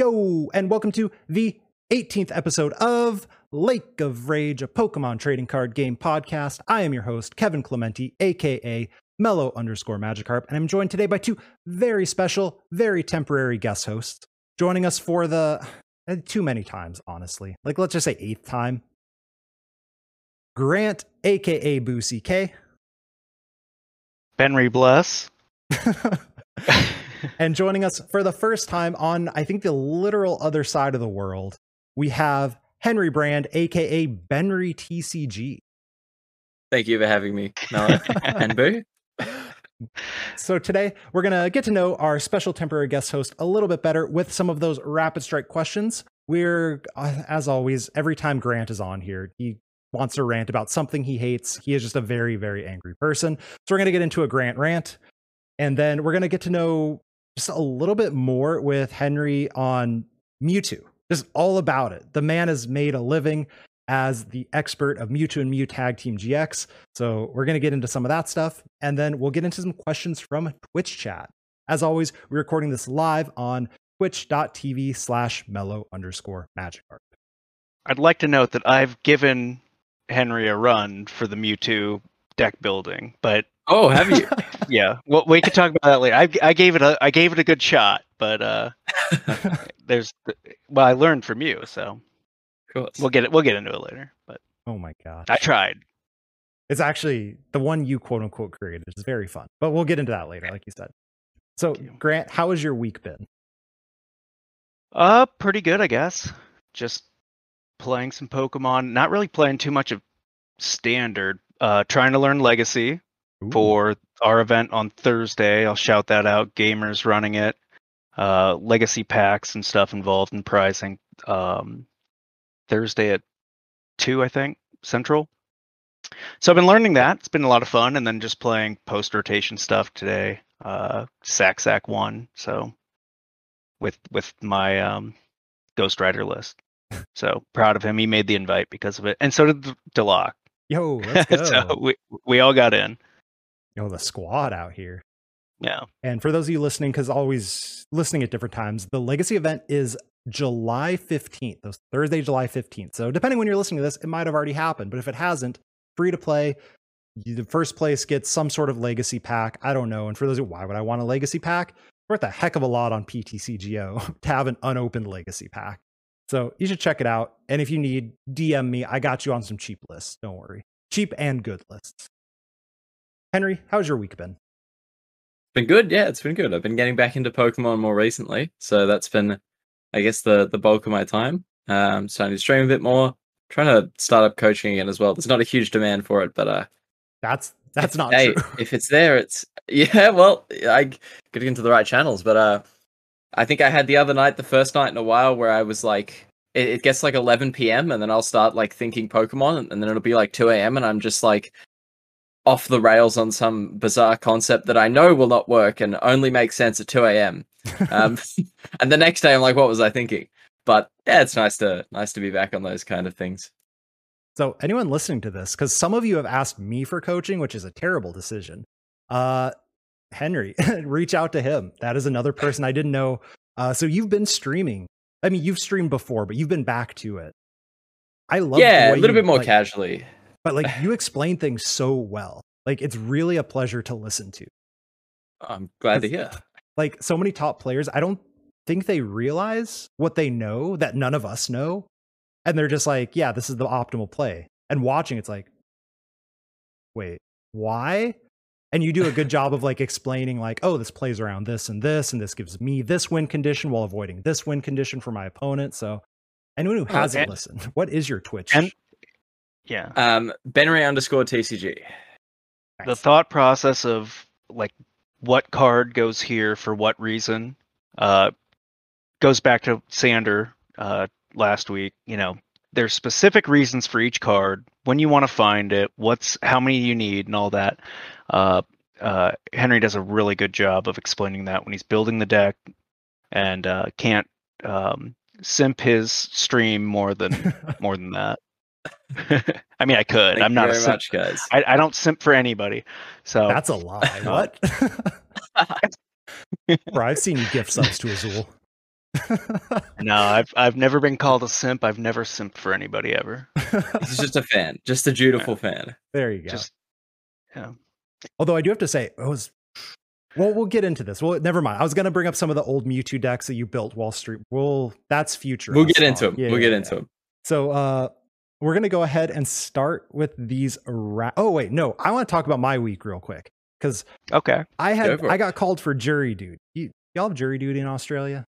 Yo, and welcome to the 18th episode of Lake of Rage, a Pokemon trading card game podcast. I am your host, Kevin Clementi, aka Mellow underscore Magikarp, and I'm joined today by two very special, very temporary guest hosts. Joining us for the too many times, honestly. Like, let's just say 8th time. Grant, aka Boo CK. Benry Bless. And joining us for the first time on, I think, the literal other side of the world, we have Henry Brand, aka BenryTCG. Thank you for having me, Mel and Boo. So today, we're going to get to know our special temporary guest host a little bit better with some of those rapid strike questions. We're, as always, every time Grant is on here, he wants to rant about something he hates. He is just a very, very angry person. So we're going to get into a Grant rant, and then we're going to get to know just a little bit more with Henry on Mewtwo. Just all about it. The man has made a living as the expert of Mewtwo and Mew Tag Team GX. So we're going to get into some of that stuff. And then we'll get into some questions from Twitch chat. As always, we're recording this live on twitch.tv/mellow_magikarp. I'd like to note that I've given Henry a run for the Mewtwo deck building, but... Oh, have you? Yeah. Well, we could talk about that later. I gave it a good shot, but well, I learned from you, so we'll get into it later. But oh my gosh, I tried. It's actually the one you quote unquote created. It's very fun, but we'll get into that later, like you said. So, Grant, how has your week been? Pretty good, I guess. Just playing some Pokemon. Not really playing too much of Standard. Trying to learn Legacy. Ooh. For our event on Thursday. I'll shout that out. Gamers running it. Legacy packs and stuff involved in pricing. Thursday at 2, I think, Central. So I've been learning that. It's been a lot of fun. And then just playing post-rotation stuff today. Sack 1. So with my Ghost Rider list. So proud of him. He made the invite because of it. And so did Delac. Yo, let's go. So we all got in. Yo, the squad out here. Yeah. And for those of you listening, because always listening at different times, the Legacy event is July 15th. Those Thursday, July 15th. So depending when you're listening to this, it might have already happened. But if it hasn't, free to play. The first place gets some sort of Legacy pack. I don't know. And for those of you, why would I want a Legacy pack? Worth a heck of a lot on PTCGO to have an unopened Legacy pack. So you should check it out. And if you need, DM me. I got you on some cheap lists. Don't worry. Cheap and good lists. Henry, how's your week been? Been good, yeah, it's been good. I've been getting back into Pokemon more recently, so that's been, I guess, the bulk of my time. Starting to stream a bit more, trying to start up coaching again as well. There's not a huge demand for it, but that's not true. If it's there, it's yeah. Well, I get into the right channels, but I think I had the other night, the first night in a while, where I was like, it gets like 11 p.m. and then I'll start like thinking Pokemon, and then it'll be like 2 a.m. and I'm just like, off the rails on some bizarre concept that I know will not work and only makes sense at 2 a.m. And the next day I'm like, what was I thinking? But yeah, it's nice to be back on those kind of things. So anyone listening to this, because some of you have asked me for coaching, which is a terrible decision. Henry, reach out to him. That is another person I didn't know. So you've been streaming. I mean, you've streamed before, but you've been back to it. I love a little bit more like, casually. But like you explain things so well, like it's really a pleasure to listen to. I'm glad to hear. Like so many top players, I don't think they realize what they know that none of us know. And they're just like, yeah, this is the optimal play. And watching, it's like, wait, why? And you do a good job of like explaining like, oh, this plays around this and this, and this gives me this win condition while avoiding this win condition for my opponent. So anyone who hasn't listened, what is your Twitch? Yeah. BenryTCG. Nice. The thought process of like what card goes here for what reason goes back to Sander last week. You know, there's specific reasons for each card, when you want to find it, how many you need, and all that. Henry does a really good job of explaining that when he's building the deck, and can't simp his stream more than that. I mean, I could. Thank I'm not a simp. Much, guys. I don't simp for anybody. So that's a lie. What? Bro, I've seen you gift subs to Azul. No, I've never been called a simp. I've never simped for anybody ever. He's just a fan, just a dutiful fan. There you go. Just, yeah. Although I do have to say, it was. Well, we'll get into this. Well, never mind. I was going to bring up some of the old Mewtwo decks that you built, Wall Street. Well, that's future. We'll get into them. Yeah, we'll get into them. So we're going to go ahead and start with these. Oh, wait, no. I want to talk about my week real quick because I got called for jury duty. Y'all have jury duty in Australia?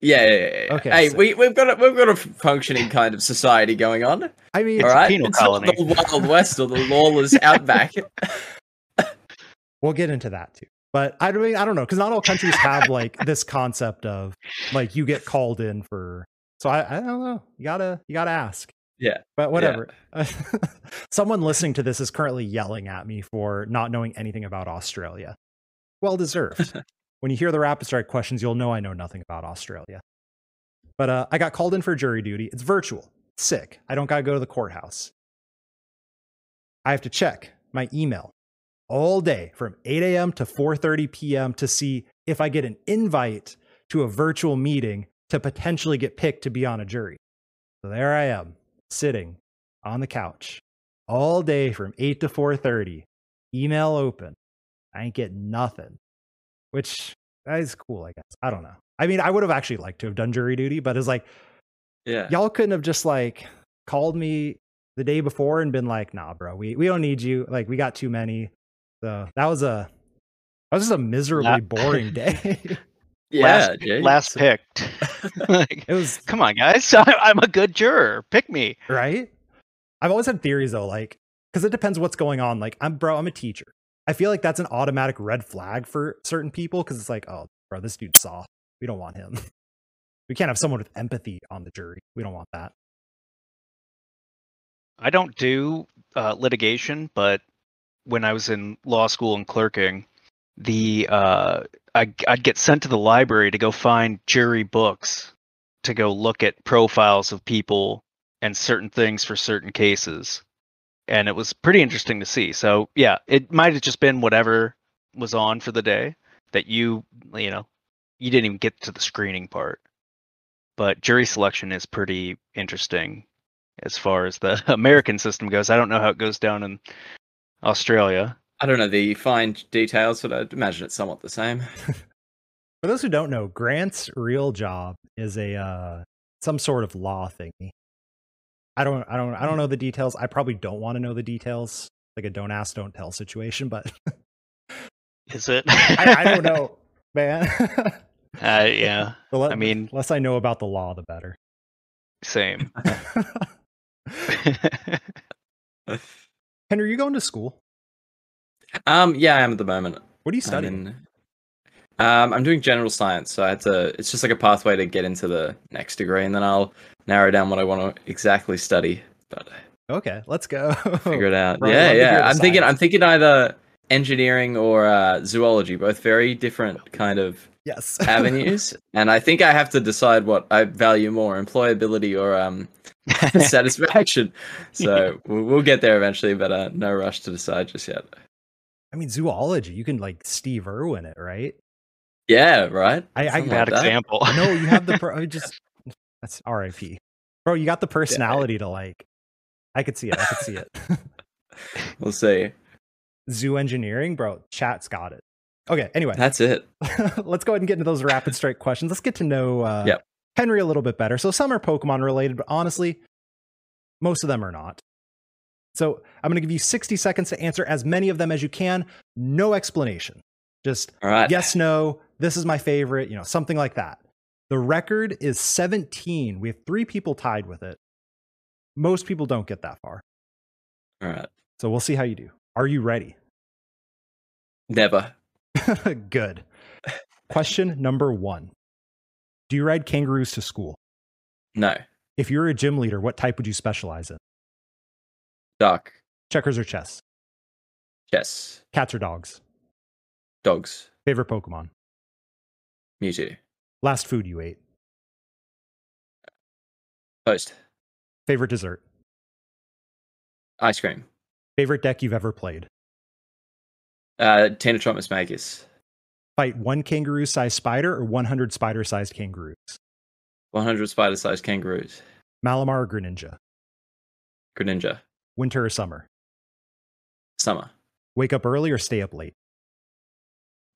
Yeah. Okay. Hey, so we've got a functioning kind of society going on. I mean, it's a penal colony. It's not the Wild West or the lawless outback. We'll get into that too. But I mean, I don't know, because not all countries have like this concept of like you get called in for. So I don't know. You gotta ask. Yeah. But whatever. Yeah. Someone listening to this is currently yelling at me for not knowing anything about Australia. Well deserved. When you hear the rapid strike questions, you'll know I know nothing about Australia. But I got called in for jury duty. It's virtual. It's sick. I don't gotta go to the courthouse. I have to check my email all day from 8 a.m. to 4:30 p.m. to see if I get an invite to a virtual meeting to potentially get picked to be on a jury. So there I am, sitting on the couch all day from 8 to 4:30, email open. I ain't getting nothing, which is cool, I guess. I don't know. I mean, I would have actually liked to have done jury duty, but it's like, yeah, y'all couldn't have just like called me the day before and been like, nah, bro, we don't need you. Like, we got too many. So that was just a miserably boring day. Yeah, last picked. Like, it was. Come on, guys, I'm a good juror. Pick me, right? I've always had theories though, like, because it depends what's going on. Like, I'm a teacher. I feel like that's an automatic red flag for certain people because it's like, oh, bro, this dude's soft. We don't want him. We can't have someone with empathy on the jury. We don't want that. I don't do litigation, but when I was in law school and clerking, I'd get sent to the library to go find jury books to go look at profiles of people and certain things for certain cases. And it was pretty interesting to see. So yeah, it might have just been whatever was on for the day that you didn't even get to the screening part. But jury selection is pretty interesting as far as the American system goes. I don't know how it goes down in Australia. I don't know the fine details, but I'd imagine it's somewhat the same. For those who don't know, Grant's real job is a some sort of law thingy. I don't know the details. I probably don't want to know the details, like a don't ask, don't tell situation. But is it? I don't know, man. Yeah. So I mean, less I know about the law, the better. Same. Henry, are you going to school? Yeah, I am at the moment. What are you studying? I'm doing general science, so it's just like a pathway to get into the next degree, and then I'll narrow down what I want to exactly study. But okay, let's go. Figure it out. Probably yeah. I'm thinking either engineering or zoology, both very different kind of avenues. And I think I have to decide what I value more, employability or satisfaction. So we'll get there eventually, but no rush to decide just yet. I mean, zoology, you can like Steve Irwin it, right? Yeah, right. I bad like example. No, you have the that's RIP. Bro, you got the personality to like. I could see it. We'll see. Zoo engineering, bro. Chat's got it. Okay, anyway. That's it. Let's go ahead and get into those rapid strike questions. Let's get to know Henry a little bit better. So some are Pokemon related, but honestly, most of them are not. So I'm going to give you 60 seconds to answer as many of them as you can. No explanation. Just yes, no, this is my favorite, something like that. The record is 17. We have 3 people tied with it. Most people don't get that far. All right. So we'll see how you do. Are you ready? Never. Good. Question number 1. Do you ride kangaroos to school? No. If you're a gym leader, what type would you specialize in? Duck. Checkers or chess? Chess. Cats or dogs? Dogs. Favorite Pokemon? Mewtwo. Last food you ate? Toast. Favorite dessert? Ice cream. Favorite deck you've ever played? Tanatropic Magus. Fight 1 kangaroo-sized spider or 100 spider-sized kangaroos? 100 spider-sized kangaroos. Malamar or Greninja? Greninja. Winter or summer? Summer. Wake up early or stay up late?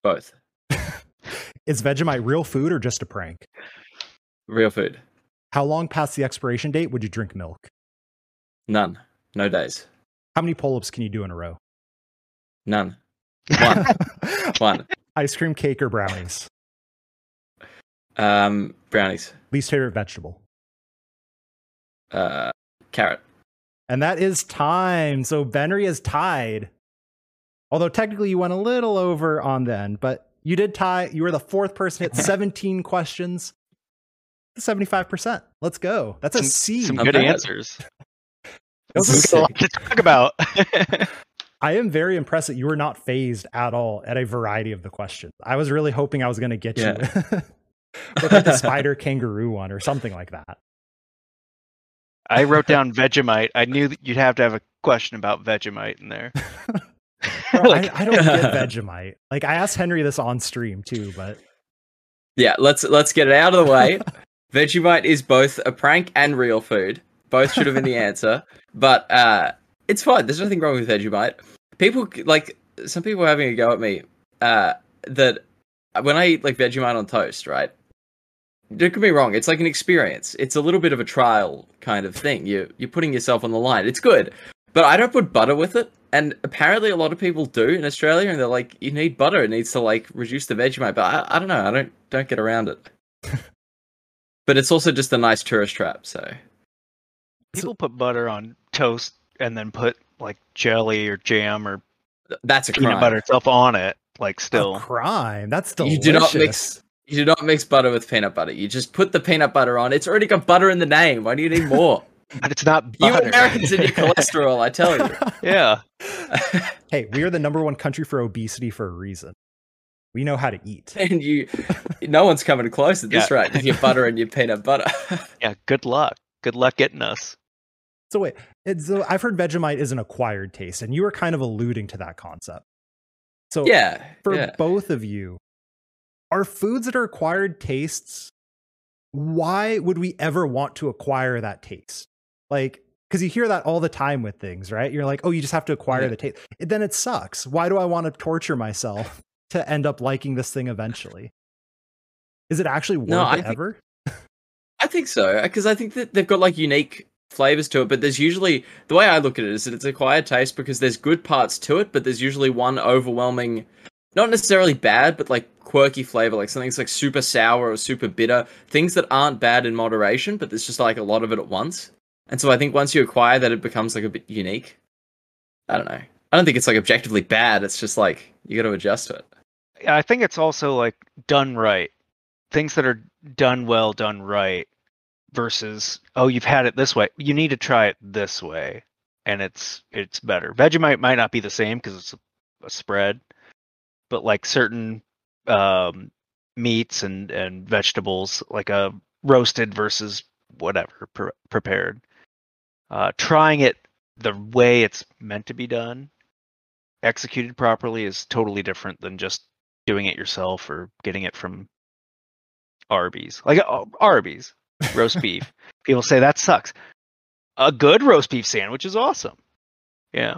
Both. Is Vegemite real food or just a prank? Real food. How long past the expiration date would you drink milk? None. No days. How many pull-ups can you do in a row? None. One. One. Ice cream, cake, or brownies? Brownies. Least favorite vegetable? Carrot. And that is time. So Benry is tied. Although technically you went a little over on the end, but you did tie. You were the fourth person to hit 17 questions. 75%. Let's go. That's a C. Some good answers. That's a lot to talk about. I am very impressed that you were not phased at all at a variety of the questions. I was really hoping I was going to get you with like the spider kangaroo one or something like that. I wrote down Vegemite. I knew that you'd have to have a question about Vegemite in there. Bro, like, I don't get Vegemite. Like, I asked Henry this on stream too, but yeah, let's get it out of the way. Vegemite is both a prank and real food. Both should have been the answer, but it's fine. There's nothing wrong with Vegemite. People like some people are having a go at me that when I eat like Vegemite on toast, right? Don't get me wrong. It's like an experience. It's a little bit of a trial kind of thing. You're putting yourself on the line. It's good, but I don't put butter with it. And apparently a lot of people do in Australia, and they're like, you need butter. It needs to like reduce the Vegemite. But I don't know. I don't get around it. But it's also just a nice tourist trap. So people put butter on toast and then put like jelly or jam or that's a peanut crime. Butter stuff on it. Like still a crime. That's delicious. You do not mix butter with peanut butter. You just put the peanut butter on. It's already got butter in the name. Why do you need more? And it's not butter. You Americans and your cholesterol, I tell you. Yeah. Hey, we are the #1 country for obesity for a reason. We know how to eat. And no one's coming close at this rate with your butter and your peanut butter. Yeah, good luck. Good luck getting us. So wait, I've heard Vegemite is an acquired taste, and you were kind of alluding to that concept. So for both of you, are foods that are acquired tastes, why would we ever want to acquire that taste? Like, because you hear that all the time with things, right? You're like, oh, you just have to acquire the taste. Then it sucks. Why do I want to torture myself to end up liking this thing eventually? Is it actually worth ever? I think so, because I think that they've got like unique flavors to it, but there's usually, the way I look at it is that it's acquired taste because there's good parts to it, but there's usually one overwhelming, not necessarily bad, but like quirky flavor, like something's like super sour or super bitter, things that aren't bad in moderation, but there's just like a lot of it at once. And so I think once you acquire that, it becomes like a bit unique. I don't know. I don't think it's like objectively bad. It's just like, you got to adjust to it. I think it's also like done right. Things that are done well, done right, versus, oh, you've had it this way. You need to try it this way, and it's better. Vegemite might not be the same because it's a spread, but like certain meats and vegetables, like a roasted versus whatever prepared. Trying it the way it's meant to be done, executed properly, is totally different than just doing it yourself or getting it from Arby's. Like Arby's roast beef, people say that sucks. A good roast beef sandwich is awesome. Yeah,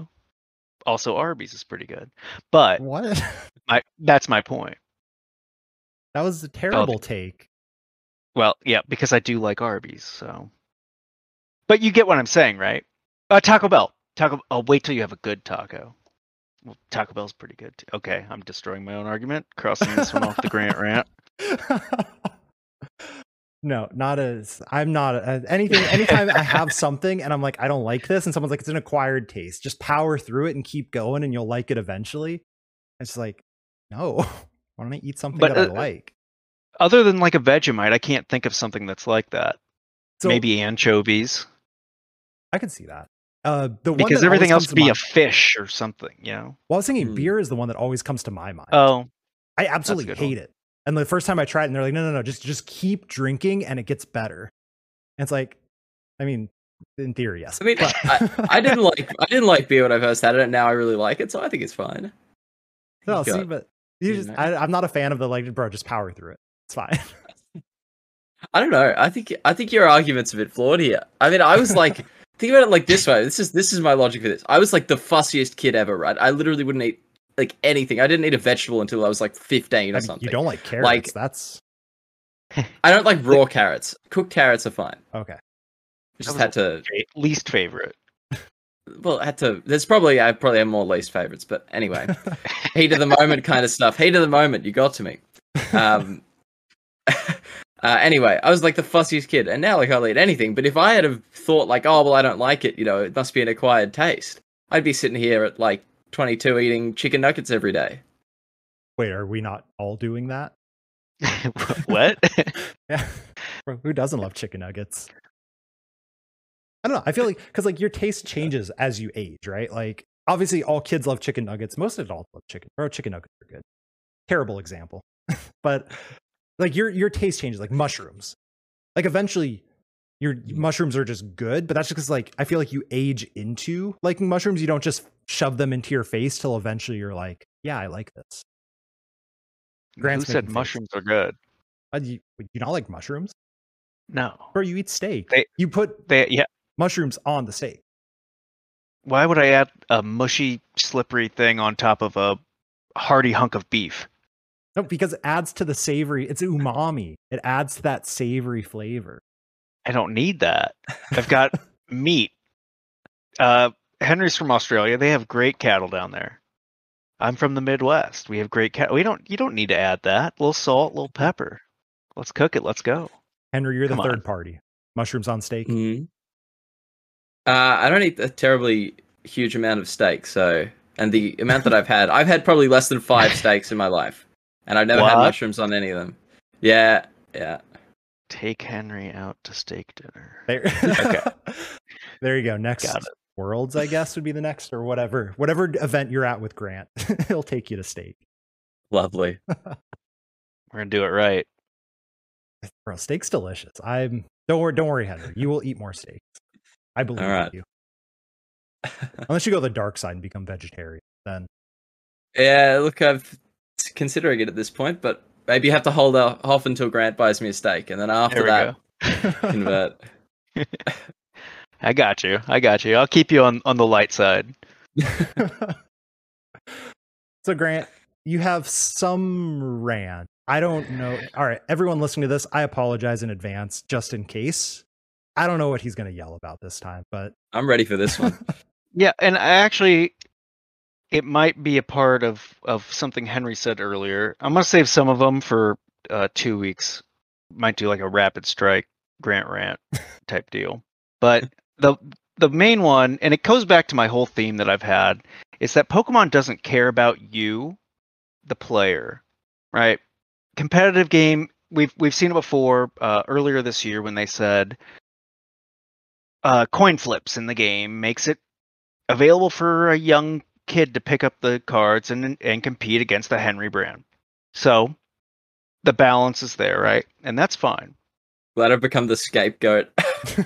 also Arby's is pretty good. But what? That's my point. That was a terrible take. Well, yeah, because I do like Arby's. So, but you get what I'm saying, right? Taco Bell. I'll wait till you have a good taco. Well, Taco Bell's pretty good too. Okay, I'm destroying my own argument. Crossing this one off the Grant rant. No, not as I'm not anything. Anytime I have something and I'm like, I don't like this, and someone's like, it's an acquired taste, just power through it and keep going and you'll like it eventually. It's like, no, why don't I eat something that I like? Other than like a Vegemite, I can't think of something that's like that. So, maybe anchovies. I can see that. Because everything else would be a fish or something, you know? Well, I was thinking beer is the one that always comes to my mind. Oh, I absolutely hate it. And the first time I tried it, and they're like, no, just keep drinking and it gets better. And it's like, I mean, in theory, yes. I mean, I didn't like beer when I first had it, and now I really like it, so I think it's fine. No, see, but I'm not a fan of the like, bro, just power through it. It's fine. I don't know. I think your argument's a bit flawed here. I mean, I was like, think about it like this way. This is my logic for this. I was like the fussiest kid ever, right? I literally wouldn't eat like anything. I didn't eat a vegetable until I was like 15 or something. You don't like carrots. Like, that's. I don't like raw carrots. Cooked carrots are fine. Okay. I just had to least favorite. Well, I had to. There's probably I have more least favorites, but anyway, heat of the moment kind of stuff. Heat of the moment. You got to me. Anyway, I was like the fussiest kid, and now like I'll eat anything. But if I had have thought like, oh well, I don't like it, you know, it must be an acquired taste, I'd be sitting here at like 22 eating chicken nuggets every day. Wait, are we not all doing that? What? Yeah, who doesn't love chicken nuggets? I don't know. I feel like because like your taste changes as you age, right? Like obviously, all kids love chicken nuggets. Most adults love chicken. Or chicken nuggets are good. Terrible example, but. Like your taste changes, like mushrooms. Like eventually your mushrooms are just good, but that's just because like I feel like you age into liking mushrooms. You don't just shove them into your face till eventually you're like, yeah, I like this. Grant said mushrooms are good. You not like mushrooms? No. Or you eat steak. You put mushrooms on the steak. Why would I add a mushy, slippery thing on top of a hearty hunk of beef? No, because it adds to the savory. It's umami. It adds to that savory flavor. I don't need that. I've got meat. Henry's from Australia. They have great cattle down there. I'm from the Midwest. We have great cattle. You don't need to add that. A little salt, a little pepper. Let's cook it. Let's go. Henry, you're the third party. Mushrooms on steak. Mm-hmm. I don't eat a terribly huge amount of steak. So, and the amount that I've had probably less than 5 steaks in my life. And I've never had mushrooms on any of them. Yeah, yeah. Take Henry out to steak dinner. There, okay. There you go. Next Worlds, I guess, would be the next or whatever. Whatever event you're at with Grant, he'll take you to steak. Lovely. We're going to do it right. Bro, steak's delicious. Don't worry, Henry. You will eat more steaks. I believe in you. Unless you go to the dark side and become vegetarian, then. Yeah, look, I've considering it at this point, but maybe you have to hold off until Grant buys me a steak, and then after that, convert. I got you. I'll keep you on the light side. So Grant, you have some rant. I don't know. All right, everyone listening to this, I apologize in advance, just in case. I don't know what he's going to yell about this time, but I'm ready for this one. Yeah, and I actually. It might be a part of something Henry said earlier. I'm going to save some of them for 2 weeks. Might do like a rapid strike Grant rant type deal. But the main one, and it goes back to my whole theme that I've had, is that Pokemon doesn't care about you, the player, right? Competitive game, we've seen it before earlier this year when they said coin flips in the game makes it available for a young kid to pick up the cards and compete against the Henry Brand. So the balance is there, right? And that's fine. Glad I've become the scapegoat.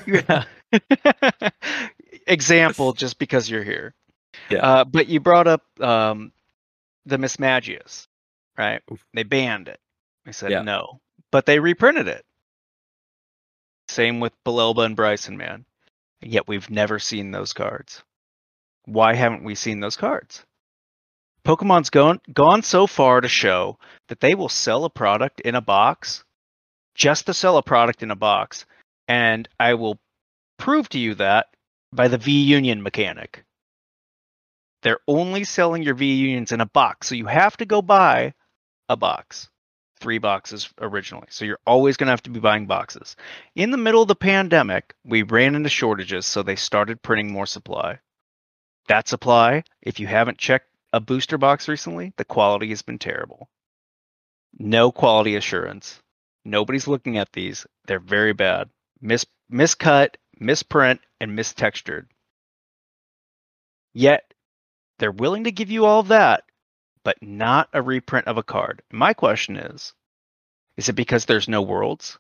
Yeah. Example, just because you're here. Yeah. But you brought up the Miss Magius, right? Oof. They banned it. They said no. But they reprinted it. Same with Belelba and Bryson, man. Yet we've never seen those cards. Why haven't we seen those cards? Pokemon's gone so far to show that they will sell a product in a box just to sell a product in a box. And I will prove to you that by the V-Union mechanic. They're only selling your V-Unions in a box. So you have to go buy a box. 3 boxes originally. So you're always going to have to be buying boxes. In the middle of the pandemic, we ran into shortages, so they started printing more supply. That supply, if you haven't checked a booster box recently, the quality has been terrible. No quality assurance. Nobody's looking at these. They're very bad. Miscut, misprint, and mistextured. Yet, they're willing to give you all that, but not a reprint of a card. My question is it because there's no Worlds?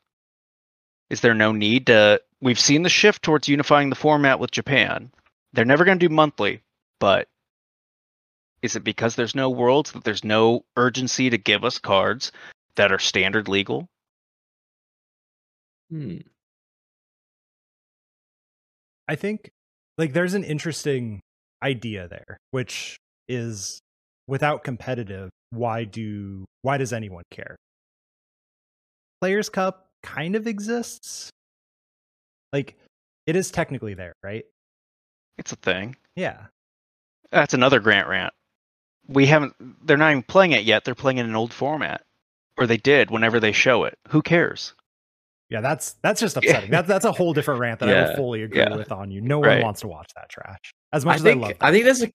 Is there no need to... We've seen the shift towards unifying the format with Japan. They're never going to do monthly, but is it because there's no Worlds that there's no urgency to give us cards that are standard legal? I think there's an interesting idea there, which is without competitive, why does anyone care? Players Cup kind of exists. Like, it is technically there, right? It's a thing. Yeah. That's another Grant rant. They're not even playing it yet. They're playing it in an old format. Or they did whenever they show it. Who cares? Yeah, that's just upsetting. That's a whole different rant that I would fully agree with on you. No one wants to watch that trash. As much as I love that.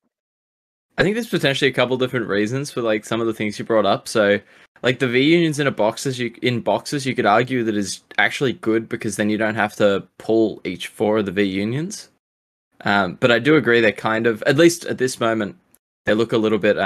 I think there's potentially a couple different reasons for some of the things you brought up. So the V unions in boxes you could argue that is actually good because then you don't have to pull each four of the V unions. But I do agree they're kind of, at least at this moment, they look a little bit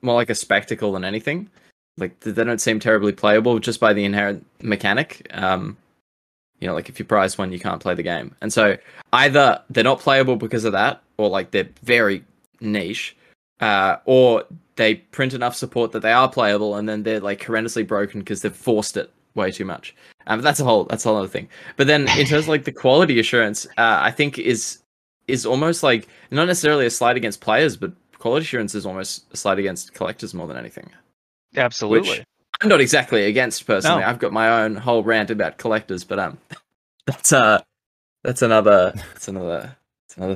more like a spectacle than anything. They don't seem terribly playable just by the inherent mechanic. If you prize one, you can't play the game. And so either they're not playable because of that, or they're very niche, or they print enough support that they are playable, and then they're horrendously broken because they've forced it way too much. That's a whole other thing. But then in terms of the quality assurance, I think is almost not necessarily a slight against players, but quality assurance is almost a slight against collectors more than anything. Absolutely. Which I'm not exactly against personally. No. I've got my own whole rant about collectors, but that's another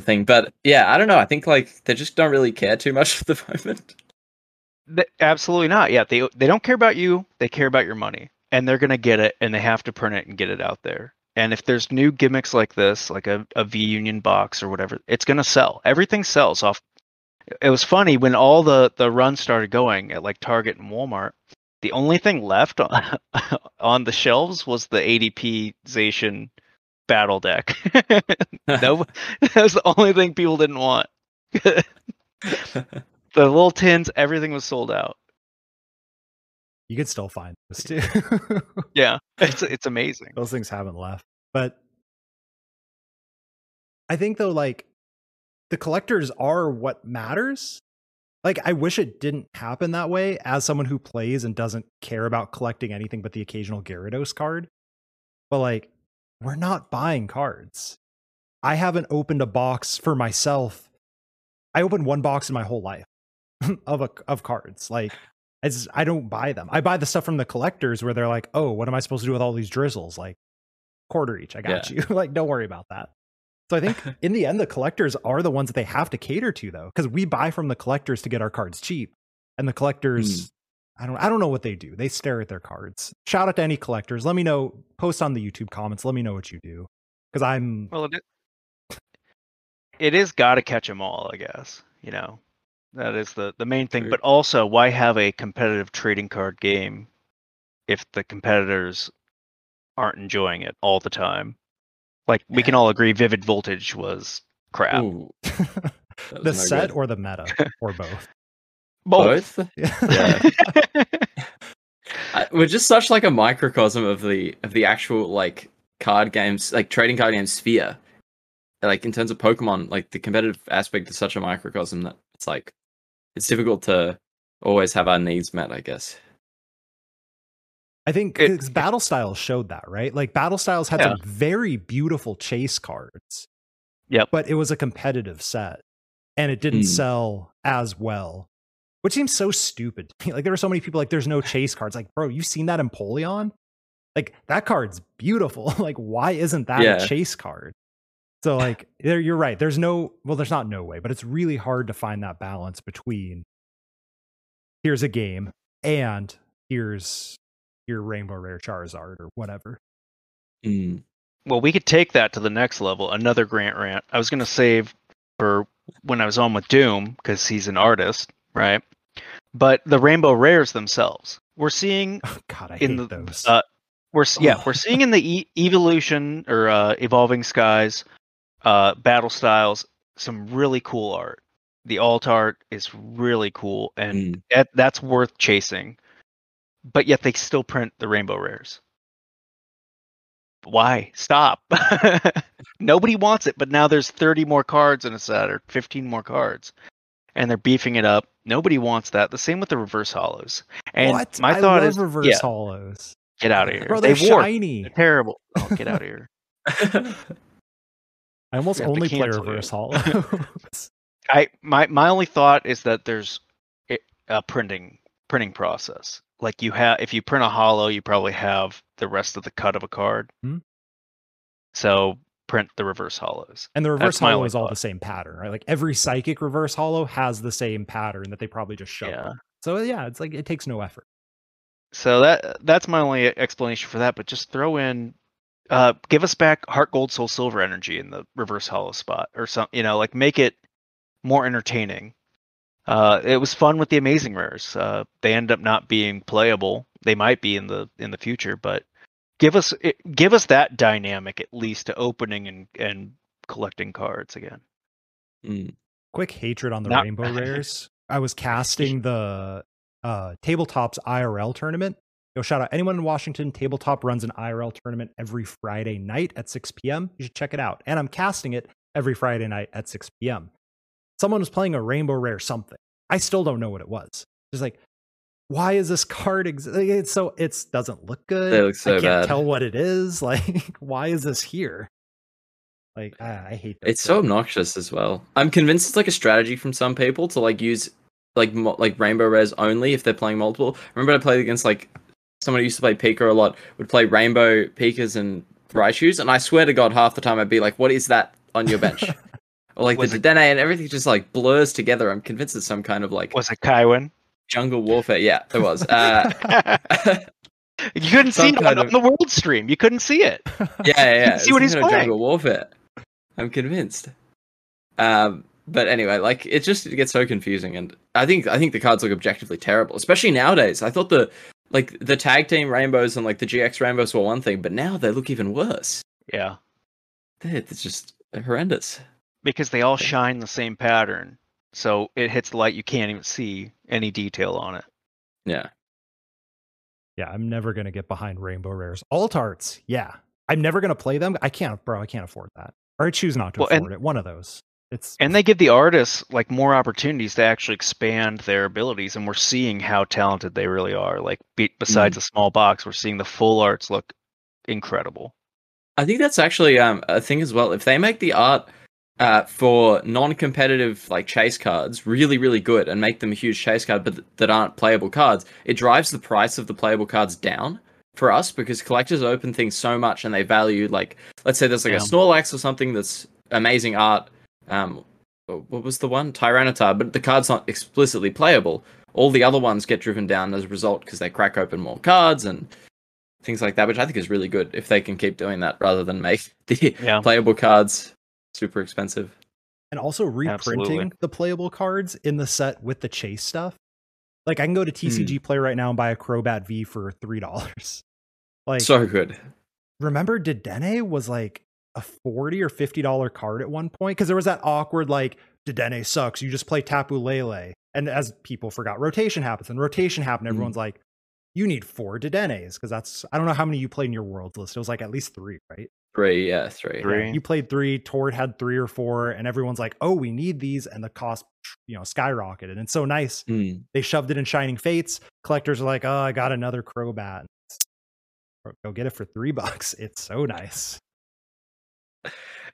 thing. But yeah, I don't know. I think they just don't really care too much at the moment. Absolutely not. Yeah, they don't care about you. They care about your money, and they're gonna get it, and they have to print it and get it out there. And if there's new gimmicks like this, like a V Union box or whatever, it's gonna sell. Everything sells off. It was funny when all the runs started going at Target and Walmart. The only thing left on the shelves was the ADPization battle deck. That was the only thing people didn't want. The little tins, everything was sold out. You could still find this too. Yeah, it's amazing. Those things haven't left. But I think though, the collectors are what matters. I wish it didn't happen that way. As someone who plays and doesn't care about collecting anything but the occasional Gyarados card, but we're not buying cards. I haven't opened a box for myself. I opened one box in my whole life of cards. I don't buy them. I buy the stuff from the collectors where they're like, "Oh, what am I supposed to do with all these drizzles? Quarter each. I got you. Don't worry about that." So I think in the end, the collectors are the ones that they have to cater to, though, because we buy from the collectors to get our cards cheap, and the collectors, I don't know what they do. They stare at their cards. Shout out to any collectors. Let me know. Post on the YouTube comments. Let me know what you do, because I'm. Well, it is got to catch them all, I guess. That is the main thing. But also, why have a competitive trading card game if the competitors aren't enjoying it all the time? We can all agree Vivid Voltage was crap. The set good. Or the meta? Or both? Both? Yeah. We're just such a microcosm of the actual card games, trading card game sphere. In terms of Pokemon, the competitive aspect is such a microcosm that it's it's difficult to always have our needs met, I guess. I think Battle Styles showed that, right? Battle Styles had some very beautiful chase cards. Yep. But it was a competitive set, and it didn't sell as well, which seems so stupid. There were so many people there's no chase cards. Bro, you've seen that Empoleon? That card's beautiful. Why isn't that a chase card? So, there, you're right. There's not no way, but it's really hard to find that balance between here's a game and here's your Rainbow Rare Charizard or whatever. Well, we could take that to the next level. Another Grant rant. I was going to save for when I was on with Doom, because he's an artist, right? But the Rainbow Rares themselves, we're seeing. Oh, God, I hate those. We're seeing in the evolution or Evolving Skies, Battle Styles, some really cool art. The alt art is really cool, and that's worth chasing. But yet they still print the Rainbow Rares. Why? Stop. Nobody wants it, but now there's 30 more cards in a set, or 15 more cards. And they're beefing it up. Nobody wants that. The same with the Reverse Hollows. And what? I love Reverse Hollows. Get out of here. Bro, they warped. Shiny. They're terrible. Oh, get out of here. I almost only play reverse holo. My only thought is that there's a printing process. Like you have, if you print a holo, you probably have the rest of the cut of a card. Hmm? So print the reverse holos. And the reverse holo is all the same pattern, right? Like every psychic reverse holo has the same pattern that they probably just shove. Yeah. So yeah, it's like it takes no effort. So that's my only explanation for that. But just throw in, give us back Heart Gold, Soul Silver energy in the reverse holo spot or something. You know, like make it more entertaining. It was fun with the Amazing Rares. They end up not being playable. They might be in the future, but give us that dynamic at least to opening and collecting cards again. Mm. Quick hatred on the Rainbow Rares. I was casting the Tabletops IRL tournament. Yo, shout out anyone in Washington. Tabletop runs an IRL tournament every Friday night at 6 p.m. You should check it out. And I'm casting it every Friday night at 6 p.m. Someone was playing a Rainbow Rare something. I still don't know what it was. Just like, why is this card it's so it doesn't look good? It looks so bad. I can't tell what it is. Like, why is this here? Like, I hate that. It's so obnoxious as well. I'm convinced it's like a strategy from some people to like use like Rainbow Rares only if they're playing multiple. Remember I played against like someone who used to play Pika a lot would play Rainbow Pikas and Raichus, and I swear to God half the time I'd be like, what is that on your bench? Or like the Dedenne and everything just like blurs together. I'm convinced it's some kind of like... Was it Kaiwin? Jungle Warfare, yeah, it was. You couldn't see it on the world stream. You couldn't see it. Yeah. You couldn't see what he's playing. Jungle Warfare. I'm convinced. But anyway, like it gets so confusing, and I think the cards look objectively terrible, especially nowadays. I thought the tag team rainbows and like the GX rainbows were one thing, but now they look even worse. Yeah, it's just horrendous because they all shine the same pattern, so it hits the light, you can't even see any detail on it. Yeah. Yeah, I'm never going to get behind Rainbow Rares. Alt Arts, yeah. I'm never going to play them. I can't, bro. I can't afford that. Or I choose not to afford it. One of those. And they give the artists like more opportunities to actually expand their abilities, and we're seeing how talented they really are. Like besides a small box, we're seeing the full arts look incredible. I think that's actually a thing as well. If they make the art for non-competitive like chase cards really, really good and make them a huge chase card, but that aren't playable cards, it drives the price of the playable cards down for us because collectors open things so much and they value, like, let's say there's like a Snorlax or something that's amazing art. What was the one? Tyranitar, but the card's not explicitly playable. All the other ones get driven down as a result because they crack open more cards and things like that, which I think is really good if they can keep doing that rather than make the playable cards super expensive. And also reprinting the playable cards in the set with the chase stuff. Like I can go to TCG Play right now and buy a Crobat V for $3. Like so good. Remember Dedenne was like a $40 or $50 card at one point because there was that awkward like Dedenne sucks, you just play Tapu Lele. And as people forgot, rotation happened. Everyone's like, you need 4 Dedennes because that's, I don't know how many you played in your world list. It was like at least 3, right? 3, yeah, 3. You played 3, Tord had 3 or 4, and everyone's like, oh, we need these, and the cost, you know, skyrocketed. And it's so nice. They shoved it in Shining Fates. Collectors are like, oh, I got another Crobat. Go get it for $3. It's so nice.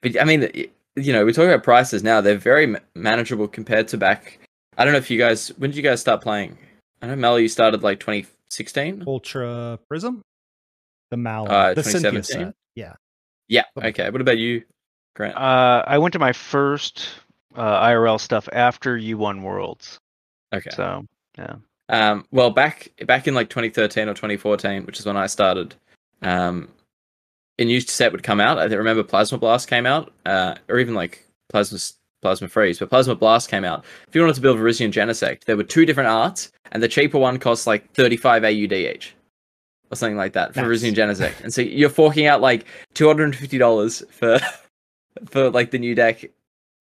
But I mean, you know, we talk about prices now. They're very manageable compared to back. I don't know if you guys, when did you guys start playing? I know, Mellow, you started like 2016? Ultra Prism? The Malamar. The 2017? Cynthia set. Yeah. Yeah. Okay. What about you, Grant? I went to my first IRL stuff after you won Worlds. Okay. So yeah. Well, back in like 2013 or 2014, which is when I started. A new set would come out. I remember Plasma Blast came out, or even like Plasma Freeze, but Plasma Blast came out. If you wanted to build Virizion Genesect, there were 2 different arts, and the cheaper one cost like 35 AUD each. Or something like that for Virizion Genesect, and so you're forking out like $250 for like the new deck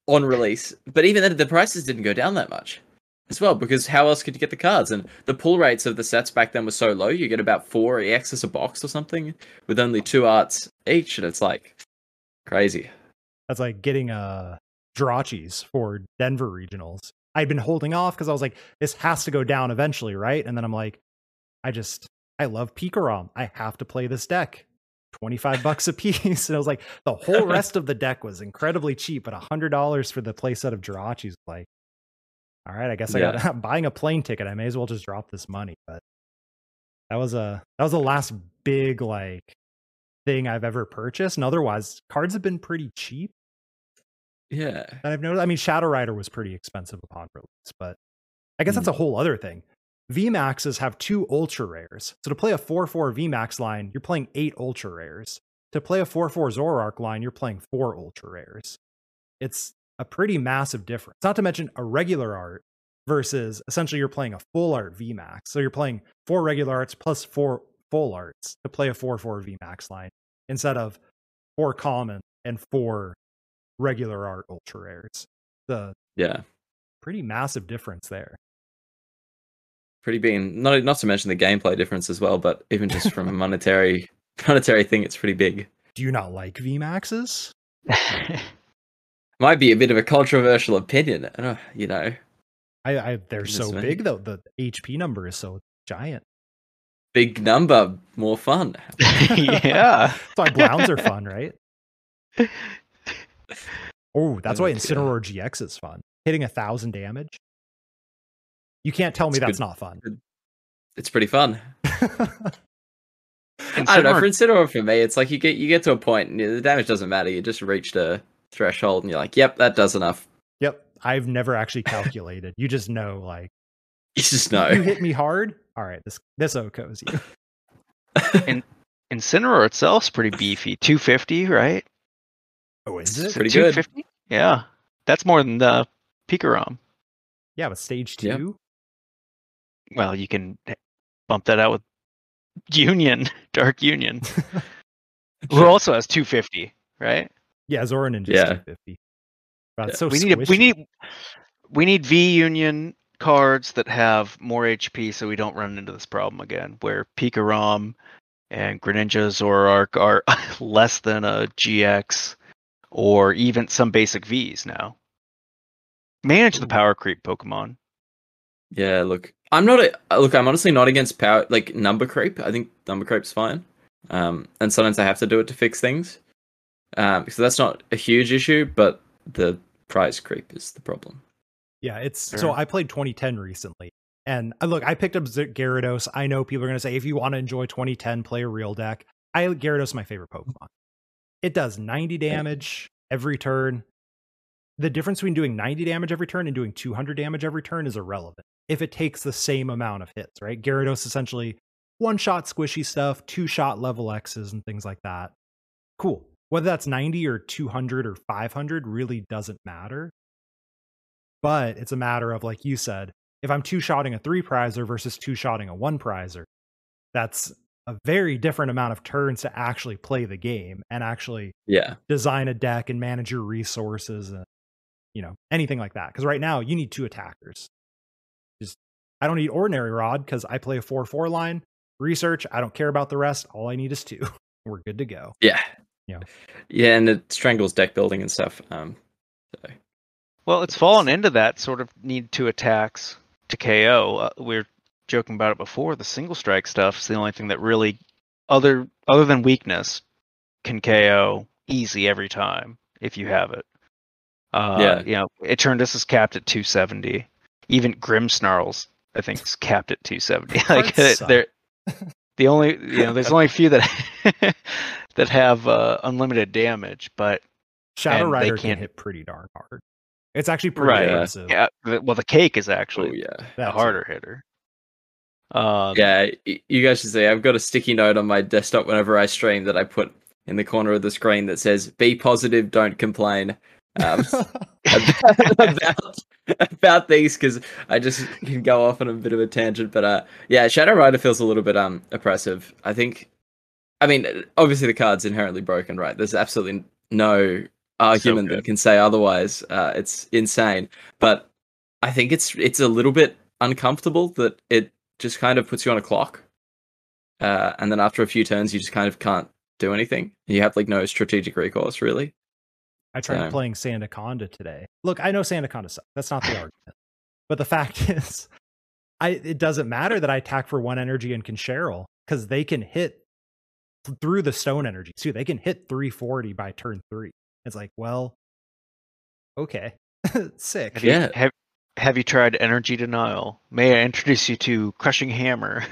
on release. But even then, the prices didn't go down that much as well because how else could you get the cards? And the pull rates of the sets back then were so low. You get about 4 EXs a box or something with only 2 arts each, and it's like crazy. That's like getting Jirachis for Denver regionals. I'd been holding off because I was like, this has to go down eventually, right? And then I'm like, I just I love Pikarom. I have to play this deck. 25 bucks a piece. And I was like, the whole rest of the deck was incredibly cheap, but $100 for the playset of Jirachi's. Like, all right, I guess I got, I'm buying a plane ticket. I may as well just drop this money. But that was the last big like thing I've ever purchased. And otherwise, cards have been pretty cheap. Yeah. And I've noticed, I mean, Shadow Rider was pretty expensive upon release, but I guess that's a whole other thing. VMAXs have 2 ultra rares. So to play a 4/4 VMAX line, you're playing 8 ultra rares. To play a 4/4 Zoroark line, you're playing 4 ultra rares. It's a pretty massive difference. Not to mention a regular art versus essentially you're playing a full art VMAX. So you're playing 4 regular arts plus 4 full arts to play a 4/4 VMAX line instead of 4 common and 4 regular art ultra rares. The pretty massive difference there. Pretty big, not to mention the gameplay difference as well, but even just from a monetary thing, it's pretty big. Do you not like VMAXs? Might be a bit of a controversial opinion, you know. They're so big though. The HP number is so giant. Big number, more fun. Yeah, that's why Blowns are fun, right? Oh, that's why Incineroar GX is fun. Hitting 1,000 damage. You can't tell me that's not fun. It's pretty fun. I don't know, for Incineroar, for me, it's like you get to a point and the damage doesn't matter. You just reached a threshold and you're like, yep, that does enough. Yep, I've never actually calculated. You just know, like, you just know. You hit me hard. All right, this okos you. And Incineroar itself's pretty beefy, 250, right? Oh, is it? Pretty 250? Good. Yeah, that's more than the Pikarom. Yeah, but stage 2. Yep. Well, you can bump that out with Union, Dark Union, who also has 250, right? Yeah, Zoraninja's 250. Wow, yeah. So we need V Union cards that have more HP, so we don't run into this problem again, where Pikarom and Greninja, Zoroark are less than a GX, or even some basic Vs now. Manage the power creep, Pokemon. Yeah, look. I'm honestly not against power, like, number creep. I think number creep's fine. And sometimes I have to do it to fix things. So that's not a huge issue, but the prize creep is the problem. Yeah, it's so I played 2010 recently, and look, I picked up Gyarados. I know people are gonna say if you want to enjoy 2010, play a real deck. Gyarados, my favorite Pokemon. It does 90 damage every turn. The difference between doing 90 damage every turn and doing 200 damage every turn is irrelevant if it takes the same amount of hits, right? Gyarados essentially one-shot squishy stuff, two-shot level X's and things like that. Cool. Whether that's 90 or 200 or 500 really doesn't matter. But it's a matter of, like you said, if I'm two-shotting a 3-prizer versus two-shotting a 1-prizer, that's a very different amount of turns to actually play the game and actually design a deck and manage your resources and, you know, anything like that. Because right now you need 2 attackers. Just I don't need Ordinary Rod because I play a 4/4 line. Research, I don't care about the rest. All I need is 2. We're good to go. Yeah. Yeah. Yeah, and it strangles deck building and stuff. So. Well, it's fallen into that sort of need 2 attacks to KO. We were joking about it before. The single strike stuff is the only thing that really, other than weakness, can KO easy every time if you have it. You know, Eternatus is capped at 270. Even Grimmsnarls, I think, is capped at 270. Like they're the only, you know, there's only a few that that have unlimited damage, but Shadow Rider can hit pretty darn hard. It's actually pretty aggressive. Yeah, well, the Cake is actually a harder hitter. Yeah, you guys should see. I've got a sticky note on my desktop whenever I stream that I put in the corner of the screen that says "Be positive, don't complain." about things, because I just can go off on a bit of a tangent, but yeah, Shadow Rider feels a little bit oppressive. I think, I mean, obviously the card's inherently broken, right? There's absolutely no argument that can say otherwise. It's insane, but I think it's a little bit uncomfortable that it just kind of puts you on a clock, and then after a few turns you just kind of can't do anything. You have like no strategic recourse really. I tried playing Sandaconda today. Look, I know Sandaconda sucks. That's not the argument. But the fact is, it doesn't matter that I attack for 1 energy and can Cheryl. because they can hit through the stone energy too. They can hit 340 by turn 3. It's like, well, okay. Sick. Have you tried energy denial? May I introduce you to crushing hammer?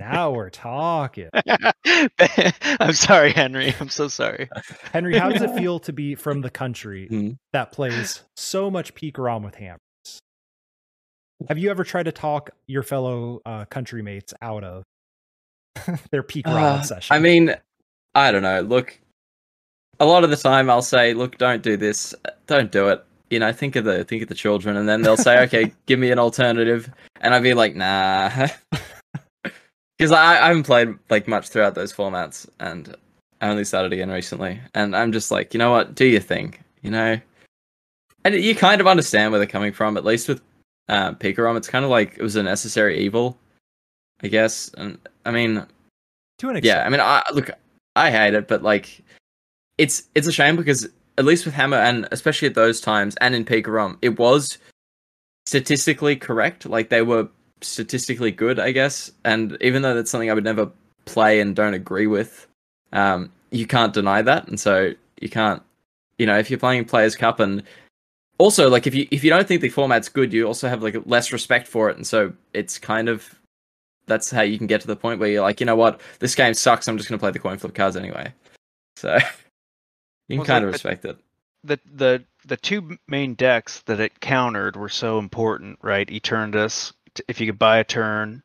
Now we're talking. I'm sorry, Henry. I'm so sorry. Henry, how does it feel to be from the country that plays so much Pikarom with hammers? Have you ever tried to talk your fellow country mates out of their Pikarom session? I mean, I don't know. Look, a lot of the time I'll say, look, don't do this. Don't do it. You know, think of the children. And then they'll say, okay, give me an alternative. And I'd be like, nah. Because I haven't played like much throughout those formats, and I only started again recently. And I'm just like, you know what, do your thing, you know. And you kind of understand where they're coming from, at least with Pikarom. It's kind of like it was a necessary evil, I guess. And I mean, to an extent, yeah. I mean, I hate it, but like, it's a shame because at least with Hammer, and especially at those times, and in Pikarom, it was statistically correct. Like they were statistically good, I guess, and even though that's something I would never play and don't agree with, you can't deny that. And so you can't, you know, if you're playing Players Cup, and also like if you don't think the format's good, you also have like less respect for it. And so it's kind of, that's how you can get to the point where you're like, you know what, this game sucks, I'm just gonna play the coin flip cards anyway. So you can kind of respect it. The two main decks that it countered were so important, right? Eternatus, if you could buy a turn,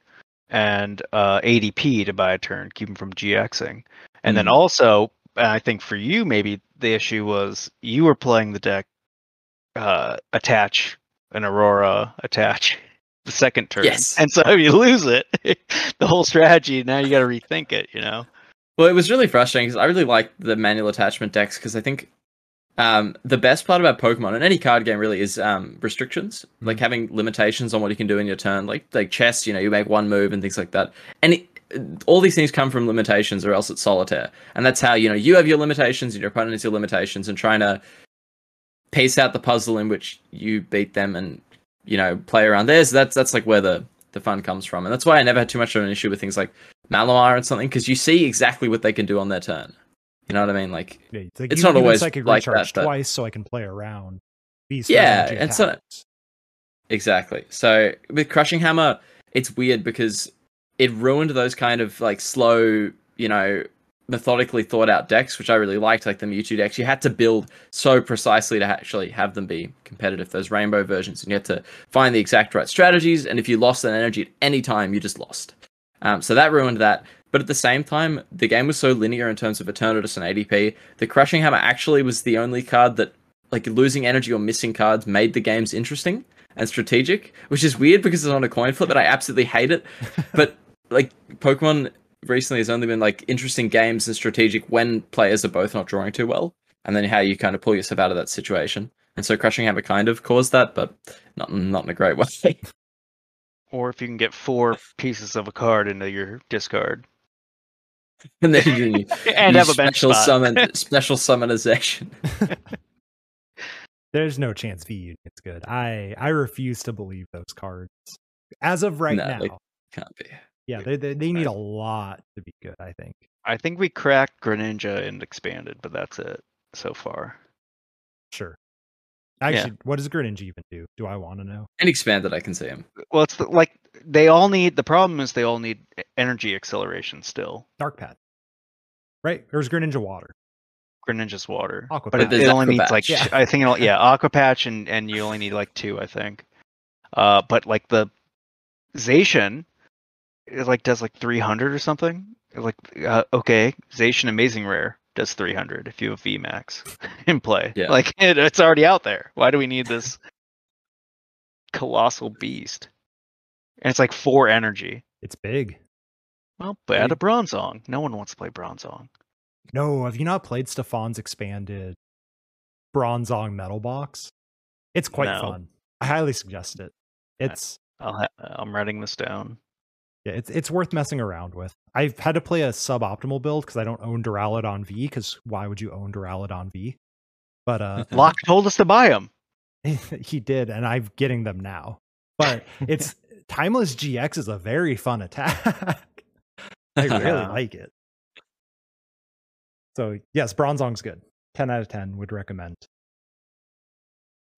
and ADP to buy a turn, keep them from GXing. And then also, I think for you, maybe the issue was you were playing the deck attach an Aurora attach the second turn. Yes. And so if you lose it, the whole strategy, now you got to rethink it, you know? Well, it was really frustrating because I really liked the manual attachment decks, because I think the best part about Pokemon and any card game really is restrictions, like having limitations on what you can do in your turn, like chess, you know, you make one move and things like that. And all these things come from limitations, or else it's solitaire. And that's how, you know, you have your limitations and your opponent has your limitations, and trying to piece out the puzzle in which you beat them and, you know, play around there. So that's like where the fun comes from. And that's why I never had too much of an issue with things like Malamar and something, because you see exactly what they can do on their turn. You know what I mean? Like, yeah, it's not always like that. But... twice, so I can play around these. Yeah, and so exactly. So with Crushing Hammer, it's weird because it ruined those kind of like slow, you know, methodically thought out decks, which I really liked, like the Mewtwo decks. You had to build so precisely to actually have them be competitive. Those rainbow versions, and you had to find the exact right strategies. And if you lost that energy at any time, you just lost. So that ruined that. But at the same time, the game was so linear in terms of Eternatus and ADP. The Crushing Hammer actually was the only card that, like, losing energy or missing cards made the games interesting and strategic, which is weird because it's on a coin flip, and I absolutely hate it. But, like, Pokemon recently has only been, like, interesting games and strategic when players are both not drawing too well, and then how you kind of pull yourself out of that situation. And so Crushing Hammer kind of caused that, but not in a great way. Or if you can get 4 pieces of a card into your discard. And then you and have a special summon, special summonization. There's no chance V Union's good. I refuse to believe those cards as of right now. They can't be. Yeah, they need a lot to be good. I think we cracked Greninja and expanded, but that's it so far. Sure. Actually, yeah. What does Greninja even do? Do I want to know? And expanded, I can see him. Well, it's like they all need. The problem is they all need energy acceleration still. Dark Pad, right? There's Greninja Water. Greninja's Water. Aqua, but it only needs like I think it'll, Aqua Patch, and you only need like 2, I think. But like the Zacian, it like does like 300 or something. Like okay, Zacian Amazing Rare. Does 300 if you have VMAX in play. Yeah. Like, it's already out there. Why do we need this colossal beast? And it's like 4 energy. It's big. Well, add a Bronzong. No one wants to play Bronzong. No, have you not played Stefan's expanded Bronzong Metal Box? It's quite fun. I highly suggest it. I'm writing this down. Yeah, it's worth messing around with. I've had to play a suboptimal build because I don't own Duraludon V, because why would you own Duraludon V? But Locke told us to buy them. He did, and I'm getting them now. But it's Timeless GX is a very fun attack. I really like it. So yes, Bronzong's good. 10 out of 10 would recommend.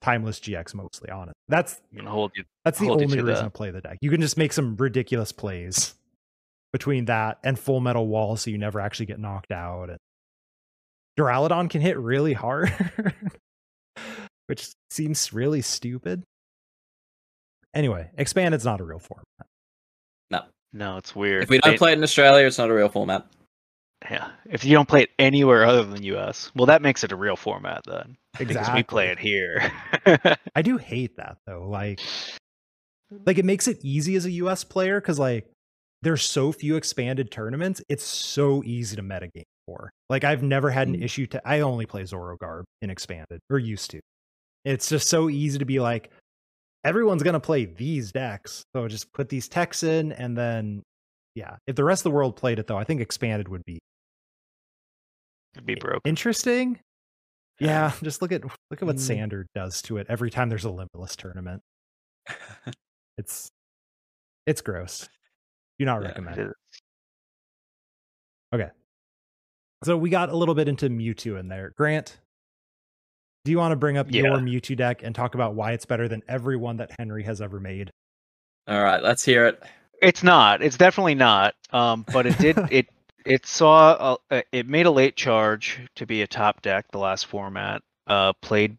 Timeless GX mostly, honestly. That's the only reason to play the deck. You can just make some ridiculous plays between that and Full Metal Wall so you never actually get knocked out. And Duraludon can hit really hard, which seems really stupid. Anyway, Expanded's not a real format. No, it's weird. If we don't play it in Australia, it's not a real format. Yeah, if you don't play it anywhere other than US, well, that makes it a real format then. Exactly. Because we play it here. I do hate that though. Like it makes it easy as a US player because like there's so few expanded tournaments. It's so easy to metagame for. Like I've never had an issue to. I only play Zoroark in expanded, or used to. It's just so easy to be like, everyone's gonna play these decks, so just put these techs in, and then yeah. If the rest of the world played it though, I think expanded would be. It'd be broken. Interesting. Yeah, just look at what Sander does to it every time there's a limitless tournament. It's gross. Do not recommend it. Okay. So we got a little bit into Mewtwo in there. Grant, do you want to bring up your Mewtwo deck and talk about why it's better than everyone that Henry has ever made? All right, let's hear it. It's not. It's definitely not. But it did it made a late charge to be a top deck the last format. Played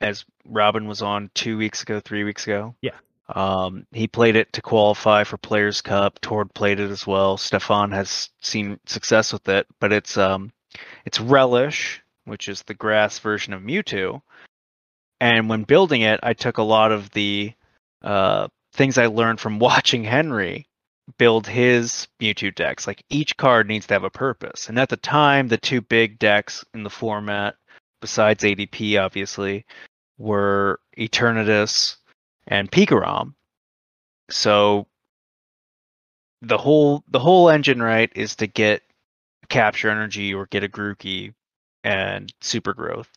as Robin was on 3 weeks ago. Yeah. He played it to qualify for Players Cup. Tord played it as well. Stefan has seen success with it, but it's Relish, which is the grass version of Mewtwo. And when building it, I took a lot of the things I learned from watching Henry build his Mewtwo decks. Like each card needs to have a purpose. And at the time, the two big decks in the format, besides ADP obviously, were Eternatus and Pikarom. So the whole engine right is to get Capture Energy or get a Grookey and Super Growth,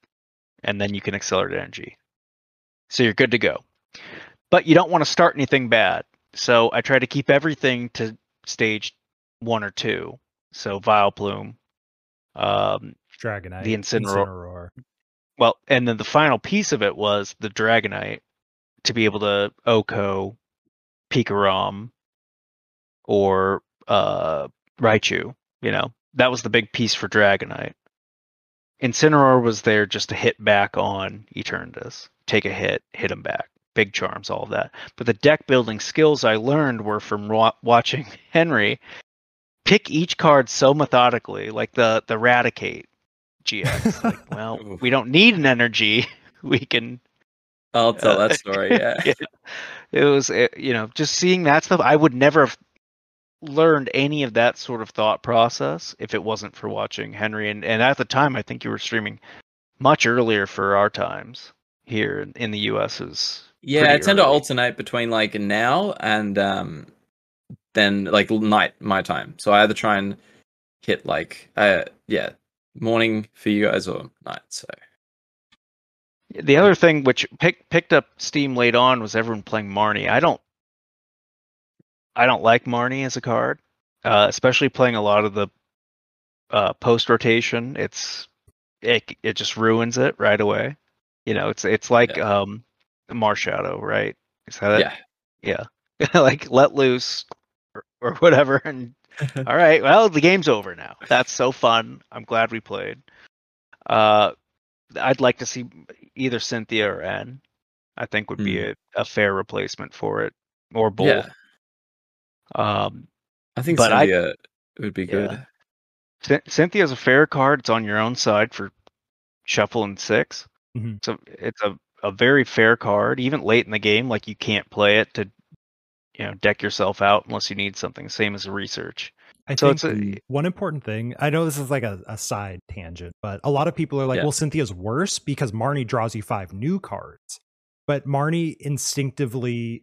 and then you can Accelerate Energy. So you're good to go. But you don't want to start anything bad. So I try to keep everything to stage 1 or 2. So Vileplume, Dragonite, the Incineroar. Well, and then the final piece of it was the Dragonite to be able to Oko, Pikarom, or Raichu. You know, that was the big piece for Dragonite. Incineroar was there just to hit back on Eternatus. Take a hit, hit him back. Big charms, all of that. But the deck building skills I learned were from watching Henry pick each card so methodically, like the Raticate GX. Like, well, we don't need an energy. We can. I'll tell that story. Yeah. It was, you know, just seeing that stuff. I would never have learned any of that sort of thought process if it wasn't for watching Henry. And at the time, I think you were streaming much earlier for our times here in the US. Yeah, I tend to alternate between like now and then like night my time. So I either try and hit like morning for you guys or night. So the other thing which picked up steam late on was everyone playing Marnie. I don't like Marnie as a card, especially playing a lot of the post rotation. It just ruins it right away. You know, it's like Marshadow, right? Is that it? Yeah. Like let loose or whatever, and all right, well, the game's over now. That's so fun. I'm glad we played. I'd like to see either Cynthia or N. I think would be a fair replacement for it, or both. Yeah. I think Cynthia would be good. Cynthia's a fair card. It's on your own side for shuffle and 6. Mm-hmm. So it's a very fair card, even late in the game. Like you can't play it to, you know, deck yourself out unless you need something. Same as research. I think one important thing, I know this is like a side tangent, but a lot of people are like, well, Cynthia's worse because Marnie draws you 5 new cards. But Marnie instinctively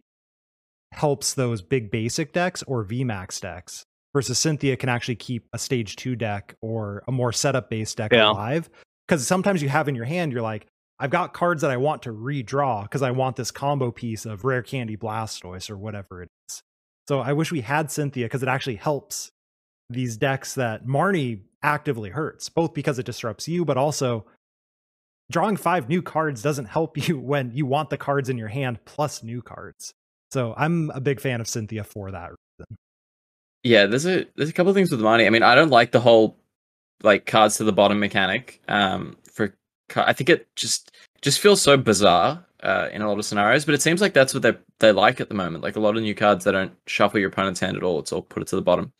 helps those big basic decks or VMAX decks, versus Cynthia can actually keep a stage 2 deck or a more setup based deck alive. Because sometimes you have in your hand, you're like, I've got cards that I want to redraw because I want this combo piece of Rare Candy Blastoise or whatever it is. So I wish we had Cynthia because it actually helps these decks that Marnie actively hurts, both because it disrupts you, but also drawing 5 new cards doesn't help you when you want the cards in your hand plus new cards. So I'm a big fan of Cynthia for that reason. Yeah, there's a couple of things with Marnie. I mean, I don't like the whole like cards to the bottom mechanic. I think it just feels so bizarre in a lot of scenarios, but it seems like that's what they like at the moment. Like a lot of new cards, they don't shuffle your opponent's hand at all. It's all put it to the bottom.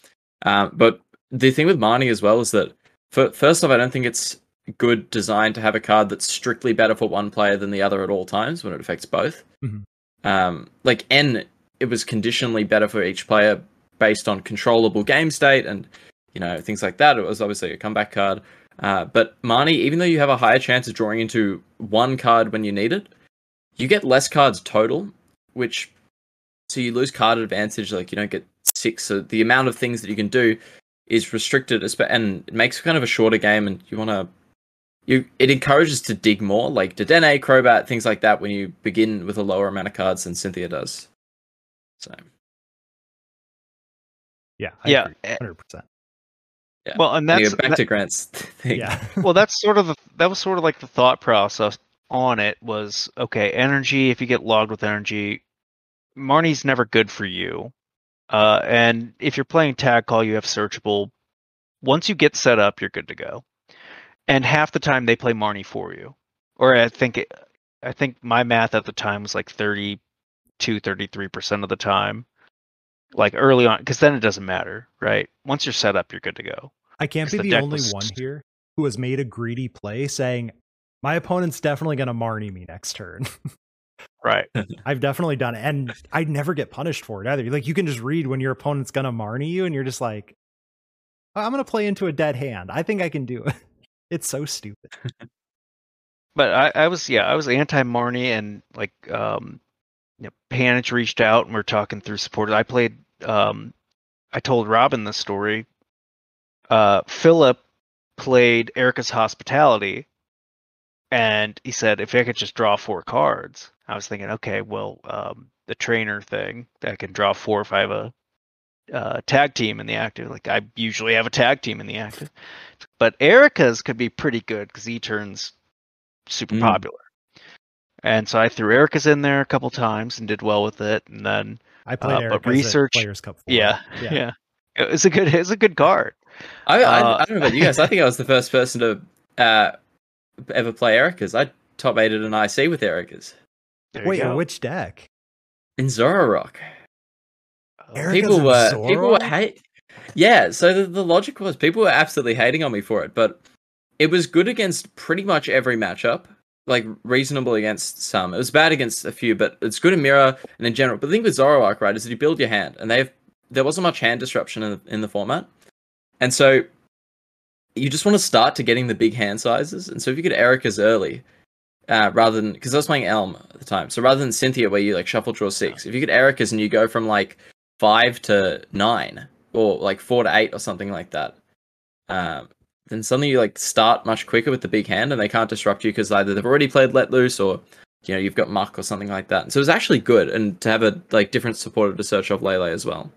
But the thing with Marnie as well is that, first off, I don't think it's good design to have a card that's strictly better for one player than the other at all times when it affects both. Mm-hmm. Like N, it was conditionally better for each player based on controllable game state and, you know, things like that. It was obviously a comeback card. But Marnie, even though you have a higher chance of drawing into one card when you need it, you get less cards total, which, so you lose card advantage, like you don't get 6. So the amount of things that you can do is restricted, and it makes kind of a shorter game, and you want to, it encourages to dig more, like Dedenne, Crobat, things like that, when you begin with a lower amount of cards than Cynthia does. So. Yeah, I agree, 100%. Yeah. Well, and that's back to Grant's thing. Yeah. Well, that's sort of that was sort of like the thought process on it was, okay, energy, if you get logged with energy, Marnie's never good for you. And if you're playing tag call, you have searchable. Once you get set up, you're good to go. And half the time they play Marnie for you. Or I think my math at the time was like 32, 33% of the time. Like early on, because then it doesn't matter, right? Once you're set up, you're good to go. I can't be the only one here who has made a greedy play saying, my opponent's definitely going to Marnie me next turn. Right. I've definitely done it. And I never get punished for it either. Like, you can just read when your opponent's going to Marnie you, and you're just like, I'm going to play into a dead hand. I think I can do it. It's so stupid. But I was anti-Marnie, and like, you know, Panage reached out and we're talking through supporters. I played, I told Robin this story. Philip played Erica's Hospitality, and he said, if I could just draw 4 cards, I was thinking, okay, well, the trainer thing, I can draw 4 if I have a tag team in the active. Like, I usually have a tag team in the active. But Erica's could be pretty good because E-turn's super popular. And so I threw Erica's in there a couple times and did well with it. And then I played Erica's research, at Players Cup 4. Yeah. It was a good card. I don't know about you guys. I think I was the first person to ever play Erica's. I top 8'd an IC with Erica's. Wait, which deck? In Zororock. Yeah, so the logic was people were absolutely hating on me for it, but it was good against pretty much every matchup. Like, reasonable against some. It was bad against a few, but it's good in Mirror and in general. But the thing with Zoroark, right, is that you build your hand, and there wasn't much hand disruption in the format. And so, you just want to start to getting the big hand sizes. And so if you get Erica's early, rather than... Because I was playing Elm at the time. So rather than Cynthia, where you, like, shuffle, draw 6, if you get Erica's and you go from, like, 5 to 9, or, like, 4 to 8, or something like that, then suddenly you like start much quicker with the big hand, and they can't disrupt you because either they've already played Let Loose, or you know you've got Muck or something like that. And so it was actually good, and to have a like different supporter to search off Lele as well.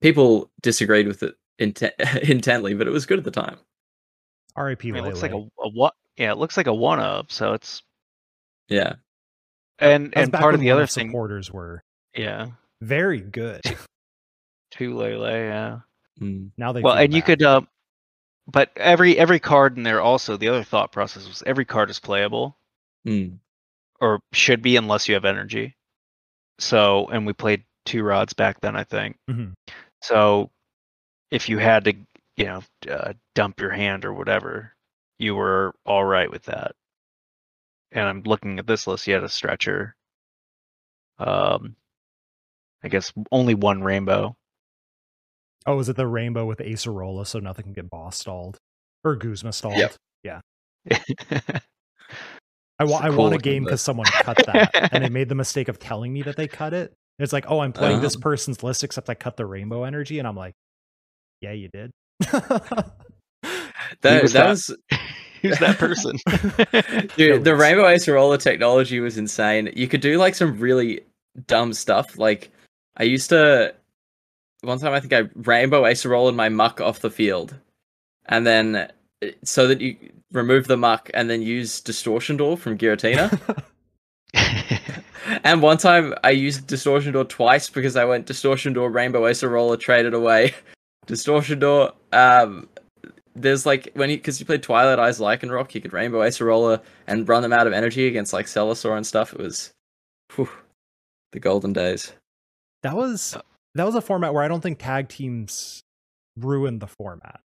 People disagreed with it intently, but it was good at the time. R.I.P. Lele. It looks like a what? Yeah, it looks like a one-up. So it's yeah, and part of the other thing supporters were very good to Lele. Yeah, now they you could. But every card in there also, the other thought process was every card is playable. Or should be, unless you have energy. So, and we played 2 rods back then, I think. Mm-hmm. So if you had to, you know, dump your hand or whatever, you were all right with that. And I'm looking at this list, you had a stretcher. I guess only 1 rainbow. Oh, is it the rainbow with Acerola so nothing can get boss stalled? Or Guzma stalled? Yep. Yeah. I won a game because someone cut that, and they made the mistake of telling me that they cut it. It's like, oh, I'm playing this person's list, except I cut the rainbow energy, and I'm like, yeah, you did. Who's that person? Dude, the rainbow Acerola technology was insane. You could do, like, some really dumb stuff. Like, I used to... one time I think I rainbow ace rolled my muck off the field, and then so that you remove the muck and then use Distortion Door from Giratina. And one time I used Distortion Door twice because I went Distortion Door, Rainbow Acer Roller, traded away. Distortion Door, there's like, when you, because you played Twilight Eyes Lycanroc, you could Rainbow Acer Roller and run them out of energy against like Celesaur and stuff. It was, whew, the golden days. That was a format where I don't think tag teams ruined the format.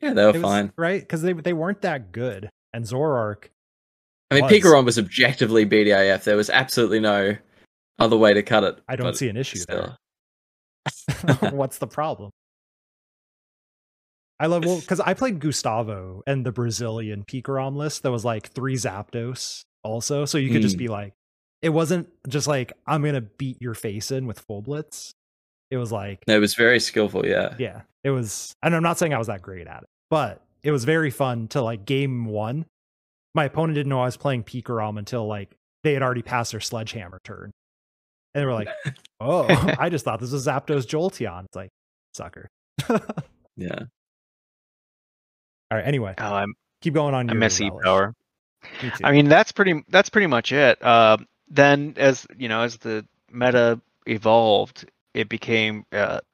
Yeah, they were fine. Right? Because they weren't that good. And Zoroark, I mean, Pikarom was objectively BDAF. There was absolutely no other way to cut it. I don't see an issue there. What's the problem? I love, well, because I played Gustavo and the Brazilian Pikarom list that was like 3 Zapdos also. So you could just be like, it wasn't just like, I'm going to beat your face in with full blitz. It was like, it was very skillful. Yeah. Yeah. It was, and I'm not saying I was that great at it, but it was very fun to like game one. My opponent didn't know I was playing Pikarom until like they had already passed their sledgehammer turn. And they were like, oh, I just thought this was Zapdos Jolteon. It's like, sucker. Yeah. All right. Anyway, keep going on your messy power. I mean, that's pretty much it. Then as you know, as the meta evolved, it became,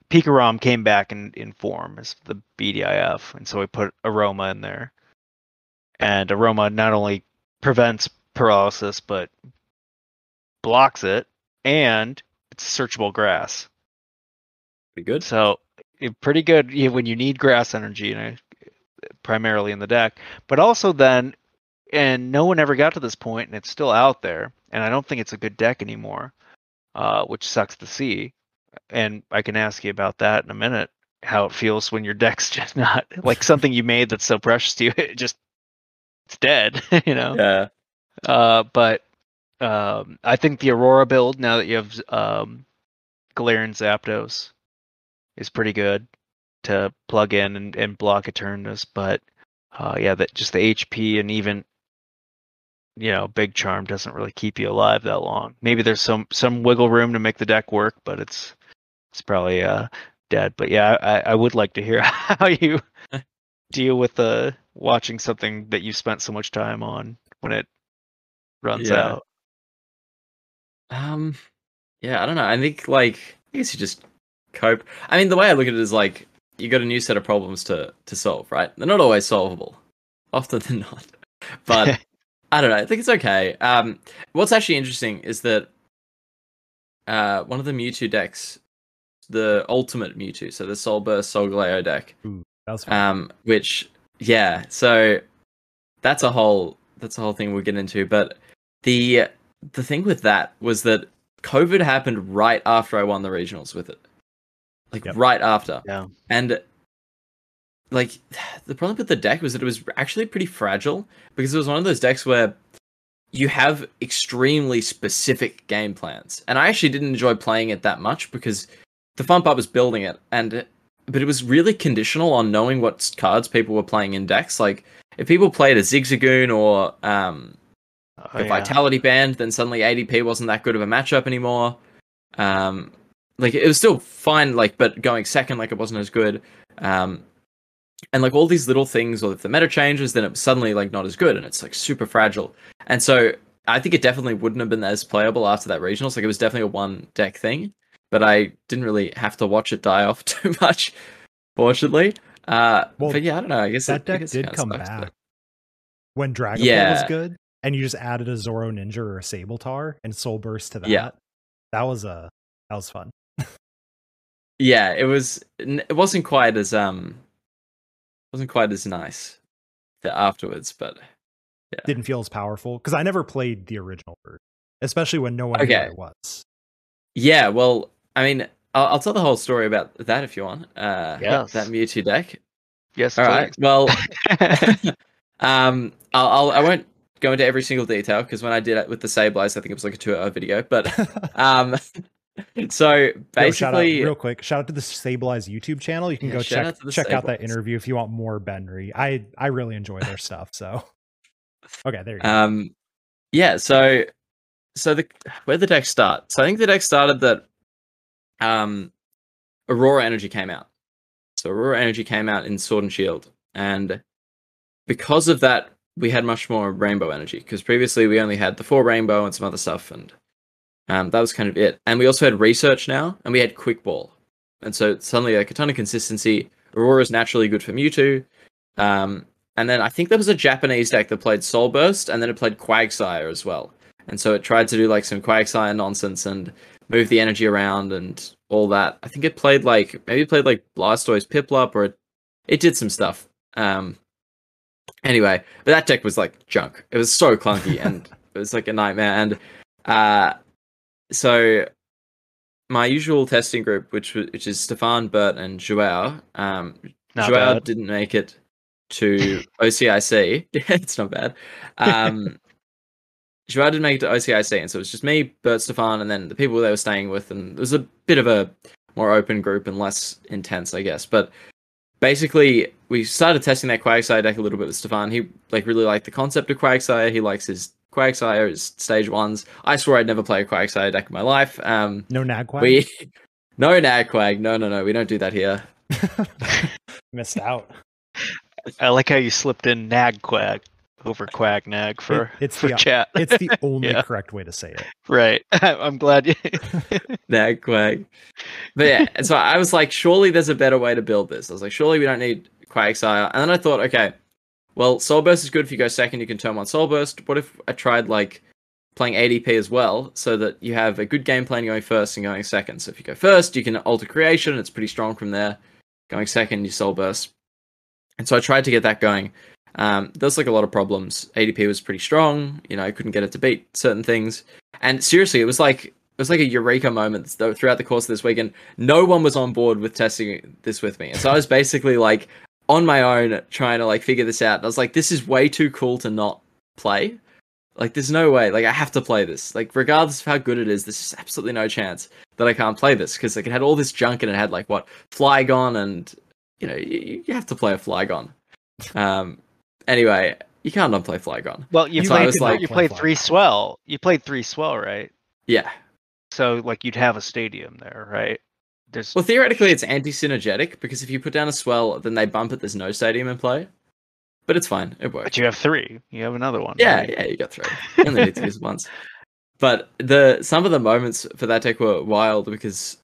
Pikarom came back in form as the BDIF. And so we put Aroma in there. And Aroma not only prevents paralysis, but blocks it, and it's searchable grass. Pretty good. So, pretty good when you need grass energy, primarily in the deck. But also then, and no one ever got to this point, and it's still out there, and I don't think it's a good deck anymore, which sucks to see. And I can ask you about that in a minute, how it feels when your deck's just not, like something you made that's so precious to you, it just... it's dead, you know. Yeah. But I think the Aurora build, now that you have Galarian Zapdos, is pretty good to plug in and block Eternatus. But yeah, that just the HP and even Big Charm doesn't really keep you alive that long. Maybe there's some wiggle room to make the deck work, but it's probably dead. But yeah, I would like to hear how you deal with the watching something that you spent so much time on when it runs out. Yeah, I don't know. I think I guess you just cope. I mean, the way I look at it is like you got a new set of problems to solve, right? They're not always solvable. Often they're not. But I don't know. I think it's okay. What's actually interesting is that one of the Mewtwo decks, the ultimate Mewtwo, so the Soul Burst Solgaleo deck. Ooh, that was fun. Which yeah, so that's a whole thing we'll get into. But the thing with that was that COVID happened right after I won the regionals with it, right after. Yeah. And the problem with the deck was that it was actually pretty fragile because it was one of those decks where you have extremely specific game plans. And I actually didn't enjoy playing it that much because the fun part was building it But it was really conditional on knowing what cards people were playing in decks. Like, if people played a Zigzagoon or Vitality Band, then suddenly ADP wasn't that good of a matchup anymore. It was still fine, but going second, it wasn't as good. And all these little things, or if the meta changes, then it's suddenly, not as good, and it's, super fragile. And so I think it definitely wouldn't have been as playable after that regionals. It was definitely a one-deck thing. But I didn't really have to watch it die off too much, fortunately. But yeah, I don't know. I guess that deck did come back when Dragonite was good, and you just added a Zoro Ninja or a Sabletoir and Soul Burst to that. Yeah. That was fun. Yeah, it wasn't quite as nice afterwards, but yeah, didn't feel as powerful because I never played the original version, especially when no one knew what it was. Yeah, well, I mean, I'll tell the whole story about that if you want. That Mewtwo deck. Yes. All right. Well, I won't go into every single detail because when I did it with the Sableye, I think it was a 2-hour video. But so basically, shout out to the Sableye's YouTube channel. You can go check out that interview if you want more Benry. I really enjoy their stuff. So okay, there you go. Yeah. So where'd the deck start? So I think the deck started that Aurora Energy came out. So Aurora Energy came out in Sword and Shield. And because of that, we had much more Rainbow Energy, because previously we only had the 4 Rainbow and some other stuff, and that was kind of it. And we also had Research now, and we had Quick Ball. And so suddenly, like, a ton of consistency. Aurora's naturally good for Mewtwo. And then I think there was a Japanese deck that played Soul Burst, and then it played Quagsire as well. And so it tried to do, like, some Quagsire nonsense and move the energy around and all that. I think it played, like, maybe it played, like, Blastoise Piplup, or it did some stuff. Anyway, but that deck was, like, junk. It was so clunky, and it was, like, a nightmare. And so my usual testing group, which is Stefan, Bert, and Joao. Joao didn't make it to OCIC. It's not bad. Joao didn't make it to OCIC, and so it was just me, Bert, Stefan, and then the people they were staying with, and it was a bit of a more open group and less intense, I guess. But basically, we started testing that Quagsire deck a little bit with Stefan. He, like, really liked the concept of Quagsire. He likes his Quagsire, his stage ones. I swore I'd never play a Quagsire deck in my life. No Nagquag? No Nagquag. No. We don't do that here. Missed out. I like how you slipped in Nagquag over Quagnag for chat. It's the only correct way to say it. Right. I'm glad you... Nagquag. But yeah, and so I was like, surely there's a better way to build this. I was like, surely we don't need Quagsire. And then I thought, okay, well, Soul Burst is good. If you go second, you can turn one Soul Burst. What if I tried, like, playing ADP as well, so that you have a good game plan going first and going second? So if you go first, you can alter creation. It's pretty strong from there. Going second, you Soul Burst. And so I tried to get that going. There's, like, a lot of problems. ADP was pretty strong. You know, I couldn't get it to beat certain things. And seriously, it was like a eureka moment throughout the course of this week, and no one was on board with testing this with me. And so I was basically, like, on my own trying to, like, figure this out. And I was like, this is way too cool to not play. Like, there's no way. Like, I have to play this. Like, regardless of how good it is, there's just absolutely no chance that I can't play this, because, like, it had all this junk, and it had, like, what, Flygon, and, you know, you have to play a Flygon. Anyway, you can't unplay Flygon. Well, you played three Swell. You played three Swell, right? Yeah. So, like, you'd have a stadium there, right? Well, theoretically, it's anti-synergetic, because if you put down a Swell, then they bump it. There's no stadium in play. But it's fine. It works. But you have three. You have another one. Yeah, right? Yeah, you got three. You only need to use once. But some of the moments for that deck were wild, because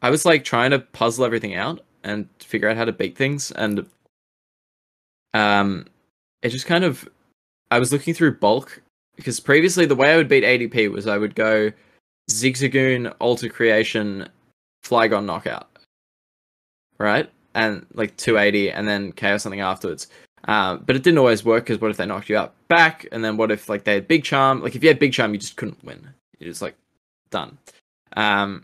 I was, like, trying to puzzle everything out and figure out how to beat things. And it just kind of... I was looking through bulk, because previously the way I would beat ADP was I would go Zigzagoon, Alter Creation, Flygon Knockout, right? And, like, 280, and then KO something afterwards. But it didn't always work, because what if they knocked you out back, and then what if, like, they had Big Charm? Like, if you had Big Charm, you just couldn't win. You're just, like, done. And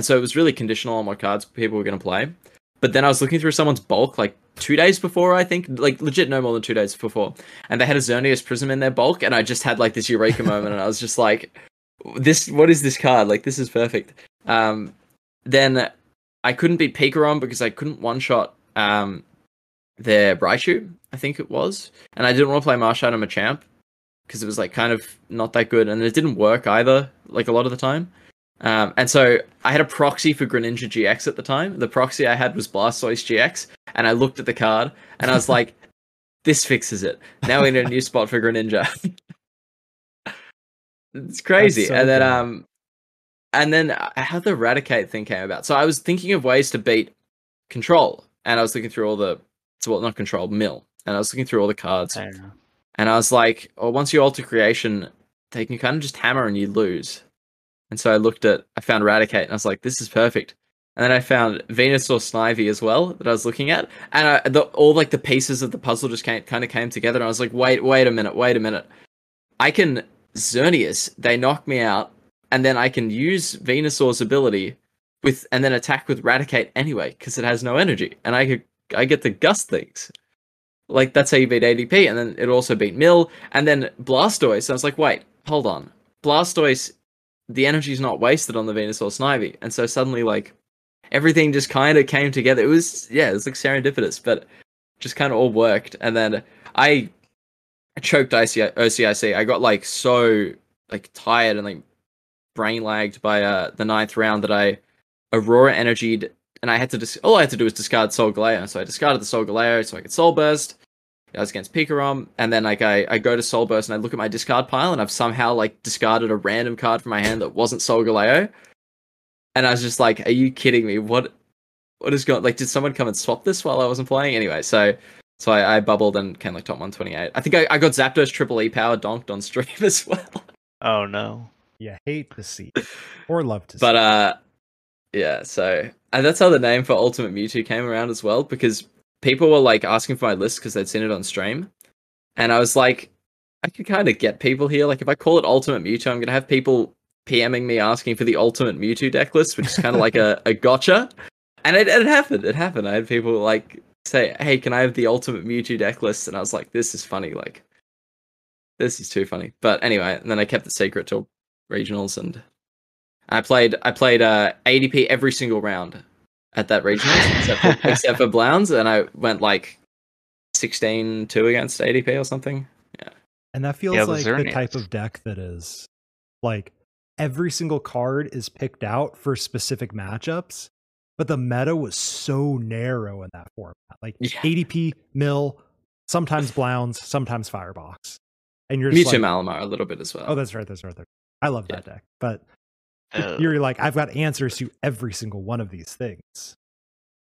so it was really conditional on what cards people were going to play. But then I was looking through someone's bulk, like, 2 days before, I think. Like, legit no more than 2 days before. And they had a Xerneas Prism in their bulk, and I just had, like, this eureka moment, and I was just like, what is this card? Like, this is perfect. Then I couldn't beat Pikarom, because I couldn't one-shot their Raichu, I think it was. And I didn't want to play Marshadow Machamp, because it was, like, kind of not that good. And it didn't work either, like, a lot of the time. And so I had a proxy for Greninja GX at the time. The proxy I had was Blastoise GX, and I looked at the card, and I was like, this fixes it. Now we need a new spot for Greninja. It's crazy. So and then... And then how the Eradicate thing came about. So I was thinking of ways to beat Control, and I was looking through all the... Well, not Control, Mill. And I was looking through all the cards. I don't know. And I was like, oh, once you alter creation, they can kind of just hammer and you lose. And so I found Eradicate, and I was like, this is perfect. And then I found Venusaur Snivy as well, that I was looking at. And all, like, the pieces of the puzzle just came together, and I was like, wait a minute. I can Xerneas, they knock me out, and then I can use Venusaur's ability and then attack with Eradicate anyway, because it has no energy, and I get to gust things. Like, that's how you beat ADP, and then it also beat Mill, and then Blastoise. I was like, wait, hold on. Blastoise, the energy's not wasted on the Venusaur Snivy, and so suddenly, like, everything just kind of came together. It was like serendipitous, but just kind of all worked, and then I choked OCIC. I got, like, so, like, tired and, like, brain lagged by the ninth round that I Aurora Energied and I had to all I had to do was discard Solgaleo. So I discarded the Solgaleo so I could Soul Burst. I was against Pikarom, and then like I go to Soul Burst and I look at my discard pile, and I've somehow like discarded a random card from my hand that wasn't Solgaleo. And I was just like, "Are you kidding me? What is going? Like, did someone come and swap this while I wasn't playing?" Anyway, so I bubbled and came like top 128. I think I got Zapdos triple E power donked on stream as well. Oh no! You hate to see it. Or love to see it. But yeah. So and that's how the name for Ultimate Mewtwo came around as well, because people were like asking for my list because they'd seen it on stream, and I was like, I could kind of get people here. Like, if I call it Ultimate Mewtwo, I'm gonna have people PMing me asking for the Ultimate Mewtwo deck list, which is kind of like a gotcha. And it happened. It happened. I had people like say, "Hey, can I have the Ultimate Mewtwo deck list?" And I was like, "This is funny. Like, this is too funny." But anyway, and then I kept it secret till regionals, and I played ADP every single round at that regionals, except for Blounds, and I went like 16-2 against ADP or something. Yeah, and that feels like the type of deck that is like every single card is picked out for specific matchups. But the meta was so narrow in that format. Like, yeah. ADP, Mill, sometimes Blounds, sometimes Firebox. And you're just Mewtwo, like, Malamar a little bit as well. Oh, that's right. That's right. I love that deck. But you're like, I've got answers to every single one of these things.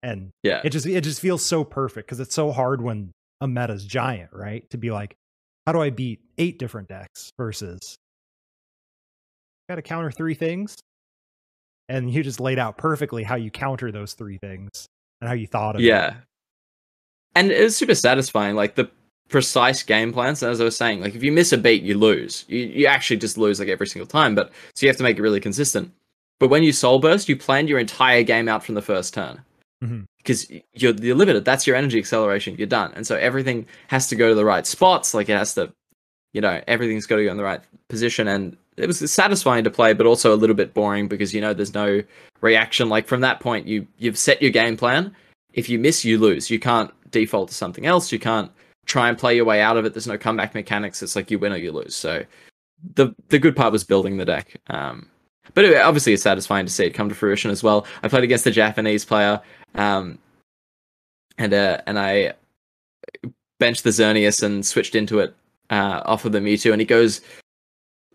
And it just feels so perfect, because it's so hard when a meta's giant, right? To be like, how do I beat 8 different decks versus got to counter 3 things? And you just laid out perfectly how you counter those 3 things and how you thought of it. Yeah. And it was super satisfying, like the precise game plans. As I was saying, like, if you miss a beat, you lose. You actually just lose like every single time, but so you have to make it really consistent. But when you Soul Burst, you planned your entire game out from the first turn. Because you're limited. That's your energy acceleration. You're done. And so everything has to go to the right spots. Like, it has to, you know, everything's got to go in the right position. And it was satisfying to play, but also a little bit boring, because, you know, there's no reaction. Like, from that point, you've set your game plan. If you miss, you lose. You can't default to something else. You can't try and play your way out of it. There's no comeback mechanics. It's like you win or you lose. So the good part was building the deck. But anyway, obviously it's satisfying to see it come to fruition as well. I played against a Japanese player, and I benched the Xerneas and switched into it off of the Mewtwo, and he goes...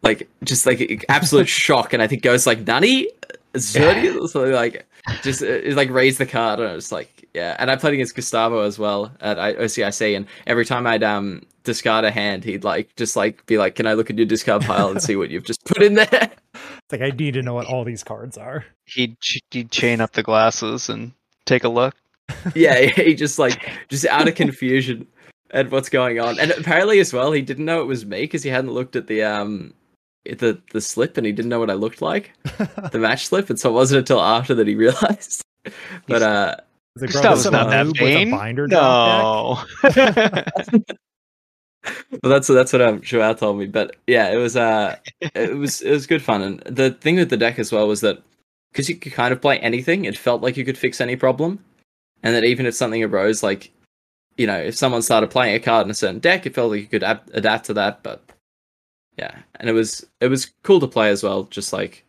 like, just like absolute shock, and I think goes like Nani, Xerneas, or something, like just it, like raised the card, and I was like, yeah. And I played against Gustavo as well at OCIC, and every time I'd discard a hand, he'd like just like be like, "Can I look at your discard pile and see what you've just put in there?" It's like, I need to know what all these cards are. He'd chain up the glasses and take a look. Yeah, he just like just out of confusion at what's going on, and apparently as well, he didn't know it was me because he hadn't looked at the slip, and he didn't know what I looked like, the match slip, and so it wasn't until after that he realized. But Gustav's not that vain. No. Well, that's what Joao told me. But yeah, it was good fun. And the thing with the deck as well was that because you could kind of play anything, it felt like you could fix any problem, and that even if something arose, like, you know, if someone started playing a card in a certain deck, it felt like you could adapt to that. But yeah, and it was cool to play as well. Just like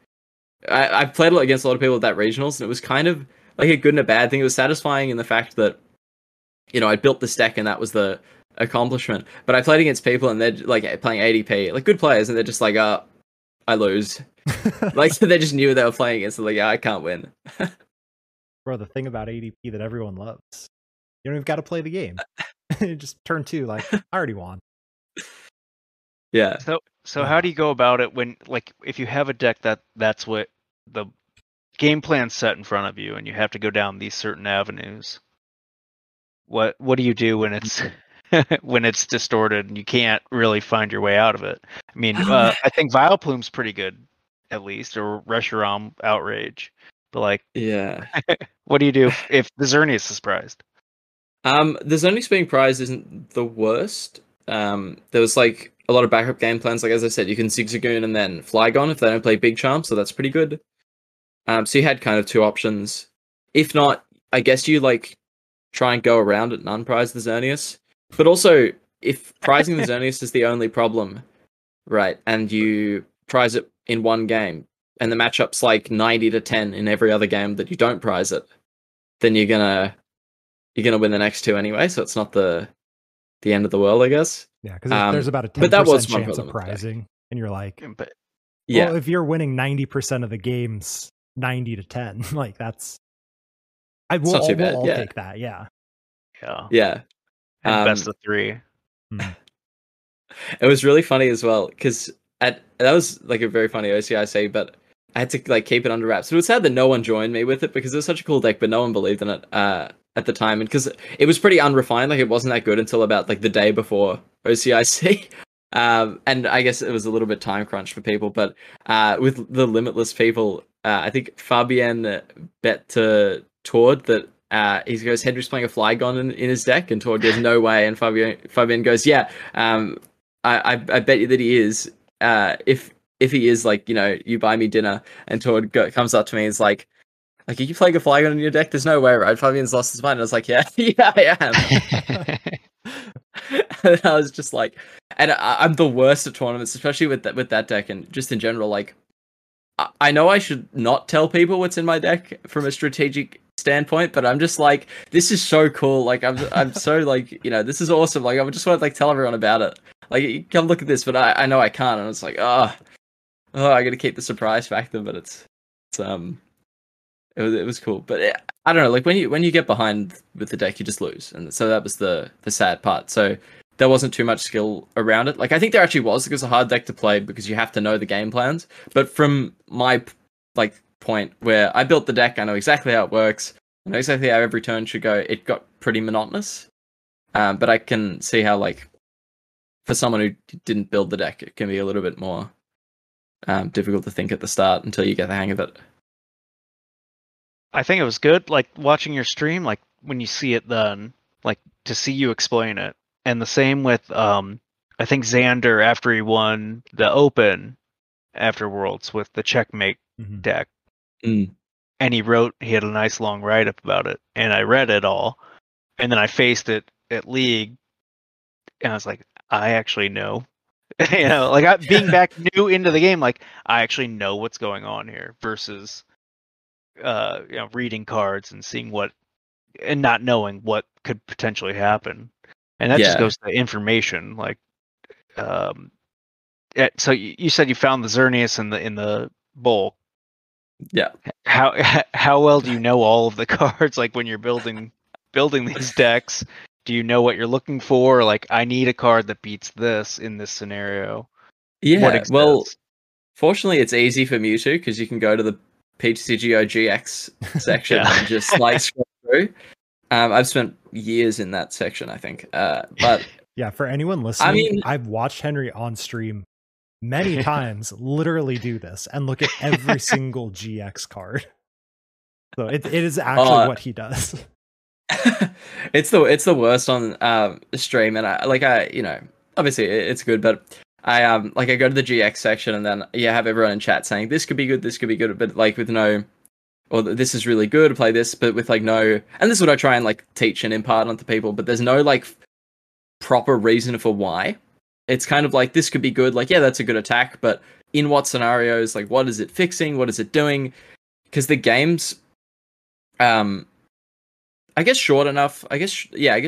I played a lot against a lot of people at that regionals, and it was kind of like a good and a bad thing. It was satisfying in the fact that, you know, I built this deck and that was the accomplishment. But I played against people and they're like playing ADP, like good players, and they're just like, I lose. Like, so they just knew they were playing against, so like, I can't win. Bro, the thing about ADP that everyone loves, you don't even got to play the game. Just turn 2, like, I already won. Yeah. So how do you go about it when, like, if you have a deck that's what the game plan's set in front of you, and you have to go down these certain avenues? What do you do when it's when it's distorted and you can't really find your way out of it? I mean, I think Vileplume's pretty good, at least, or Reshiram Outrage. But like, yeah, what do you do if the Xerneas is prized? The Xerneas being prized isn't the worst. There was like a lot of backup game plans. Like, as I said, you can Zigzagoon and then Flygon if they don't play Big Charm, so that's pretty good. So you had kind of 2 options. If not, I guess you like try and go around it and unprize the Xerneas. But also, if prizing the Xerneas is the only problem, right, and you prize it in one game, and the matchup's like 90-10 in every other game that you don't prize it, then you're gonna win the next two anyway, so it's not the end of the world, I guess. Yeah, because there's about a 10% chance of prizing, and you're like, but, yeah, well, if you're winning 90% of the games, 90 to 10, like that's, I will all take that. Yeah, yeah, yeah. And best of three. It was really funny as well, because that was like a very funny OCIC, but I had to like keep it under wraps. So it was sad that no one joined me with it, because it was such a cool deck, but no one believed in it at the time, and because it was pretty unrefined, like it wasn't that good until about like the day before OCIC. And I guess it was a little bit time crunch for people, but with the limitless people, I think Fabien bet to Tord that he goes, Henry's playing a Flygon in his deck, and Tord goes, no way, and Fabien goes, yeah, I bet you that he is. If he is, like, you know, you buy me dinner, and Tord comes up to me and is like, are you playing a Flygon in your deck? There's no way, right? Fabian's lost his mind. And I was like, yeah, I am. And I was just like, and I'm the worst at tournaments, especially with that deck, and just in general, like, I know I should not tell people what's in my deck from a strategic standpoint, but I'm just like, this is so cool. Like, I'm so like, you know, this is awesome. Like, I just want to like tell everyone about it. Like, come look at this, but I know I can't. And it's like, oh, I got to keep the surprise factor, but it was cool. But it, I don't know, like when you get behind with the deck, you just lose. And so that was the sad part. So there wasn't too much skill around it. Like, I think there actually was, because it's a hard deck to play because you have to know the game plans. But from my like point where I built the deck, I know exactly how it works. I know exactly how every turn should go. It got pretty monotonous. But I can see how, like, for someone who didn't build the deck, it can be a little bit more difficult to think at the start until you get the hang of it. I think it was good, like, watching your stream, like, when you see it then, like, to see you explain it. And the same with, I think Xander, after he won the Open after Worlds with the Checkmate deck. Mm. And he had a nice long write-up about it, and I read it all, and then I faced it at League, and I was like, I actually know. You know, like, being back new into the game, like, I actually know what's going on here versus, you know, reading cards and seeing what, and not knowing what could potentially happen. And that just goes to information, like, so you said you found the Xerneas in the bowl. Yeah. How well do you know all of the cards? Like, when you're building these decks, do you know what you're looking for? Like, I need a card that beats this in this scenario. Yeah, well, fortunately, it's easy for Mewtwo, because you can go to the PTCGOGX section and just, like, scroll through. I've spent years in that section, I think. But yeah, for anyone listening, I mean, I've watched Henry on stream many times literally do this and look at every single GX card. So it is actually what he does. It's the worst on stream, and I you know, obviously it's good, but I like, I go to the GX section, and then have everyone in chat saying this could be good, but like with no, or this is really good, play this, but with like no, and this is what I try and like teach and impart onto people, but there's no like proper reason for why. It's kind of like, this could be good, like, yeah, that's a good attack, but in what scenarios, like, what is it fixing, what is it doing? Because the game's I guess short enough. I guess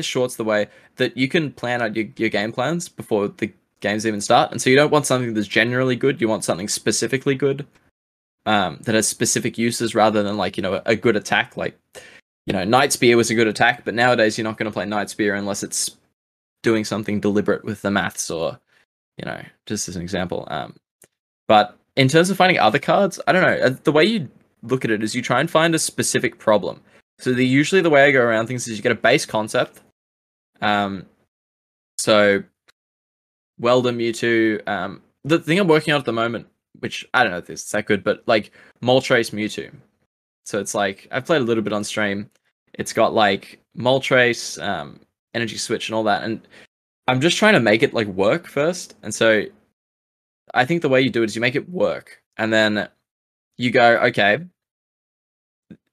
short's the way that you can plan out your game plans before the games even start. And so you don't want something that's generally good. You want something specifically good, that has specific uses, rather than, like, you know, a good attack. Like, you know, Night Spear was a good attack, but nowadays you're not going to play Night Spear unless it's doing something deliberate with the maths, or, you know, just as an example. But in terms of finding other cards, I don't know. The way you look at it is you try and find a specific problem. So usually the way I go around things is you get a base concept. So Welder, Mewtwo. The thing I'm working on at the moment, which I don't know if it's that good, but like Moltres, Mewtwo. So it's like, I've played a little bit on stream. It's got like Moltres, Energy Switch and all that. And I'm just trying to make it like work first. And so I think the way you do it is you make it work. And then you go, okay.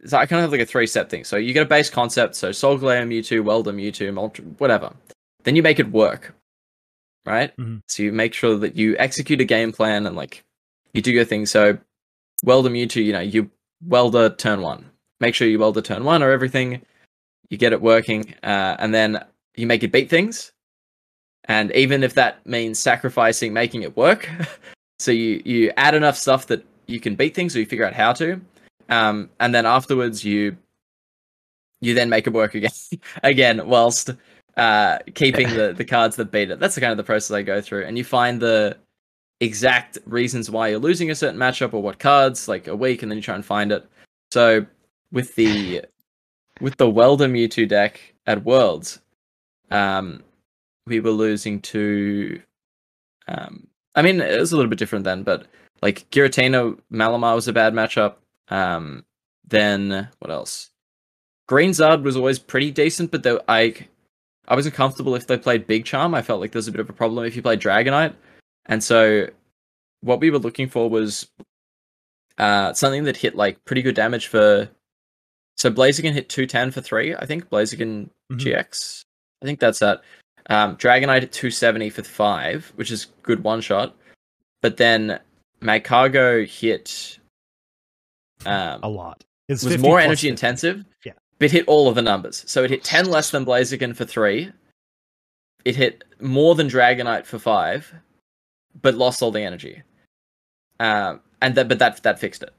So I kind of have like a three-step thing. So you get a base concept, so Solgaleo, Mewtwo, Welder, Mewtwo, whatever. Then you make it work, right? Mm-hmm. So you make sure that you execute a game plan and like you do your thing. So Welder, Mewtwo, you know, you Welder turn one. make sure you weld the turn one or everything, you get it working, and then you make it beat things. And even if that means sacrificing making it work, so you add enough stuff that you can beat things, or you figure out how to, and then afterwards you then make it work again whilst keeping the cards that beat it. That's the kind of the process I go through, and you find the exact reasons why you're losing a certain matchup or what cards, like a week, and then you try and find it. So with the Welder Mewtwo deck at Worlds, we were losing to, I mean, it was a little bit different then, but like Giratina, Malamar was a bad matchup. Then what else? Green Zard was always pretty decent, but I wasn't comfortable if they played Big Charm. I felt like there was a bit of a problem if you played Dragonite. And so what we were looking for was something that hit like pretty good damage for... So Blaziken hit 210 for 3, I think. Blaziken GX. I think that's that. Dragonite at 270 for 5, which is good one shot. But then Magcargo hit a lot. It was more energy intensive. Yeah. But hit all of the numbers. So it hit 10 less than Blaziken for 3. It hit more than Dragonite for 5, but lost all the energy. But that fixed it.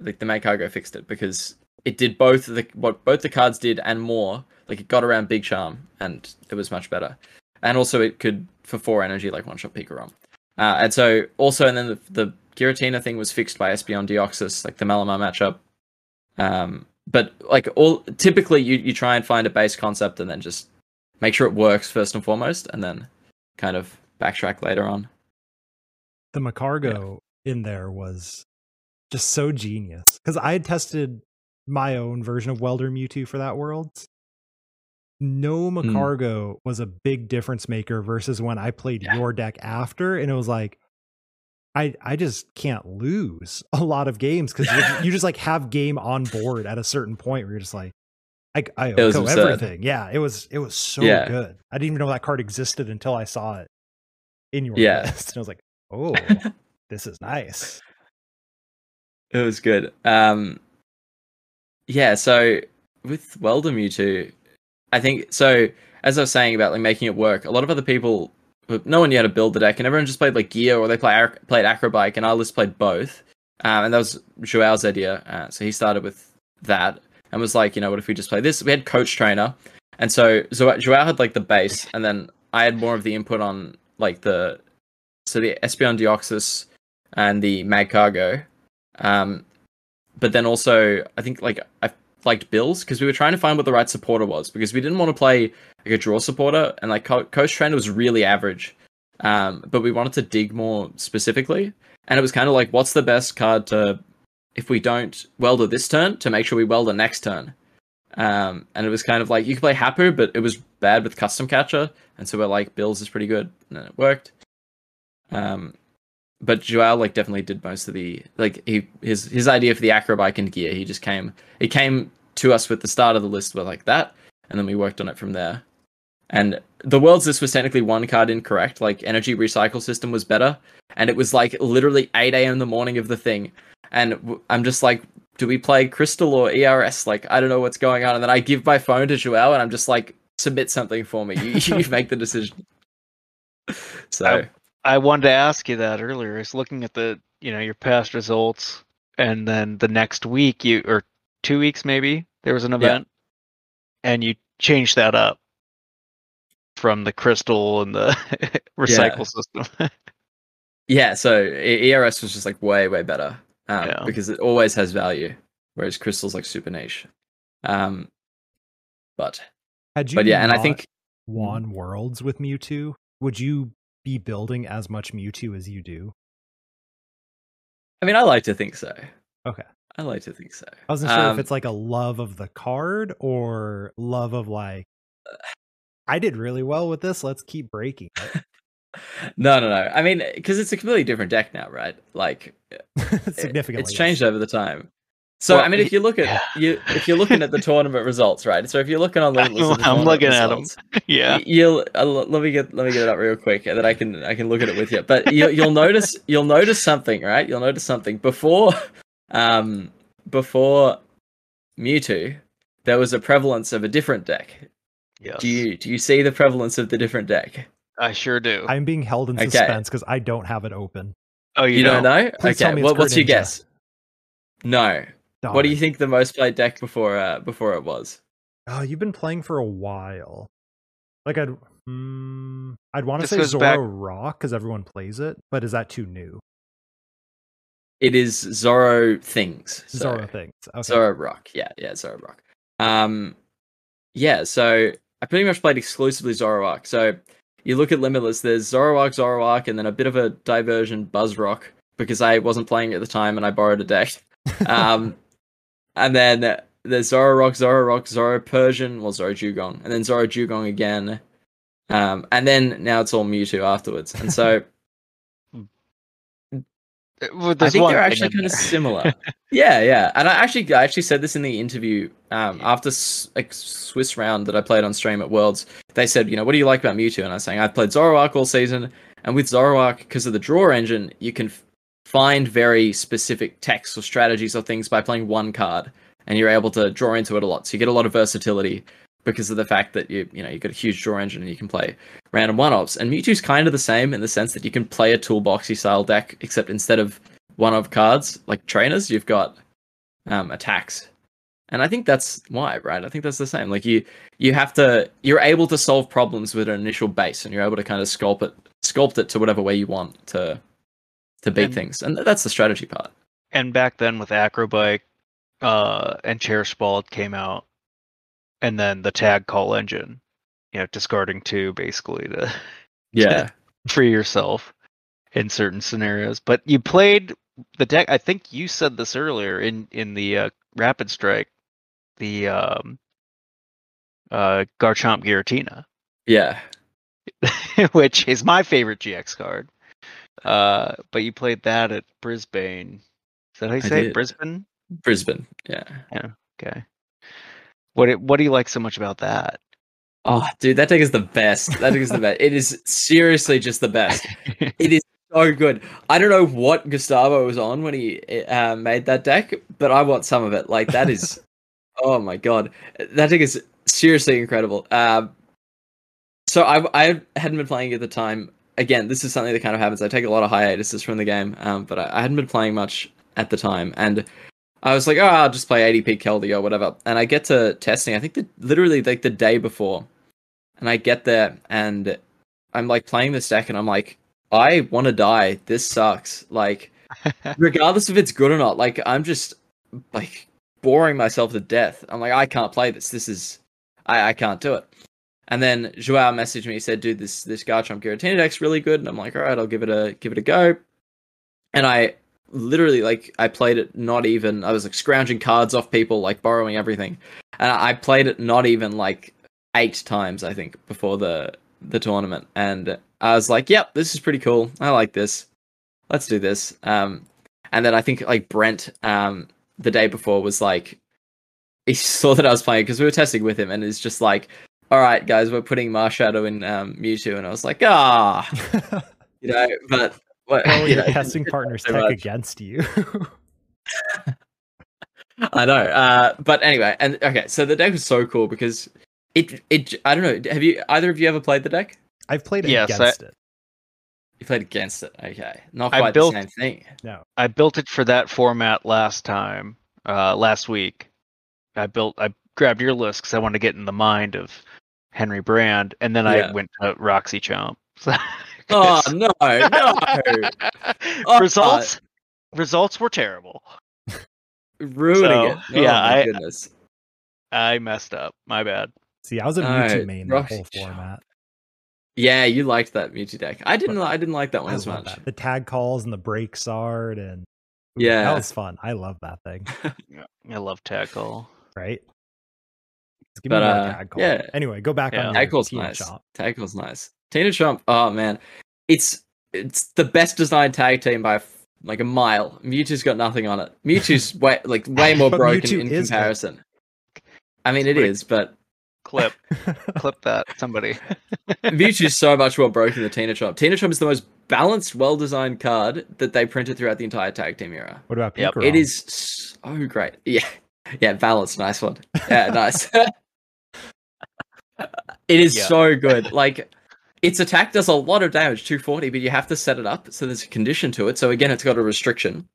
Like the Magcargo fixed it because it did both the cards did and more. Like it got around Big Charm and it was much better. And also it could, for 4 energy, like one shot Pikarom. And then the Giratina thing was fixed by Espeon Deoxys, like the Malamar matchup. But like typically you try and find a base concept and then just make sure it works first and foremost, and then kind of backtrack later on. The Magcargo in there was just so genius, because I had tested my own version of Welder Mewtwo for that world. No Magcargo was a big difference maker versus when I played your deck after, and it was like, I just can't lose a lot of games because you just like have game on board at a certain point where you're just like, I go everything. Yeah, it was so good. I didn't even know that card existed until I saw it in your list, and I was like, oh, this is nice. It was good. So with Welder Mewtwo, I think, so as I was saying about like making it work, a lot of other people, no one knew how to build the deck, and everyone just played like Gear, or they played Acrobike, and our list played both. And that was Joao's idea. So he started with that and was like, you know, what if we just play this? We had Coach Trainer. And so Joao had like the base, and then I had more of the input on like the Espeon Deoxys and the Magcargo. But then also I think like I liked Bills, because we were trying to find what the right supporter was, because we didn't want to play like a draw supporter, and like Coach Trainer was really average. But we wanted to dig more specifically, and it was kind of like, what's the best card to, if we don't welder this turn, to make sure we welder next turn. And it was kind of like, you could play Hapu, but it was bad with Custom Catcher, and so we're like, Bills is pretty good, and it worked. But Joao like definitely did most of the, like his idea for the Acrobike and Gear, it came to us with the start of the list, were like that, and then we worked on it from there. And the Worlds list was technically one card incorrect, like Energy Recycle System was better, and it was like literally 8 a.m. in the morning of the thing, and I'm just like, do we play Crystal or ERS? Like, I don't know what's going on. And then I give my phone to Joao and I'm just like, submit something for me. You make the decision. So. I wanted to ask you that earlier. I was looking at the, you know, your past results, and then the next week or 2 weeks maybe, there was an event, and you changed that up from the Crystal and the recycle system. So ERS was just like way better because it always has value, whereas Crystal's like super niche. And I think won Worlds with Mewtwo, would you be building as much Mewtwo as you do? I mean, I like to think so. Okay. I like to think so. I wasn't sure if it's like a love of the card or love of like, I did really well with this, let's keep breaking it. No. I mean, because it's a completely different deck now, right? Like, significantly. It's changed over the time. So, well, I mean, if you're looking at the tournament results, right? So if you're looking on the list, I'm looking results, at them. Yeah. Let me get it up real quick, and then I can look at it with you. But you'll notice something, right? You'll notice something before Mewtwo, there was a prevalence of a different deck. Yes. Do you see the prevalence of the different deck? I sure do. I'm being held in suspense because I don't have it open. Oh, you don't know? Please okay, what's your guess? No. Darn. What do you think the most played deck before it was? Oh, you've been playing for a while. Like I'd want to say Zoroark Rock because everyone plays it, but is that too new? It is Zoro things. So. Zoro things. Okay. Zoro Rock. Yeah, Zoro Rock. Yeah, so I pretty much played exclusively Zoroark. So you look at Limitless, there's Zoroark, and then a bit of a diversion Buzzrock because I wasn't playing at the time and I borrowed a deck. And then there's Zoroark, Zoroppersian, well, Zorodugong, and then Zorodugong again. And then now it's all Mewtwo afterwards. And so well, I think they're actually kind of similar. Yeah. And I actually said this in the interview after a Swiss round that I played on stream at Worlds. They said, what do you like about Mewtwo? And I was saying, I've played Zoroark all season. And with Zoroark, because of the draw engine, you can find very specific texts or strategies or things by playing one card. And you're able to draw into it a lot. So you get a lot of versatility because of the fact that you've got a huge draw engine and you can play random one-offs. And Mewtwo's kind of the same in the sense that you can play a toolboxy style deck, except instead of one-off cards, like trainers, you've got attacks. And I think that's why, right? I think that's the same. Like you're able to solve problems with an initial base and you're able to kind of sculpt it to whatever way you want to beat things. And that's the strategy part. And back then with Acrobike and Chairspald came out. And then the tag call engine, discarding two basically to free yourself in certain scenarios. But you played the deck. I think you said this earlier in the Rapid Strike, the Garchomp Giratina. Yeah, which is my favorite GX card. But you played that at Brisbane. Is that how you say it? Brisbane? Brisbane. Yeah. Okay. What do you like so much about that? Oh, dude, that deck is the best. That deck is the best. It is seriously just the best. It is so good. I don't know what Gustavo was on when he made that deck, but I want some of it. Like, that is... oh, my God. That deck is seriously incredible. So I hadn't been playing at the time. Again, this is something that kind of happens. I take a lot of hiatuses from the game, but I hadn't been playing much at the time, and... I was like, I'll just play ADP Keldeo or whatever. And I get to testing, I think literally like the day before. And I get there and I'm like playing this deck and I'm like, I want to die. This sucks. Like, regardless if it's good or not, like I'm just like boring myself to death. I'm like, I can't play this. This is, I can't do it. And then Joao messaged me. He said, dude, this Garchomp Giratina deck's really good. And I'm like, all right, I'll give it a go. And I literally, like, I played it not even... I was, like, scrounging cards off people, like, borrowing everything. And I played it not even, like, 8 times, I think, before the tournament. And I was like, yep, this is pretty cool. I like this. Let's do this. And then I think, like, Brent, the day before was, like... He saw that I was playing, because we were testing with him, and it's just like, all right, guys, we're putting Marshadow in Mewtwo. And I was like, but... Well, your testing partner's tech against you. I know, but anyway, so the deck was so cool because it I don't know. Have you either of you ever played the deck? I've played against it. You played against it, okay? Not quite the same thing. No, I built it for that format last week. I grabbed your list because I wanted to get in the mind of Henry Brand, and then I went to Roxy Chomp. Oh no! Results were terrible. Ruining it. Goodness. I messed up. My bad. See, I was a Mewtwo main the whole format. Yeah, you liked that Mewtwo deck. I didn't like that one as much. The tag calls and the breaksard and that was fun. I love that thing. I love tag call. Right. Give me more tag call. Yeah. Anyway, go back on tag call's nice. Tag call's nice. Tina Trump, oh man, it's the best designed tag team by like a mile. Mewtwo's got nothing on it. Mewtwo's way more broken in comparison. I mean, it is, but clip that somebody. Mewtwo's so much more broken than Tina Trump. Tina Trump is the most balanced, well-designed card that they printed throughout the entire tag team era. What about Pikarom? It is so great. Yeah, Yeah, balance. Nice one. Yeah, nice. It is so good. Like, its attack does a lot of damage, 240, but you have to set it up so there's a condition to it. So again, it's got a restriction.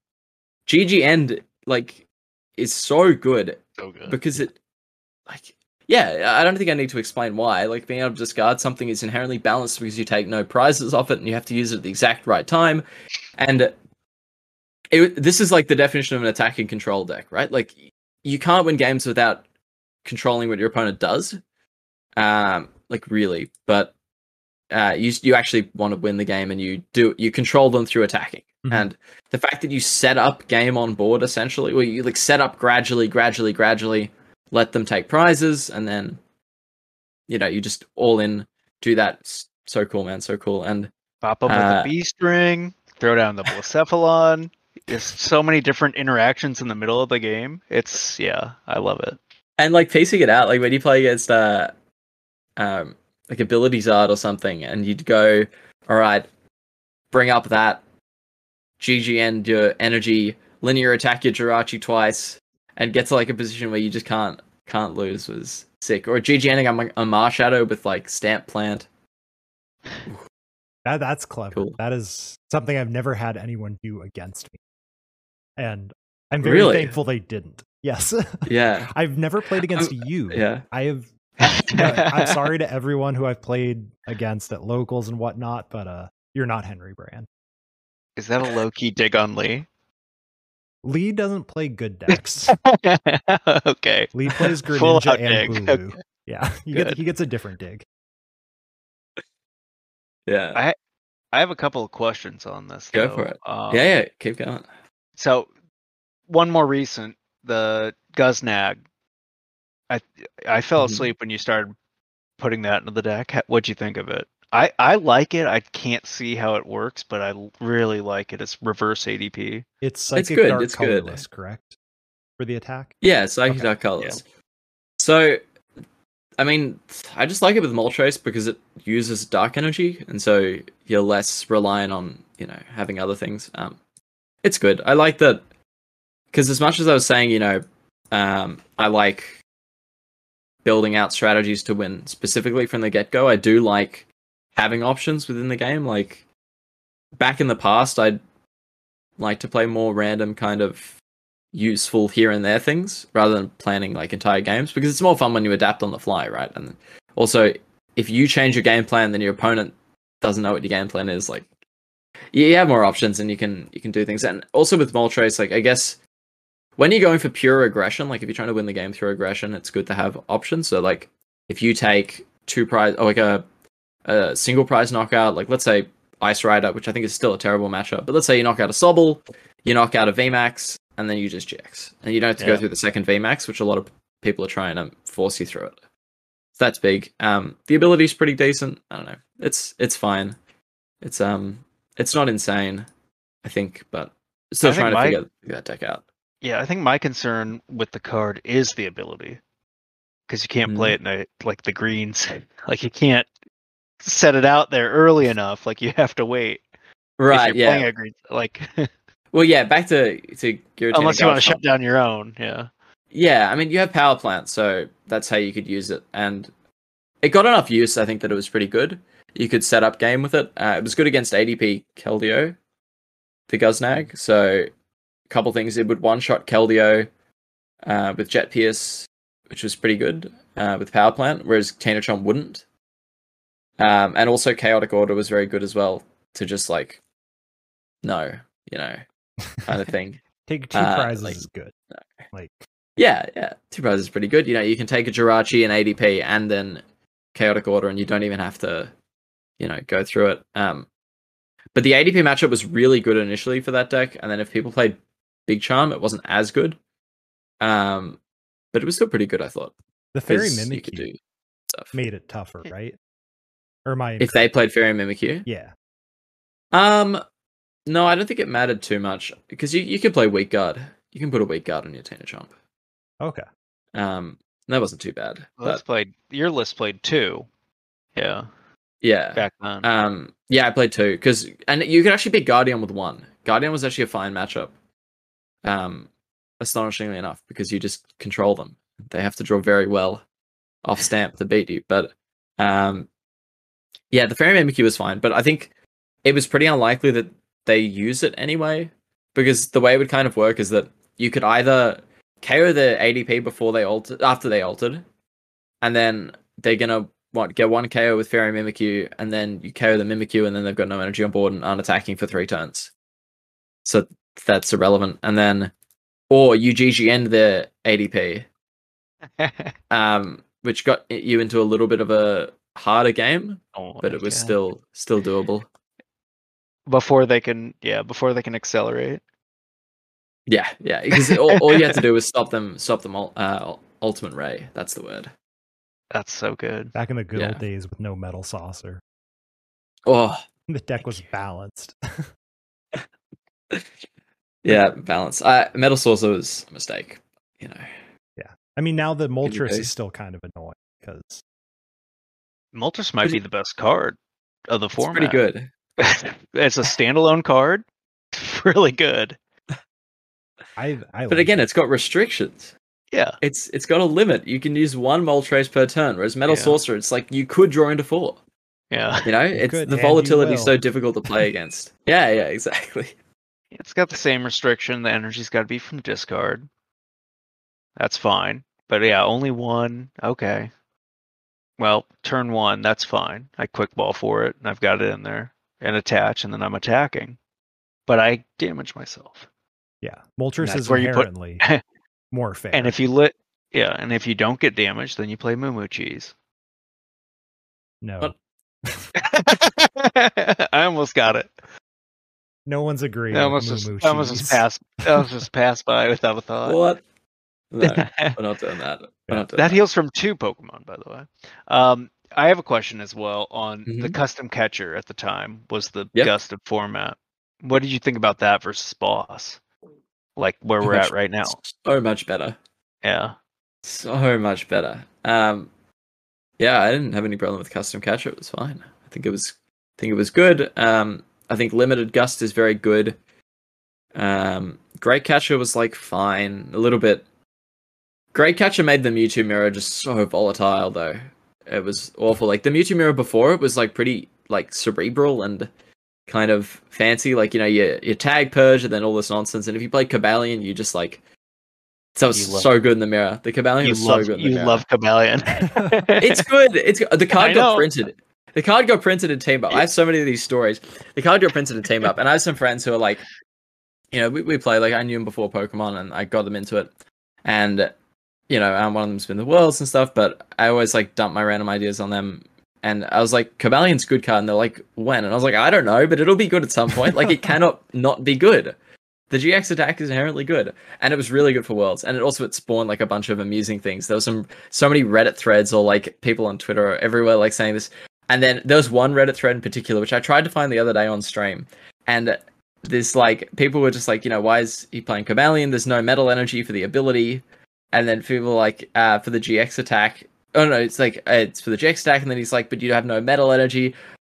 GG End, like, is so good. So good. Because it, like, yeah, I don't think I need to explain why. Like, being able to discard something is inherently balanced because you take no prizes off it and you have to use it at the exact right time. And this is like the definition of an attack and control deck, right? Like, you can't win games without controlling what your opponent does. Like, really. But you actually want to win the game, and you control them through attacking. Mm-hmm. And the fact that you set up game on board, essentially, where you, like, set up gradually, let them take prizes, and then, you know, you just all in, do that. So cool, man. So cool. And pop up with the B string, throw down the Blacephalon. There's so many different interactions in the middle of the game. It's, yeah, I love it. And, like, piecing it out, like, when you play against, like, Abilities Art or something, and you'd go, all right, bring up that, GG End your energy, linear attack your Jirachi twice, and get to, like, a position where you just can't lose was sick. Or GG Ending a Marshadow with, like, Stamp Plant. That's clever. Cool. That is something I've never had anyone do against me. And I'm very thankful they didn't. Yes. Yeah. I've never played against you. Yeah. I have. I'm sorry to everyone who I've played against at locals and whatnot, but you're not Henry Brand. Is that a low key dig on Lee? Lee doesn't play good decks. Okay. Lee plays Greninja and dig. Okay. Yeah. He gets a different dig. Yeah. I have a couple of questions on this. Go for it. Yeah. Keep going. So, one more recent, the Guznag. I fell asleep when you started putting that into the deck. What'd you think of it? I like it. I can't see how it works, but I really like it. It's reverse ADP. It's Psychic Dark Colorless, correct? For the attack? Yeah, Psychic Dark Colorless. Yeah. So, I mean, I just like it with Moltres because it uses dark energy, and so you're less reliant on, you know, having other things. It's good. I like that, because as much as I was saying, you know, I like building out strategies to win specifically from the get-go, I do like having options within the game. Like, back in the past, I'd like to play more random kind of useful here and there things rather than planning, like, entire games, because it's more fun when you adapt on the fly, right? And also, if you change your game plan, then your opponent doesn't know what your game plan is. Like, you have more options, and you can do things. And also with Moltres, like, I guess when you're going for pure aggression, like, if you're trying to win the game through aggression, it's good to have options. So, like, if you take two prize, or like a single prize knockout, like, let's say Ice Rider, which I think is still a terrible matchup, but let's say you knock out a Sobble, you knock out a VMAX, and then you just GX. And you don't have to go through the second VMAX, which a lot of people are trying to force you through it. So that's big. The ability's pretty decent. I don't know. It's fine. It's not insane, I think, but still trying to figure that deck out. Yeah, I think my concern with the card is the ability, because you can't play it in like the greens. Like, you can't set it out there early enough. Like, you have to wait. Right. If you're playing a green, like. Well, yeah. Back to Giratina. Unless you want to shut down your own. Yeah. Yeah, I mean, you have Power Plant, so that's how you could use it, and it got enough use, I think, that it was pretty good. You could set up game with it. It was good against ADP Keldeo, the Guznag. So, couple things. It would one-shot Keldeo with Jet Pierce, which was pretty good with Power Plant, whereas Teenachon wouldn't. And also Chaotic Order was very good as well, to just, like, no, you know, kind of thing. Take two prizes, like, is good. No. Like, yeah, two prizes is pretty good. You know, you can take a Jirachi and ADP and then Chaotic Order, and you don't even have to, you know, go through it. But the ADP matchup was really good initially for that deck, and then if people played Big Charm, it wasn't as good, but it was still pretty good, I thought. The Fairy Mimikyu made it tougher, right? Or my if they played Fairy Mimikyu, yeah. No, I don't think it mattered too much, because you can play Weak Guard. You can put a Weak Guard on your Teenachomp. Okay. That wasn't too bad. Your list played 2. Yeah. Yeah. Back then. Yeah, I played 2, because you could actually beat Guardian with 1. Guardian was actually a fine matchup. astonishingly enough, because you just control them. They have to draw very well off stamp to beat you. But yeah, the Fairy Mimikyu was fine, but I think it was pretty unlikely that they use it anyway, because the way it would kind of work is that you could either KO the ADP after they altered, and then they're gonna get one KO with Fairy Mimikyu, and then you KO the Mimikyu, and then they've got no energy on board and aren't attacking for 3 turns. So that's irrelevant. And then, or you GGN the ADP, which got you into a little bit of a harder game, but it was still doable. Before they can accelerate. Yeah, because all you have to do is stop them. Ultimate Ray, that's the word. That's so good. Back in the good old days with no Metal Saucer. Oh, the deck was balanced. Yeah, balance. Metal Saucer was a mistake, you know. Yeah, I mean, now the Moltres is still kind of annoying because Moltres might be the best card of the format. It's pretty good. It's a standalone card. It's really good. But again, it's got restrictions. Yeah, it's got a limit. You can use 1 Moltres per turn, whereas Metal Sorcerer, it's like you could draw into 4. Yeah, you know, the volatility is so difficult to play against. Yeah, exactly. It's got the same restriction. The energy's got to be from discard. That's fine, but yeah, only 1. Okay, well, turn 1, that's fine. I quick ball for it, and I've got it in there, and attach, and then I'm attacking, but I damage myself. Yeah, Moltres is inherently more fair. And if you and if you don't get damaged, then you play Moo Moo Cheese. No, but I almost got it. No one's agreeing. I almost just passed by without a thought. What? No, we're not doing that. That heals from 2 Pokemon, by the way. I have a question as well on the custom catcher. At the time, was the Gusted format. What did you think about that versus Boss? Like where we're at right now. So much better. Yeah. So much better. Yeah, I didn't have any problem with custom catcher. It was fine. I think it was good. I think limited gust is very good. Great catcher was like fine a little bit. Great catcher made the Mewtwo mirror just so volatile though. It was awful. Like the Mewtwo mirror before it was like pretty like cerebral and kind of fancy, like, you know, your tag purge and then all this nonsense. And if you play Kabalion, you just like so good in the mirror. The Kabalion is so good in the mirror. You love Kabalion. It's good. The card got printed in Team Up. I have so many of these stories. The card got printed in Team Up, and I have some friends who are like, you know, we play, like, I knew them before Pokemon and I got them into it. And, you know, one of them's been the Worlds and stuff, but I always like dump my random ideas on them. And I was like, Kabalion's good card. And they're like, when? And I was like, I don't know, but it'll be good at some point. Like, it cannot not be good. The GX attack is inherently good. And it was really good for Worlds. And it spawned, like, a bunch of amusing things. There was so many Reddit threads or, like, people on Twitter or everywhere, like, saying this. And then there was one Reddit thread in particular, which I tried to find the other day on stream. And this, like, people were just like, you know, why is he playing Kabalion? There's no metal energy for the ability. And then people were like, for the GX attack... Oh no, it's like, it's for the GX stack, and then he's like, but you have no metal energy.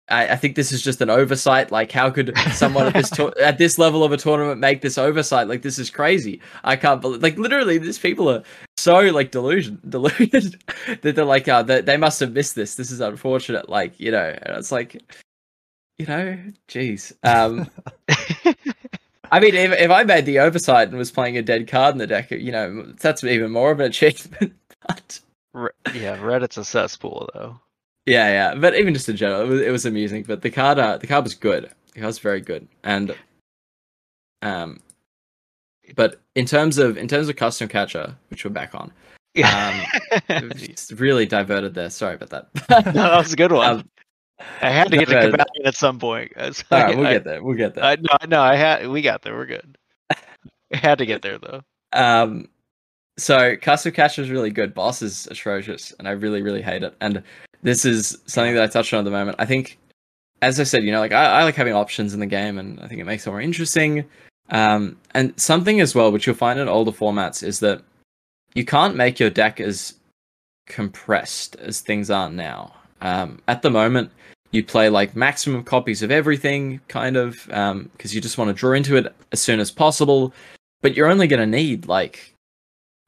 I think this is just an oversight. Like, how could someone at this level of a tournament make this oversight? Like, this is crazy. I can't believe, like, literally, these people are so, like, deluded that they're like, they must have missed this. This is unfortunate. Like, you know, and it's like, you know, geez. I mean, if I made the oversight and was playing a dead card in the deck, you know, that's even more of an achievement. But... yeah, Reddit's a cesspool though. Yeah, but even just in general, it was amusing. But the card was good. The card was very good, and but in terms of custom catcher, which we're back on, it's really diverted there. Sorry about that. No, that was a good one. I had to get to Kabalion at some point. Like, all right, we'll get there. We got there. We're good. I had to get there though. So custom catcher is really good. Boss is atrocious, and I really, really hate it. And this is something that I touched on at the moment. I think, as I said, you know, like I like having options in the game, and I think it makes it more interesting. And something as well, which you'll find in older formats, is that you can't make your deck as compressed as things are now. At the moment, you play like maximum copies of everything, kind of, because you just want to draw into it as soon as possible. But you're only going to need like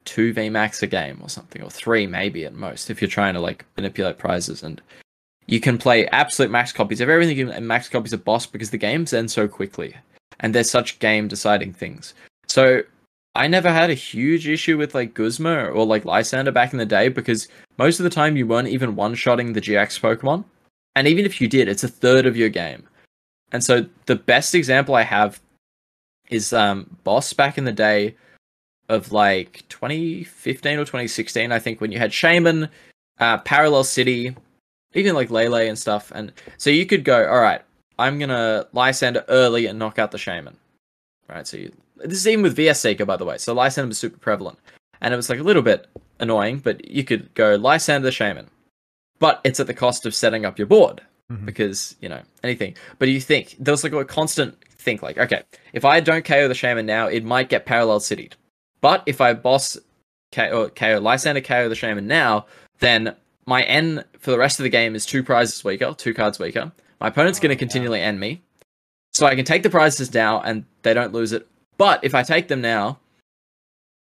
2 VMAX a game or something, or 3 maybe at most, if you're trying to like manipulate prizes. And you can play absolute max copies of everything and max copies of boss, because the games end so quickly and they're such game deciding things. So I never had a huge issue with like Guzma or like Lysander back in the day, because most of the time you weren't even one-shotting the GX Pokemon. And even if you did, it's a third of your game. And so the best example I have is boss back in the day of like 2015 or 2016, I think, when you had Shaman, Parallel City, even like Lele and stuff. And so you could go, all right, I'm going to Lysander early and knock out the Shaman. Right, so you... This is even with VS Seeker, by the way. So Lysander was super prevalent. And it was like a little bit annoying, but you could go Lysander the Shaman. But it's at the cost of setting up your board. Mm-hmm. Because, you know, anything. But you think, there was like a constant think like, okay, if I don't KO the Shaman now, it might get Parallel Citied. But if I boss KO Lysander, KO the Shaman now, then my N for the rest of the game is 2 prizes weaker, 2 cards weaker. My opponent's going to continually N me. So I can take the prizes now and they don't lose it. But if I take them now,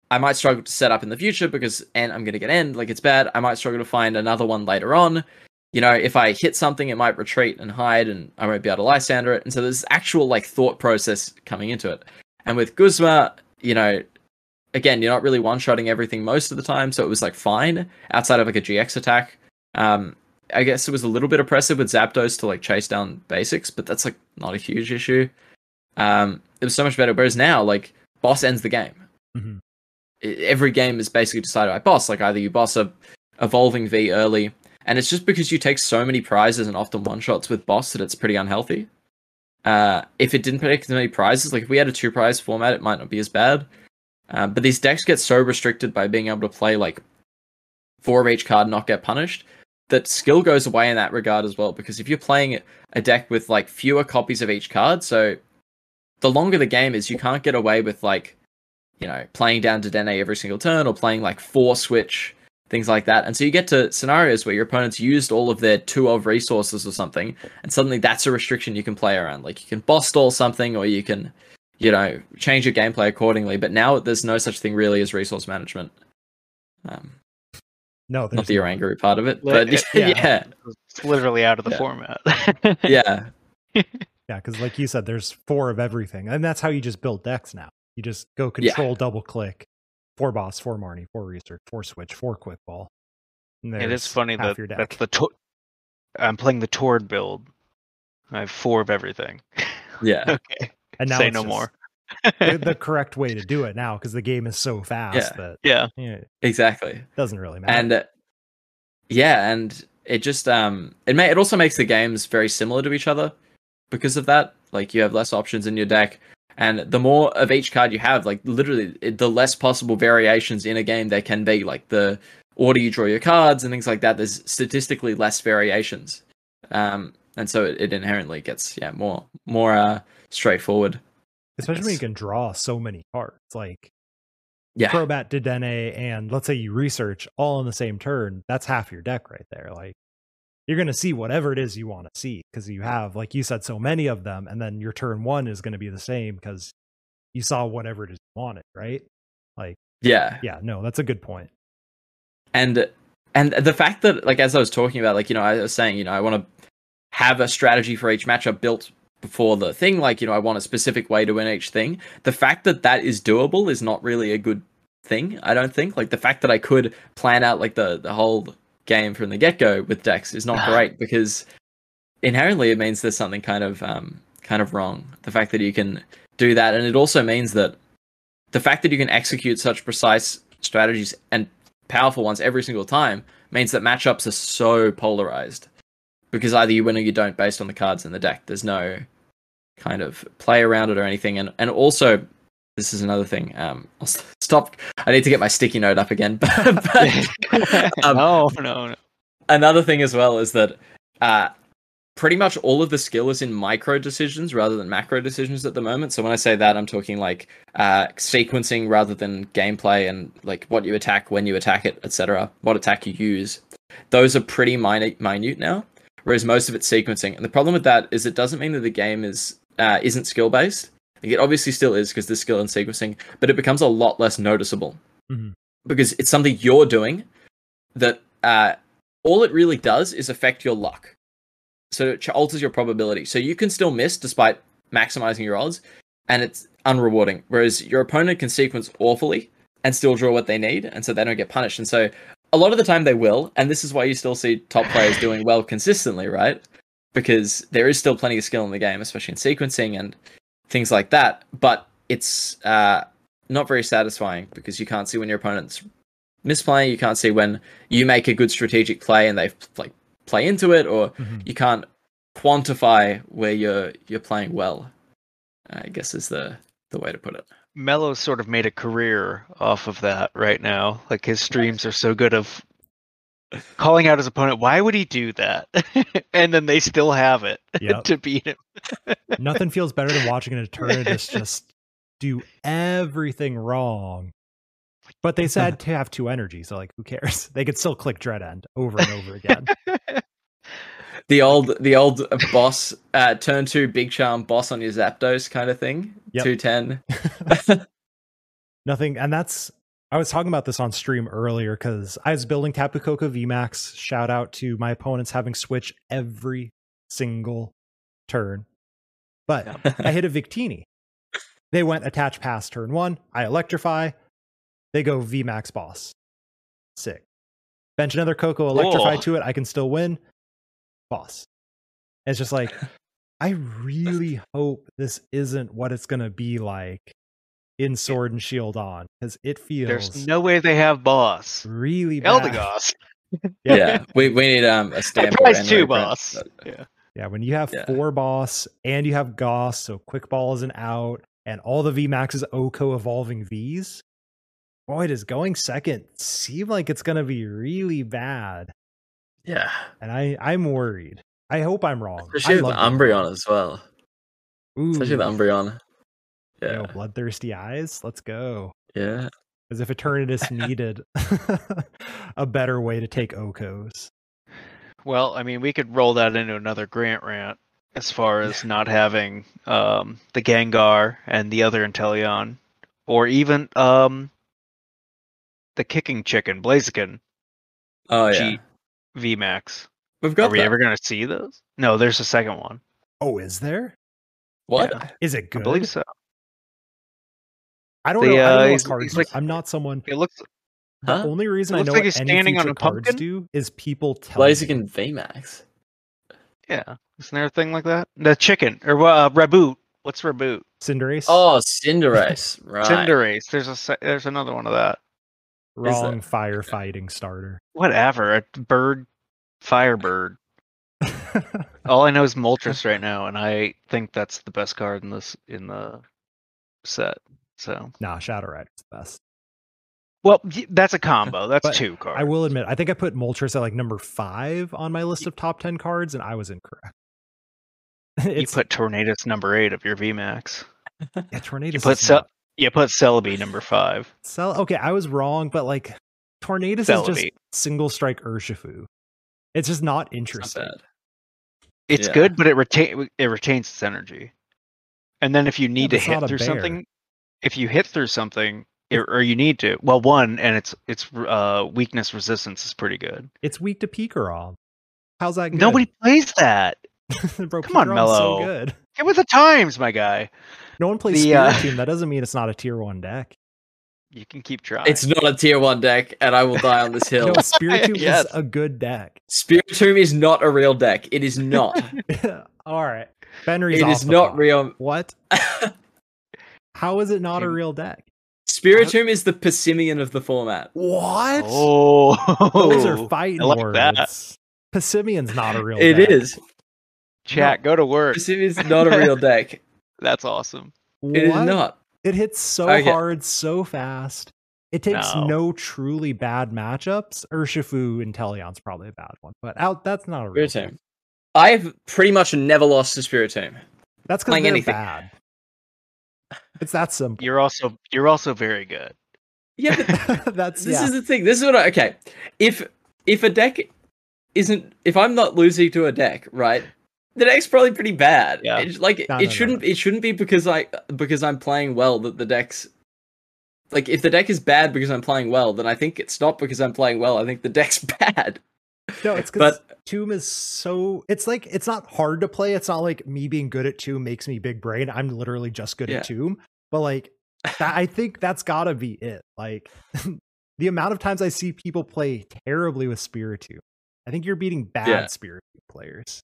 I might struggle to set up in the future because I'm going to get end, like it's bad. I might struggle to find another one later on. You know, if I hit something, it might retreat and hide and I won't be able to Lysander it. And so there's actual like thought process coming into it. And with Guzma, you know, again, you're not really one-shotting everything most of the time. So it was like fine outside of like a GX attack. I guess it was a little bit oppressive with Zapdos to like chase down basics, but that's like not a huge issue. It was so much better, whereas now, like, boss ends the game. Mm-hmm. Every game is basically decided by boss, like, either you boss a evolving V early, and it's just because you take so many prizes and often one-shots with boss that it's pretty unhealthy. If it didn't pick as many prizes, like, if we had a 2-prize format, it might not be as bad. But these decks get so restricted by being able to play, like, 4 of each card and not get punished, that skill goes away in that regard as well, because if you're playing a deck with, like, fewer copies of each card, so... The longer the game is, you can't get away with, like, you know, playing down Dedenne every single turn or playing, like, 4-switch, things like that. And so you get to scenarios where your opponent's used all of their 2-of resources or something, and suddenly that's a restriction you can play around. Like, you can boss stall something or you can, you know, change your gameplay accordingly. But now there's no such thing really as resource management. No, not the Oranguru part of it, but yeah. It's literally out of the format. Yeah. Yeah, because like you said, there's 4 of everything. And that's how you just build decks now. You just go control, double-click, 4 boss, 4 Marnie, 4 research, 4 switch, 4 quick ball. It is funny that that's I'm playing the Tord build. I have 4 of everything. Yeah. Okay. And now say no more. The correct way to do it now, because the game is so fast. Yeah. That, yeah, exactly. It doesn't really matter. And yeah, and it just it also makes the games very similar to each other. Because of that, like, you have less options in your deck, and the more of each card you have, like, literally, the less possible variations in a game there can be, like, the order you draw your cards and things like that. There's statistically less variations, and so it inherently gets, yeah, more straightforward. Especially when you can draw so many cards, like, yeah, Crobat, Dedenne, and let's say you research all in the same turn. That's half your deck right there, like. You're going to see whatever it is you want to see because you have, like you said, so many of them. And then your turn one is going to be the same because you saw whatever it is you wanted, right? Like, yeah, no, that's a good point. And the fact that, like, as I was talking about, like, you know, I was saying, you know, I want to have a strategy for each matchup built before the thing. Like, you know, I want a specific way to win each thing. The fact that that is doable is not really a good thing, I don't think. Like, the fact that I could plan out, like, the whole game from the get-go with decks is not great, because inherently it means there's something kind of wrong. The fact that you can do that, and it also means that the fact that you can execute such precise strategies and powerful ones every single time means that matchups are so polarized, because either you win or you don't based on the cards in the deck. There's no kind of play around it or anything. And also, this is another thing. I'll stop. I need to get my sticky note up again. No. Another thing as well is that pretty much all of the skill is in micro decisions rather than macro decisions at the moment. So when I say that, I'm talking like sequencing rather than gameplay, and like what you attack, when you attack it, etc. What attack you use. Those are pretty minute now, whereas most of it's sequencing. And the problem with that is it doesn't mean that the game isn't skill based. Like, it obviously still is because there's skill in sequencing, but it becomes a lot less noticeable because it's something you're doing that all it really does is affect your luck. So it alters your probability. So you can still miss despite maximizing your odds, and it's unrewarding. Whereas your opponent can sequence awfully and still draw what they need, and so they don't get punished. And so a lot of the time they will, and this is why you still see top players doing well consistently, right? Because there is still plenty of skill in the game, especially in sequencing and things like that. But it's not very satisfying because you can't see when your opponent's misplaying, you can't see when you make a good strategic play and they like play into it, or you can't quantify where you're playing well, I guess is the way to put it. Mellow sort of made a career off of that right now. Like, his streams are so good of calling out his opponent, why would he do that? And then they still have it to beat him. Nothing feels better than watching an Eternatus just do everything wrong. But they said to have two energy, so like, who cares? They could still click Dreadend over and over again. The old boss turn two big charm boss on your Zapdos kind of thing. 210. Nothing, and that's, I was talking about this on stream earlier because I was building Tapu Koko VMAX. Shout out to my opponents having switch every single turn, but I hit a Victini. They went attach pass turn one. I electrify. They go VMAX boss. Sick. Bench another Coco, electrify to it. I can still win. Boss. And it's just like, I really hope this isn't what it's going to be like in Sword and Shield on, because it feels... There's no way they have boss. Really bad. Eldegoss. We need a stamp. Price two boss. Yeah, when you have four boss and you have Goss, so quick ball isn't out, and all the VMAX's Oko evolving Vs. Boy, does going second seem like it's going to be really bad. Yeah. And I'm worried. I hope I'm wrong. Especially with Umbreon as well. Ooh. Especially with Umbreon. Yeah. You know, bloodthirsty eyes. Let's go. Yeah. As if Eternatus needed a better way to take Okos. Well, I mean, we could roll that into another Grant rant as far as not having the Gengar and the other Inteleon. Or even... the kicking chicken, Blaziken. Oh, yeah. VMAX. We've got Are we ever going to see those? No, there's a second one. Oh, is there? What? Yeah. Is it good? I believe so. I don't know. I don't know cards. Like, I'm not someone... It looks... Huh? The only reason I know like what any on a cards do is people tell Blaziken VMAX. Yeah. Isn't there a thing like that? The chicken. Or Raboot. What's Raboot? Cinderace. Oh, Cinderace. Right. Cinderace. There's another one of that. Wrong firefighting starter. Whatever. A bird. Firebird. All I know is Moltres right now, and I think that's the best card in the set. So Shadow Rider's the best. Well, that's a combo. That's two cards. I will admit, I think I put Moltres at like number 5 on my list of top 10 cards, and I was incorrect. You put Tornadus number 8 of your VMAX. Yeah, Tornadus. You put Celebi number 5. Okay, I was wrong, but like Tornadus is just single strike Urshifu. It's just not interesting. It's, good, but it retains its energy. And then if you need to hit through something, if you hit through something, or you need to, well, one, and its weakness resistance is pretty good. It's weak to Pikarom. How's that good? Nobody plays that. Bro, come on, Mello. So good. Get with the times, my guy. No one plays Spirit Team. That doesn't mean it's not a tier 1 deck. You can keep trying. It's not a tier 1 deck, and I will die on this hill. No, Spirit Tomb is a good deck. Spirit Tomb is not a real deck. It is not. All right. Benry's off. It is not real. What? How is it not a real deck? Spirit Tomb is the Passimian of the format. What? Oh. Those are fighting words. That. Passimian's not a real deck. It is. Chat, go to work. Passimian's not a real deck. That's awesome. It is not. It hits so hard, so fast. It takes no truly bad matchups. Urshifu Inteleon's probably a bad one, but that's not a real team. I've pretty much never lost to Spiritomb. That's because they're bad. It's that simple. You're also very good. Yeah, but this is the thing. This is what if a deck isn't, if I'm not losing to a deck, right? The deck's probably pretty bad. Yeah. It's like it shouldn't be because I'm playing well that the deck's like if the deck is bad because I'm playing well, then I think it's not because I'm playing well. I think the deck's bad. No, it's because Tomb is so it's not hard to play. It's not like me being good at Tomb makes me big brain. I'm literally just good at Tomb. But like I think that's gotta be it. Like the amount of times I see people play terribly with Spiritomb, I think you're beating bad Spiritomb players.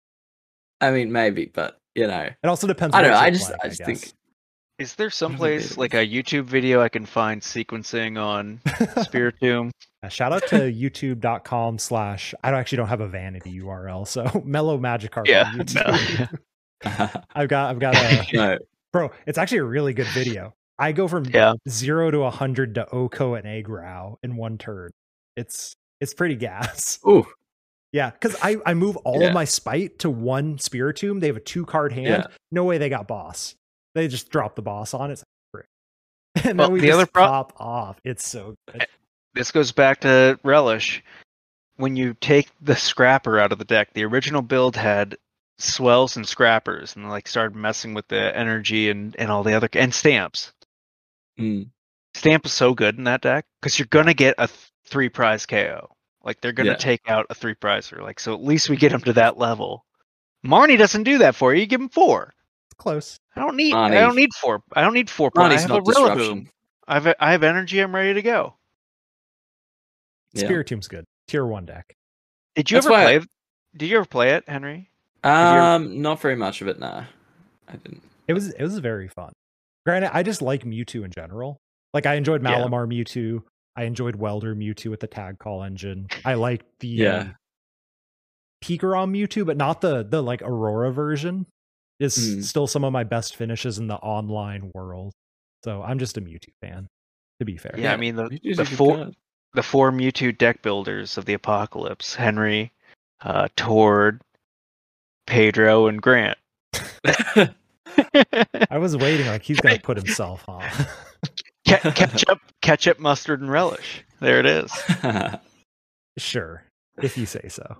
I mean, maybe, but you know, it also depends. I don't know. I just think. Is there someplace like a YouTube video I can find sequencing on Spiritomb? Shout out to youtube.com/ I don't have a vanity URL, so Mellow Magikarp. Yeah, on YouTube. No. I've got a no. Bro. It's actually a really good video. I go from 0 to 100 to Oko and Aggron in one turn. It's pretty gas. Ooh. Yeah, because I move all of my spite to one Spiritomb. They have a 2-card hand. Yeah. No way they got boss. They just drop the boss on it. And then we just pop off. It's so good. This goes back to Relish. When you take the Scrapper out of the deck, the original build had Swells and Scrappers, and like started messing with the energy and all the other... And Stamps. Mm. Stamp is so good in that deck, because you're going to get a 3-prize KO. Like, they're going to take out a 3-prizer. Like, so at least we get them to that level. Marnie doesn't do that for you. You give him 4. Close. I don't need 4. I don't need 4. Marnie's not disruption. I have energy. I'm ready to go. Yeah. Spiritomb's good. Tier 1 deck. Did you ever play it, Henry? Not very much of it. Nah, I didn't. It was very fun. Granted, I just like Mewtwo in general. Like, I enjoyed Malamar Mewtwo. I enjoyed Welder Mewtwo with the tag call engine. I liked the Pikarom Mewtwo, but not the like Aurora version. It's still some of my best finishes in the online world. So I'm just a Mewtwo fan, to be fair. Yeah, I mean the four Mewtwo deck builders of the apocalypse: Henry, Tord, Pedro, and Grant. I was waiting like he's gonna put himself on. Ketchup, mustard, and relish. There it is. Sure, if you say so.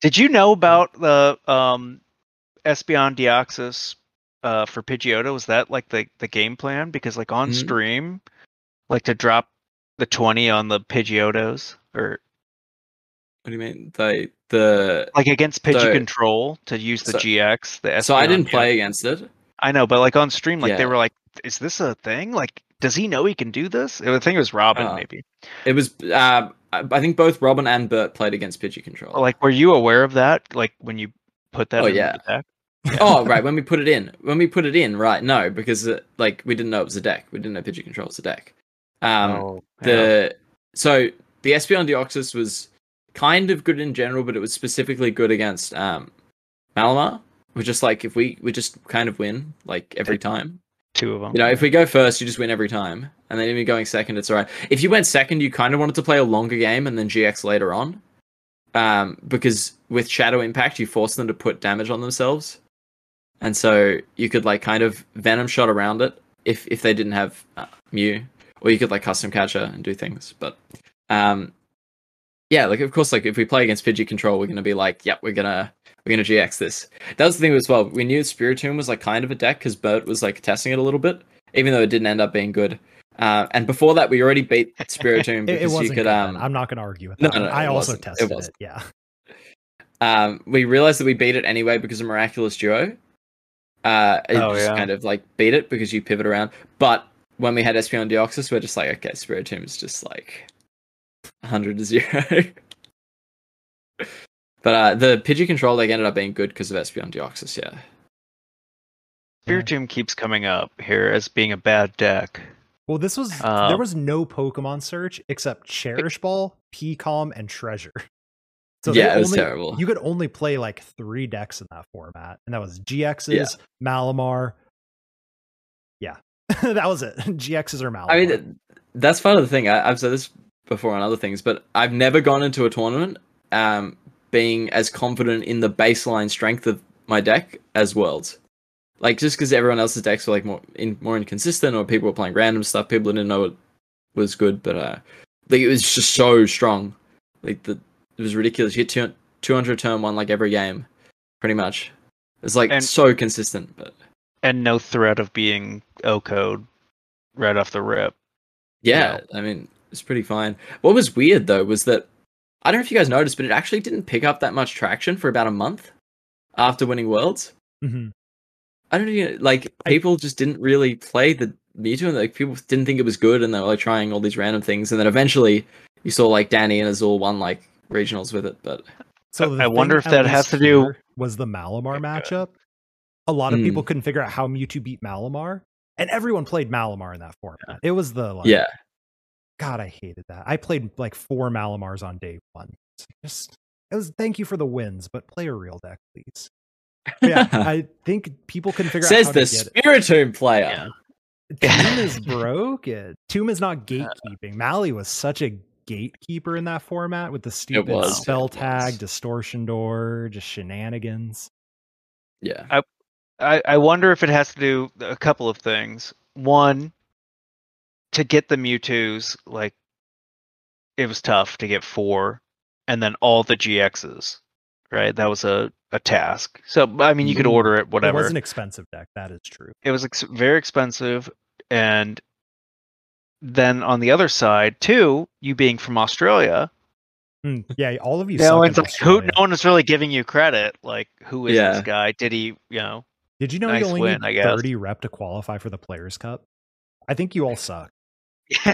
Did you know about the Espeon Deoxys for Pidgeotto? Was that like the game plan? Because like on stream, like to drop the 20 on the Pidgeottos, or what do you mean? Like against Pidgey control to use the GX. The Espeon so I didn't play against it. I know, but like on stream, like they were like, "Is this a thing? Like, does he know he can do this?" I think it was Robin, maybe. It was. I think both Robin and Bert played against Pidgey control. Like, were you aware of that? Like when you put that? Oh yeah. The deck? Oh right. When we put it in, right? No, because like we didn't know it was a deck. We didn't know Pidgey control was a deck. So the Espeon Deoxys was kind of good in general, but it was specifically good against Malamar. We're just like if we just kind of win like every time. Two of them. You know, if we go first, you just win every time. And then if you're going second, it's all right. If you went second, you kind of wanted to play a longer game and then GX later on. Because with Shadow Impact, you force them to put damage on themselves. And so you could, like, kind of Venom Shot around it if they didn't have Mew. Or you could, like, Custom Catcher and do things. But, yeah, like, of course, like, if we play against Pidgey Control, we're going to be like, yep, we're gonna GX this. That was the thing as well. We knew Spiritomb was like kind of a deck because Bert was like testing it a little bit, even though it didn't end up being good. And before that, we already beat Spiritomb because you could. I'm not gonna argue with that. No, I also tested it. Yeah. We realized that we beat it anyway because of Miraculous Duo. Kind of like beat it because you pivot around. But when we had Espeon Deoxys, we're just like, okay, Spiritomb is just like 100-0. But the Pidgey control deck ended up being good because of Espeon Deoxys, yeah. Spiritomb keeps coming up here as being a bad deck. Well, this was there was no Pokemon search except Cherish Ball, PCOM, and Treasure. So it was terrible. You could only play like 3 decks in that format, and that was GXs, Malamar. Yeah, that was it. GXs or Malamar. I mean, that's part of the thing. I've said this before on other things, but I've never gone into a tournament. Being as confident in the baseline strength of my deck as Worlds. Like, just because everyone else's decks were, like, more inconsistent, or people were playing random stuff, people didn't know it was good, but, like, it was just so strong. Like, it was ridiculous. You hit 200 turn 1, like, every game, pretty much. It's like so consistent, but and no threat of being O-code right off the rip. Yeah, you know? I mean, it's pretty fine. What was weird though was that I don't know if you guys noticed, but it actually didn't pick up that much traction for about a month after winning Worlds. Mm-hmm. I don't know, you know, like people just didn't really play the Mewtwo, and like people didn't think it was good, and they were like trying all these random things, and then eventually you saw like Danny and Azul won like regionals with it. But so I wonder if that has to do was the Malamar matchup. A lot of people couldn't figure out how Mewtwo beat Malamar, and everyone played Malamar in that format. Yeah. It was the like, yeah. God, I hated that. I played like 4 Malamars on day one. Just it was thank you for the wins, but play a real deck, please. But yeah, I think people can figure out how to Says the Spiritomb player. Yeah. Tomb is broken. Tomb is not gatekeeping. Mally was such a gatekeeper in that format with the stupid spell tag, distortion door, just shenanigans. Yeah. I wonder if it has to do a couple of things. One, to get the Mewtwo's, like, it was tough to get 4, and then all the GX's, right? That was a task. So, I mean, you could order it, whatever. It was an expensive deck, that is true. It was very expensive, and then on the other side, too, you being from Australia. Yeah, all of you suck in Australia. Who, no one is really giving you credit. Like, who is this guy? Did he, you know? Did you know you only need 30 rep to qualify for the Players' Cup? I think you all suck. You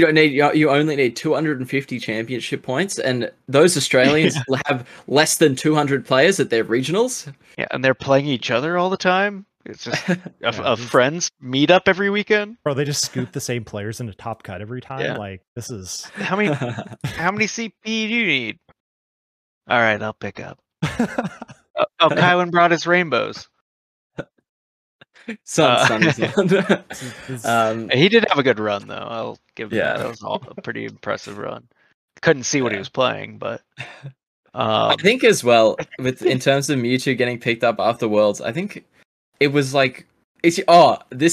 don't need. You only need 250 championship points, and those Australians have less than 200 players at their regionals. Yeah, and they're playing each other all the time. It's just a friends meet up every weekend. Bro, they just scoop the same players into top cut every time. Yeah. Like this is how many CP do you need? All right, I'll pick up. Oh, Kylan brought his rainbows. He did have a good run, though. I'll give him that. That was all a pretty impressive run. Couldn't see what he was playing, but I think as well with in terms of Mewtwo getting picked up after Worlds, I think it was like this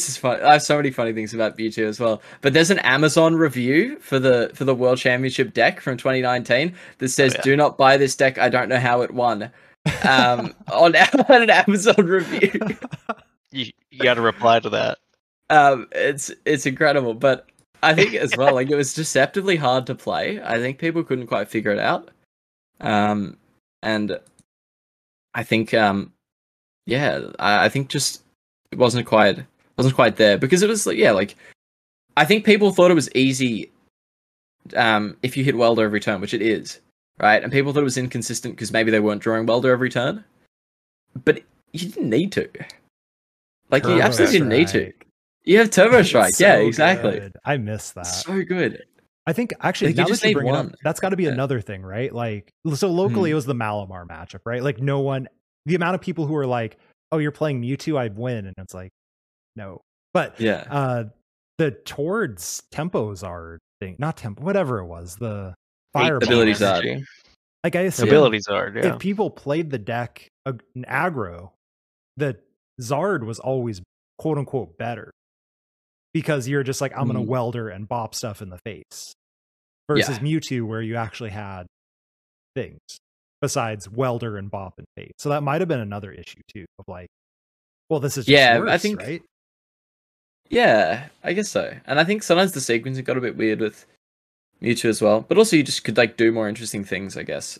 is fun. I have so many funny things about Mewtwo as well. But there's an Amazon review for the World Championship deck from 2019 that says, "Do not buy this deck. I don't know how it won." On an Amazon review. You got to reply to that. It's incredible, but I think as well, like it was deceptively hard to play. I think people couldn't quite figure it out, and I think, I think just it wasn't quite there because it was like I think people thought it was easy, if you hit Welder every turn, which it is, right? And people thought it was inconsistent because maybe they weren't drawing Welder every turn, but you didn't need to. Like, you absolutely didn't need to. You have Turbo Strike. So exactly. Good. I miss that. So good. I think, actually, now that you bring it up, that's got to be another thing, right? Like, so locally, it was the Malamar matchup, right? Like, the amount of people who are like, oh, you're playing Mewtwo, I win. And it's like, no. But the Tord's tempos are, whatever it was, the fireball. Abilities are. Like, I assume abilities are, if people played the deck in aggro, the Zard was always quote unquote better because you're just like, I'm gonna welder and bop stuff in the face versus Mewtwo, where you actually had things besides welder and bop and face. So that might have been another issue too of like, well, this is just worse, I think, right? Yeah, I guess so. And I think sometimes the sequencing got a bit weird with Mewtwo as well, but also you just could like do more interesting things, I guess.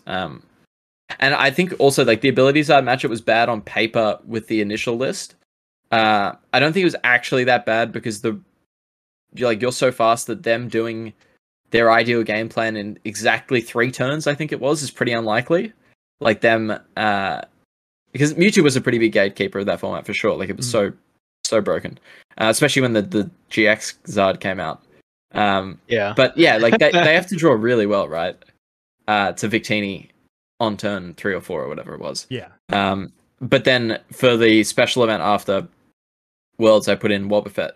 And I think also like the abilities side matchup was bad on paper with the initial list. I don't think it was actually that bad because you're so fast that them doing their ideal game plan in exactly 3 turns, I think it was, is pretty unlikely. Like them, because Mewtwo was a pretty big gatekeeper of that format for sure. Like it was so broken, especially when the GX Zard came out. But yeah, like they have to draw really well, right? To Victini on turn 3 or 4 or whatever it was. Yeah. But then for the special event after Worlds, I put in Wobbuffet,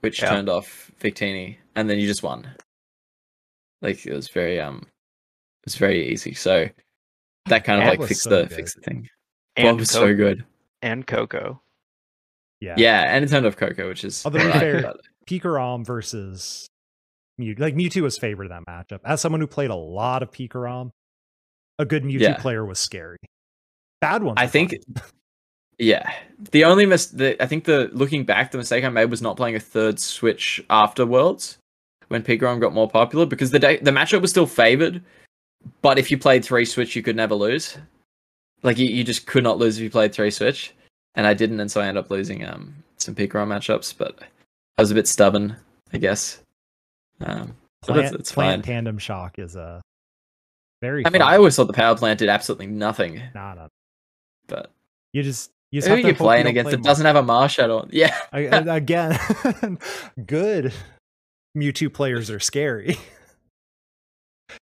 which turned off Victini, and then you just won. Like it was very easy. So that kind of like fixed the thing. Wob was so good. And Coco. Yeah. Yeah, and it turned off Coco, which is fair. Pikarom versus Mewtwo. Like Mewtwo was favored in that matchup. As someone who played a lot of Pikarom, a good Mewtwo player was scary. Bad ones. I think Yeah. The only looking back, the mistake I made was not playing a third Switch after Worlds when Pikarom got more popular, because the matchup was still favored, but if you played 3 Switch, you could never lose. Like, you just could not lose if you played 3 Switch, and I didn't, and so I ended up losing some Pikarom matchups, but I was a bit stubborn, I guess. Plant Tandem Shock is a very... I mean, I always thought the Power Plant did absolutely nothing. Nada. But you just have to... Who are you playing against that doesn't have a Marshadow on? Yeah. Again, good Mewtwo players are scary.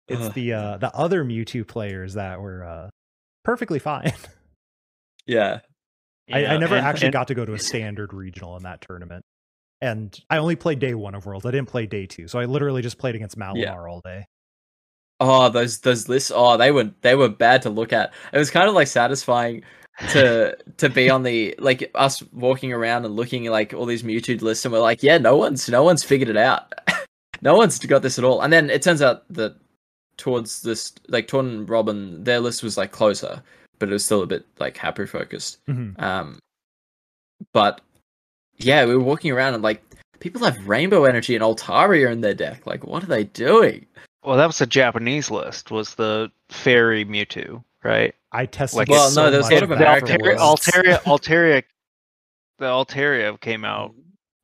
It's the other Mewtwo players that were perfectly fine. Yeah. I never actually got to go to a standard regional in that tournament. And I only played day 1 of Worlds. I didn't play day 2, so I literally just played against Malamar all day. Oh, those lists! Oh, they were bad to look at. It was kind of like satisfying to be on the, like, us walking around and looking at, like, all these Mewtwo lists, and we're like, yeah, no one's figured it out. No one's got this at all. And then it turns out that towards this, like, Tord and Robin, their list was, like, closer, but it was still a bit, like, happy focused. Mm-hmm. But yeah, we were walking around and, like, people have Rainbow Energy and Altaria in their deck. Like, what are they doing? Well, that was the Japanese list, was the Fairy Mewtwo, right? I tested. Like, well, no, there was a lot of Altaria. The Altaria came out.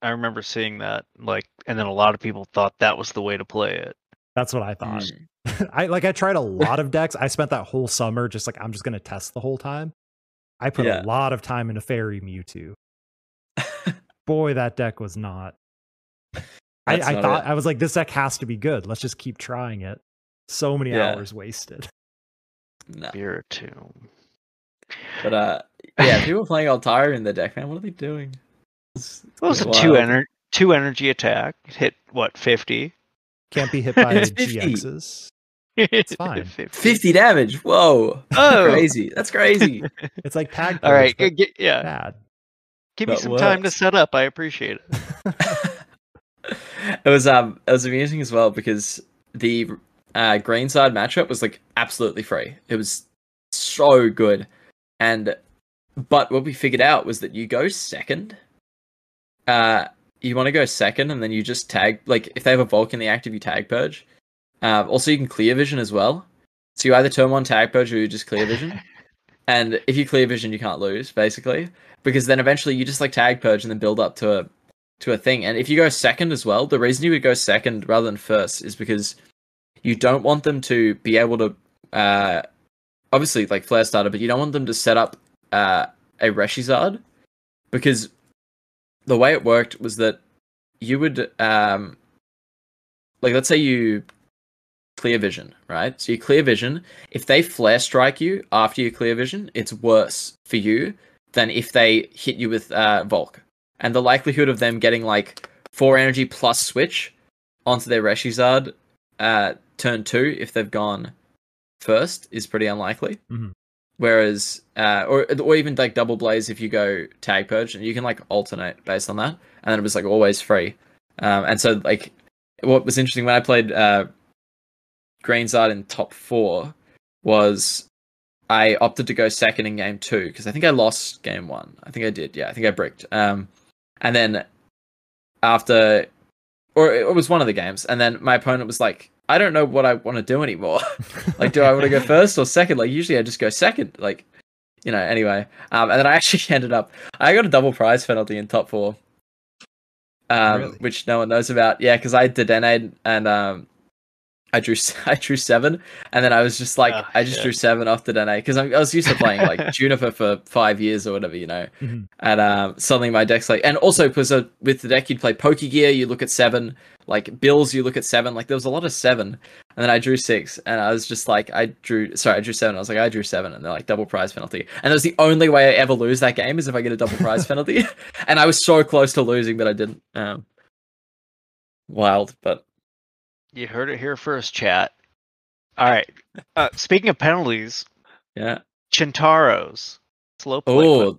I remember seeing that, like, and then a lot of people thought that was the way to play it. That's what I thought. Mm. I tried a lot of decks. I spent that whole summer just like, I'm just gonna test the whole time. I put a lot of time into Fairy Mewtwo. Boy, that deck was not... I thought it. I was like, this deck has to be good. Let's just keep trying it. So many hours wasted. No. But yeah, people playing Altaria in the deck, man. What are they doing? It was a 2 energy attack. It hit what, 50? Can't be hit by GXs. It's fine. 50 damage. Whoa. Oh, crazy. That's crazy. It's like tag. All right. Yeah. Bad. Give me some time to set up. I appreciate it. It was amusing as well, because the green side matchup was, like, absolutely free. It was so good, but what we figured out was that you go second. You want to go second, and then you just tag, like, if they have a Volk in the active, you tag purge. Also, you can clear vision as well. So you either turn 1 tag purge or you just clear vision. And if you clear vision, you can't lose, basically, because then eventually you just, like, tag purge and then build up to a thing. And if you go second as well, the reason you would go second rather than first is because you don't want them to be able to, obviously, like, Flare Starter, but you don't want them to set up a Reshizard, because the way it worked was that you would, like, let's say you clear vision, right? So you clear vision. If they flare strike you after you clear vision, it's worse for you than if they hit you with Volk. And the likelihood of them getting, like, 4 energy plus switch onto their Reshizard turn 2 if they've gone first is pretty unlikely. Mm-hmm. Whereas, or even, like, double blaze if you go tag purge, and you can, like, alternate based on that. And then it was, like, always free. And so, like, what was interesting when I played Greninja in top 4 was I opted to go second in game 2, because I think I lost game 1. I think I did. Yeah, I think I bricked. And then after, or it was one of the games, and then my opponent was like, I don't know what I want to do anymore. Like, do I want to go first or second? Like, usually I just go second. Like, you know, anyway. And then I actually ended up, I got a double prize penalty in top 4, really? Which no one knows about. Yeah, because I Dedenne and, I drew 7, and then I was just like, drew 7 off the Dedenne, because I was used to playing, like, Juniper for 5 years or whatever, you know. Mm-hmm. And suddenly my deck's like, and also because with the deck you'd play Pokegear, you look at 7, like Bills, you look at 7, like there was a lot of 7, and then I drew 6, and I was just like, I drew 7, I was like, I drew 7, and they're like, double prize penalty, and that was the only way I ever lose that game is if I get a double prize penalty, and I was so close to losing that I didn't. Wild, but. You heard it here first, chat. All right. Speaking of penalties, yeah, Chintaro's slow play. Oh,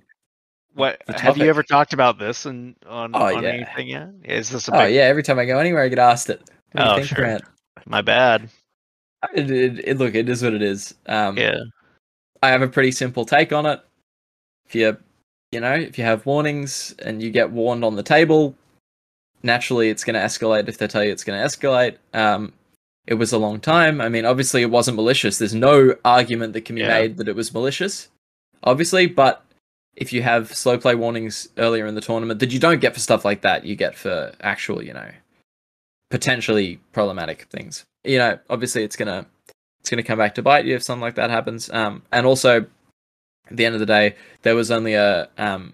what have you ever talked about this on anything yet? Is this? Yeah. Every time I go anywhere, I get asked it. Oh, sure. Grant? My bad. Look, it is what it is. Yeah. I have a pretty simple take on it. If you you know, if you have warnings and you get warned on the table, naturally it's going to escalate if they tell you it's going to escalate. It was a long time. I mean, obviously it wasn't malicious. There's no argument that can be made that it was malicious, obviously, but if you have slow play warnings earlier in the tournament that you don't get for stuff like that, you get for actual, you know, potentially problematic things. You know, obviously it's gonna come back to bite you if something like that happens. And also, at the end of the day, there was only a there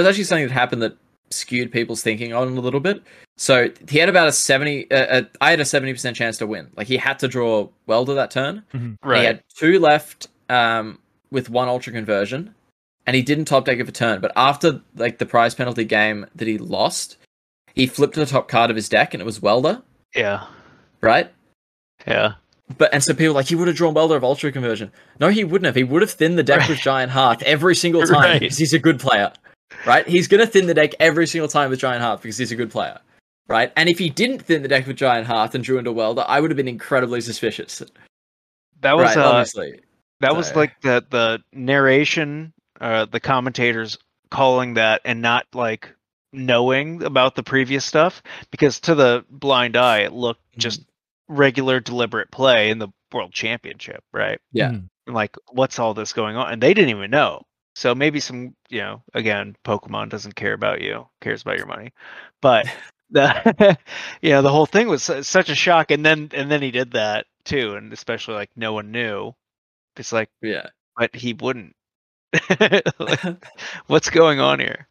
was actually something that happened that skewed people's thinking on a little bit. So he had about a 70. I had a 70% chance to win. Like, he had to draw Welder that turn. Mm-hmm. Right. He had two left with one Ultra Conversion, and he didn't top deck of a turn. But after like the prize penalty game that he lost, he flipped the top card of his deck, and it was Welder. Yeah. Right. Yeah. But and so people are like, he would have drawn Welder of Ultra Conversion. No, he wouldn't have. He would have thinned the deck with Giant Hearth every single time because he's a good player. Right? He's going to thin the deck every single time with Giant Hearth because he's a good player. Right? And if he didn't thin the deck with Giant Hearth and drew into Welder, I would have been incredibly suspicious. That was honestly. That was like the narration, the commentators calling that and not like knowing about the previous stuff, because to the blind eye it looked just regular deliberate play in the World Championship, right? Yeah. And like, what's all this going on? And they didn't even know. So maybe some, you know, again, Pokemon doesn't care about you, cares about your money. But the you know, the whole thing was such a shock, and then he did that too, and especially like no one knew. It's like, yeah, but he wouldn't. Like, what's going on here?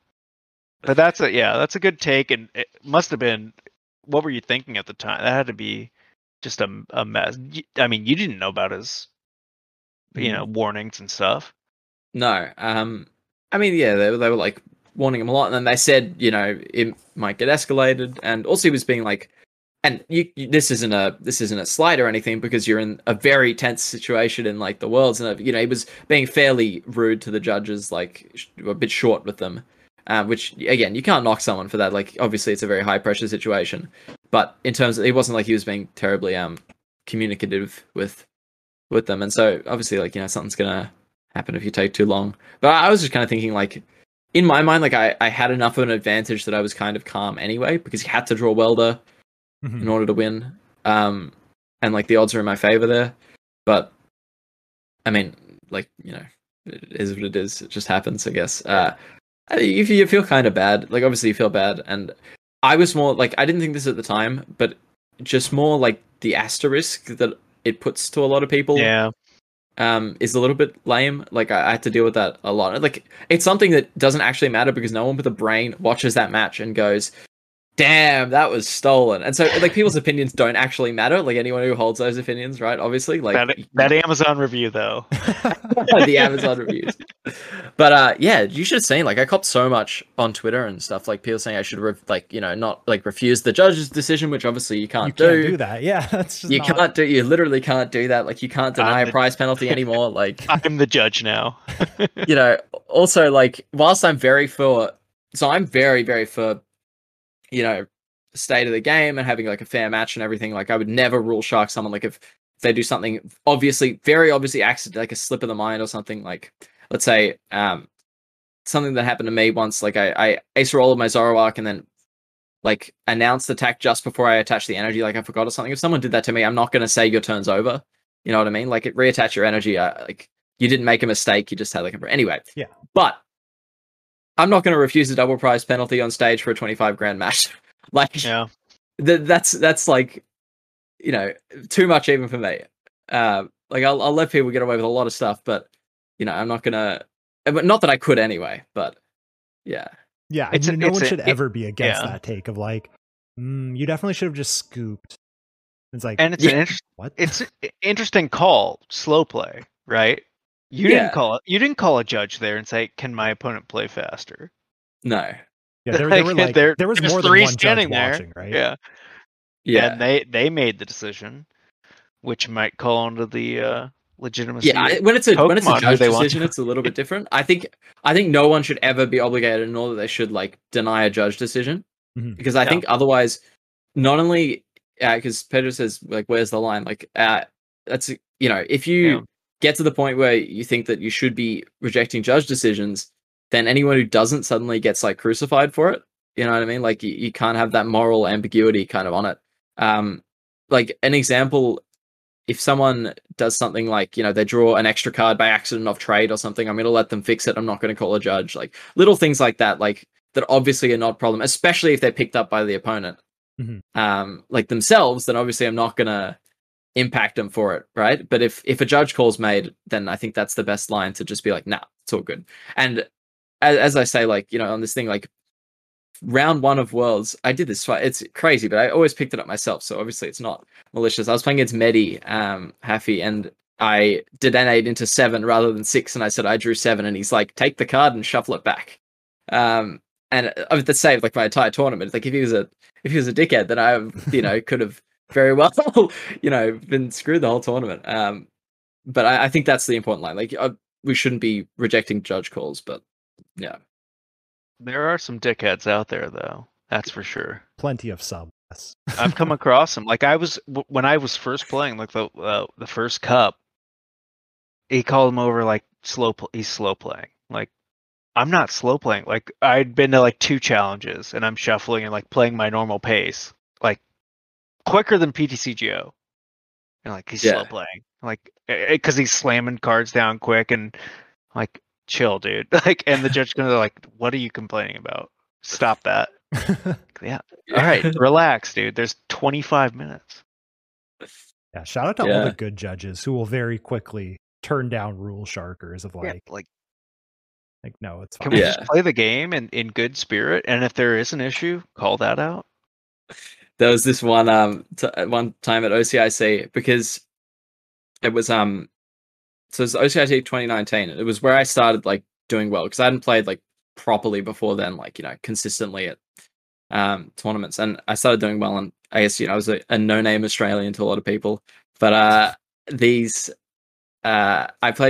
But that's a good take, and it must have been. What were you thinking at the time? That had to be just a mess. I mean, you didn't know about his, you know, warnings and stuff. No, I mean, yeah, they were like warning him a lot, and then they said, you know, it might get escalated, and also he was being like, and you this isn't a slight or anything because you're in a very tense situation in like the Worlds, and you know he was being fairly rude to the judges, like a bit short with them, which again you can't knock someone for that. Like obviously it's a very high pressure situation, but in terms of it wasn't like he was being terribly communicative with them, and so obviously like you know something's gonna happen if you take too long. But I was just kind of thinking, like, in my mind, like, I had enough of an advantage that I was kind of calm anyway, because he had to draw Welder in order to win. And, like, the odds are in my favor there. But, I mean, like, you know, it is what it is. It just happens, I guess. If you feel kind of bad. Like, obviously you feel bad. And I was more, like, I didn't think this at the time, but just more, like, the asterisk that it puts to a lot of people. Yeah. Is a little bit lame. Like I had to deal with that a lot. Like it's something that doesn't actually matter because no one with a brain watches that match and goes, "Damn, that was stolen." And so like people's opinions don't actually matter. Like anyone who holds those opinions, right? Obviously, like that Amazon review though. The Amazon reviews. But yeah, you should have seen. Like I copped so much on Twitter and stuff. Like people saying I should like you know not like refuse the judge's decision, which obviously you can't do that. Yeah, that's just can't do. You literally can't do that. Like you can't deny a prize penalty anymore. Like I'm the judge now. You know. Also, like whilst I'm very very for, you know, state of the game and having like a fair match and everything. Like I would never rule shark someone. Like if they do something obviously, very obviously accident, like a slip of the mind or something, like let's say something that happened to me once, like I ace rolled my Zoroark and then like announced the attack just before I attached the energy. Like I forgot or something. If someone did that to me, I'm not going to say your turn's over. You know what I mean? Like it reattach your energy. Like you didn't make a mistake. You just had like, anyway, yeah, but I'm not going to refuse a double prize penalty on stage for a 25 grand match. Like, yeah. That's like, you know, too much even for me. Like I'll let people get away with a lot of stuff, but you know, I'm not gonna. But not that I could anyway. But yeah, yeah. I mean, no one should ever be against that take of like, you definitely should have just scooped. It's like, and it's it's an interesting call. Slow play, right? You didn't call a judge there and say, "Can my opponent play faster?" No. Yeah, there was more than one judge watching, right? Yeah. Yeah, and they made the decision, which might call into the legitimacy. Yeah, when it's a judge decision, it's a little bit different. I think no one should ever be obligated, nor that they should like deny a judge decision, because I think otherwise, not only because Pedro says like, "Where's the line?" Like that's, you know, if you get to the point where you think that you should be rejecting judge decisions, then anyone who doesn't suddenly gets like crucified for it. You know what I mean? Like you can't have that moral ambiguity kind of on it. Like an example, if someone does something like, you know, they draw an extra card by accident off trade or something, I'm going to let them fix it. I'm not going to call a judge. Like little things like that, that obviously are not a problem, especially if they're picked up by the opponent. Mm-hmm. Like themselves, then obviously I'm not going to impact them for it, right? But if a judge call's made, then I think that's the best line to just be like, nah, it's all good. And as I say, like, you know, on this thing, like round one of Worlds, I did this fight. It's crazy, but I always picked it up myself, so obviously it's not malicious. I was playing against Mehdi, Haffy, and I Dedenne into 7 rather than 6, and I said I drew 7, and he's like, take the card and shuffle it back. And I mean, that saved like my entire tournament. Like if he was a dickhead, then I, you know, could have very well, you know, been screwed the whole tournament. But I think that's the important line. Like we shouldn't be rejecting judge calls, but yeah, there are some dickheads out there, though. That's for sure. Plenty of some. Yes. I've come across them. Like when I was first playing, like the first cup, he called him over like he's slow playing. Like, I'm not slow playing. Like I'd been to like 2 challenges and I'm shuffling and like playing my normal pace, like quicker than PTCGO. And like, he's slow playing, like, cause he's slamming cards down quick and like, chill, dude. Like, and the judge gonna like, what are you complaining about? Stop that. Yeah. All right. Relax, dude. There's 25 minutes. Yeah. Shout out to all the good judges who will very quickly turn down rule sharkers of like, no, it's fine. Can we just play the game in good spirit? And if there is an issue, call that out. There was this one one time at OCIC, because it was so it was OCIC 2019. It was where I started like doing well, because I hadn't played like properly before then, like, you know, consistently at tournaments, and I started doing well, and I guess, you know, I was a no-name Australian to a lot of people, but I played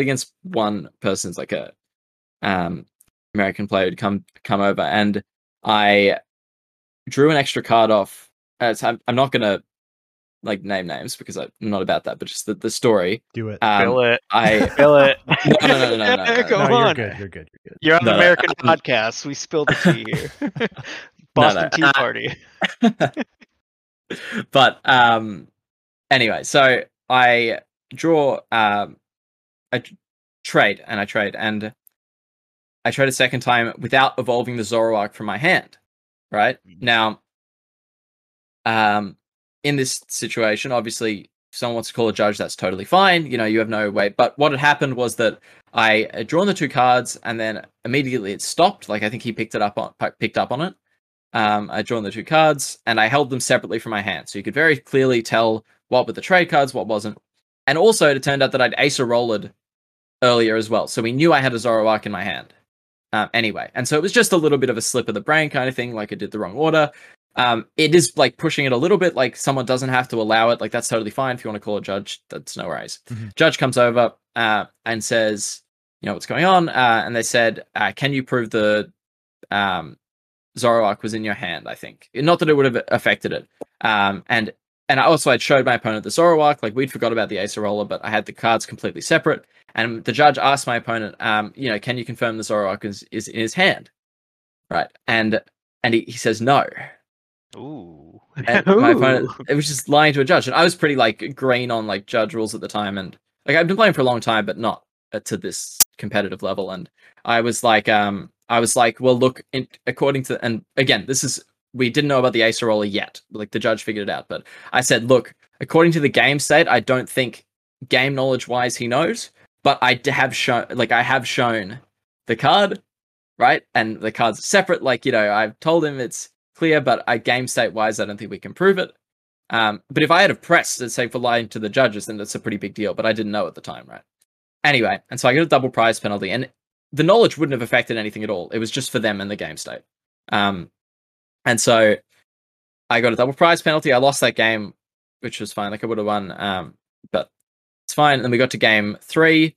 against one person's like a American player would come over, and I drew an extra card off. I'm not gonna like name names because I'm not about that, but just the story. Do it. Fill it. I fill it. No. Come on. You're good. You're on the American podcast. We spilled the tea here. Boston Tea Party. But anyway, so I draw. I trade. I tried a second time without evolving the Zoroark from my hand, right? Now, in this situation, obviously, if someone wants to call a judge, that's totally fine. You know, you have no way. But what had happened was that I had drawn the 2 cards, and then immediately it stopped. Like, I think he picked up on it. I'd drawn the 2 cards, and I held them separately from my hand. So you could very clearly tell what were the trade cards, what wasn't. And also, it turned out that I'd Ace-a-Rollered earlier as well. So we knew I had a Zoroark in my hand. Anyway, and so it was just a little bit of a slip of the brain kind of thing, like I did the wrong order. It is like pushing it a little bit, like someone doesn't have to allow it. Like, that's totally fine. If you want to call a judge, that's no worries. Mm-hmm. Judge comes over and says, you know, what's going on? And they said, can you prove the Zoroark was in your hand, I think? Not that it would have affected it. And I also had showed my opponent the Zoroark, like we'd forgot about the Acerola, but I had the cards completely separate. And the judge asked my opponent, you know, can you confirm the Zoroark is in his hand? Right. And he says no. Ooh. And my opponent, it was just lying to a judge. And I was pretty like green on like judge rules at the time, and like I've been playing for a long time, but not to this competitive level. And I was like, well, look, according to, and again, this is, we didn't know about the Acerola yet. Like, the judge figured it out. But I said, look, according to the game state, I don't think game knowledge-wise he knows. But I have shown the card, right? And the cards are separate. Like, you know, I've told him it's clear, but game state-wise, I don't think we can prove it. But if I had a press that say for lying to the judges, then that's a pretty big deal. But I didn't know at the time, right? Anyway, and so I got a double prize penalty. And the knowledge wouldn't have affected anything at all. It was just for them and the game state. And so I got a double prize penalty. I lost that game, which was fine. Like, I would have won, but it's fine. And then we got to game 3,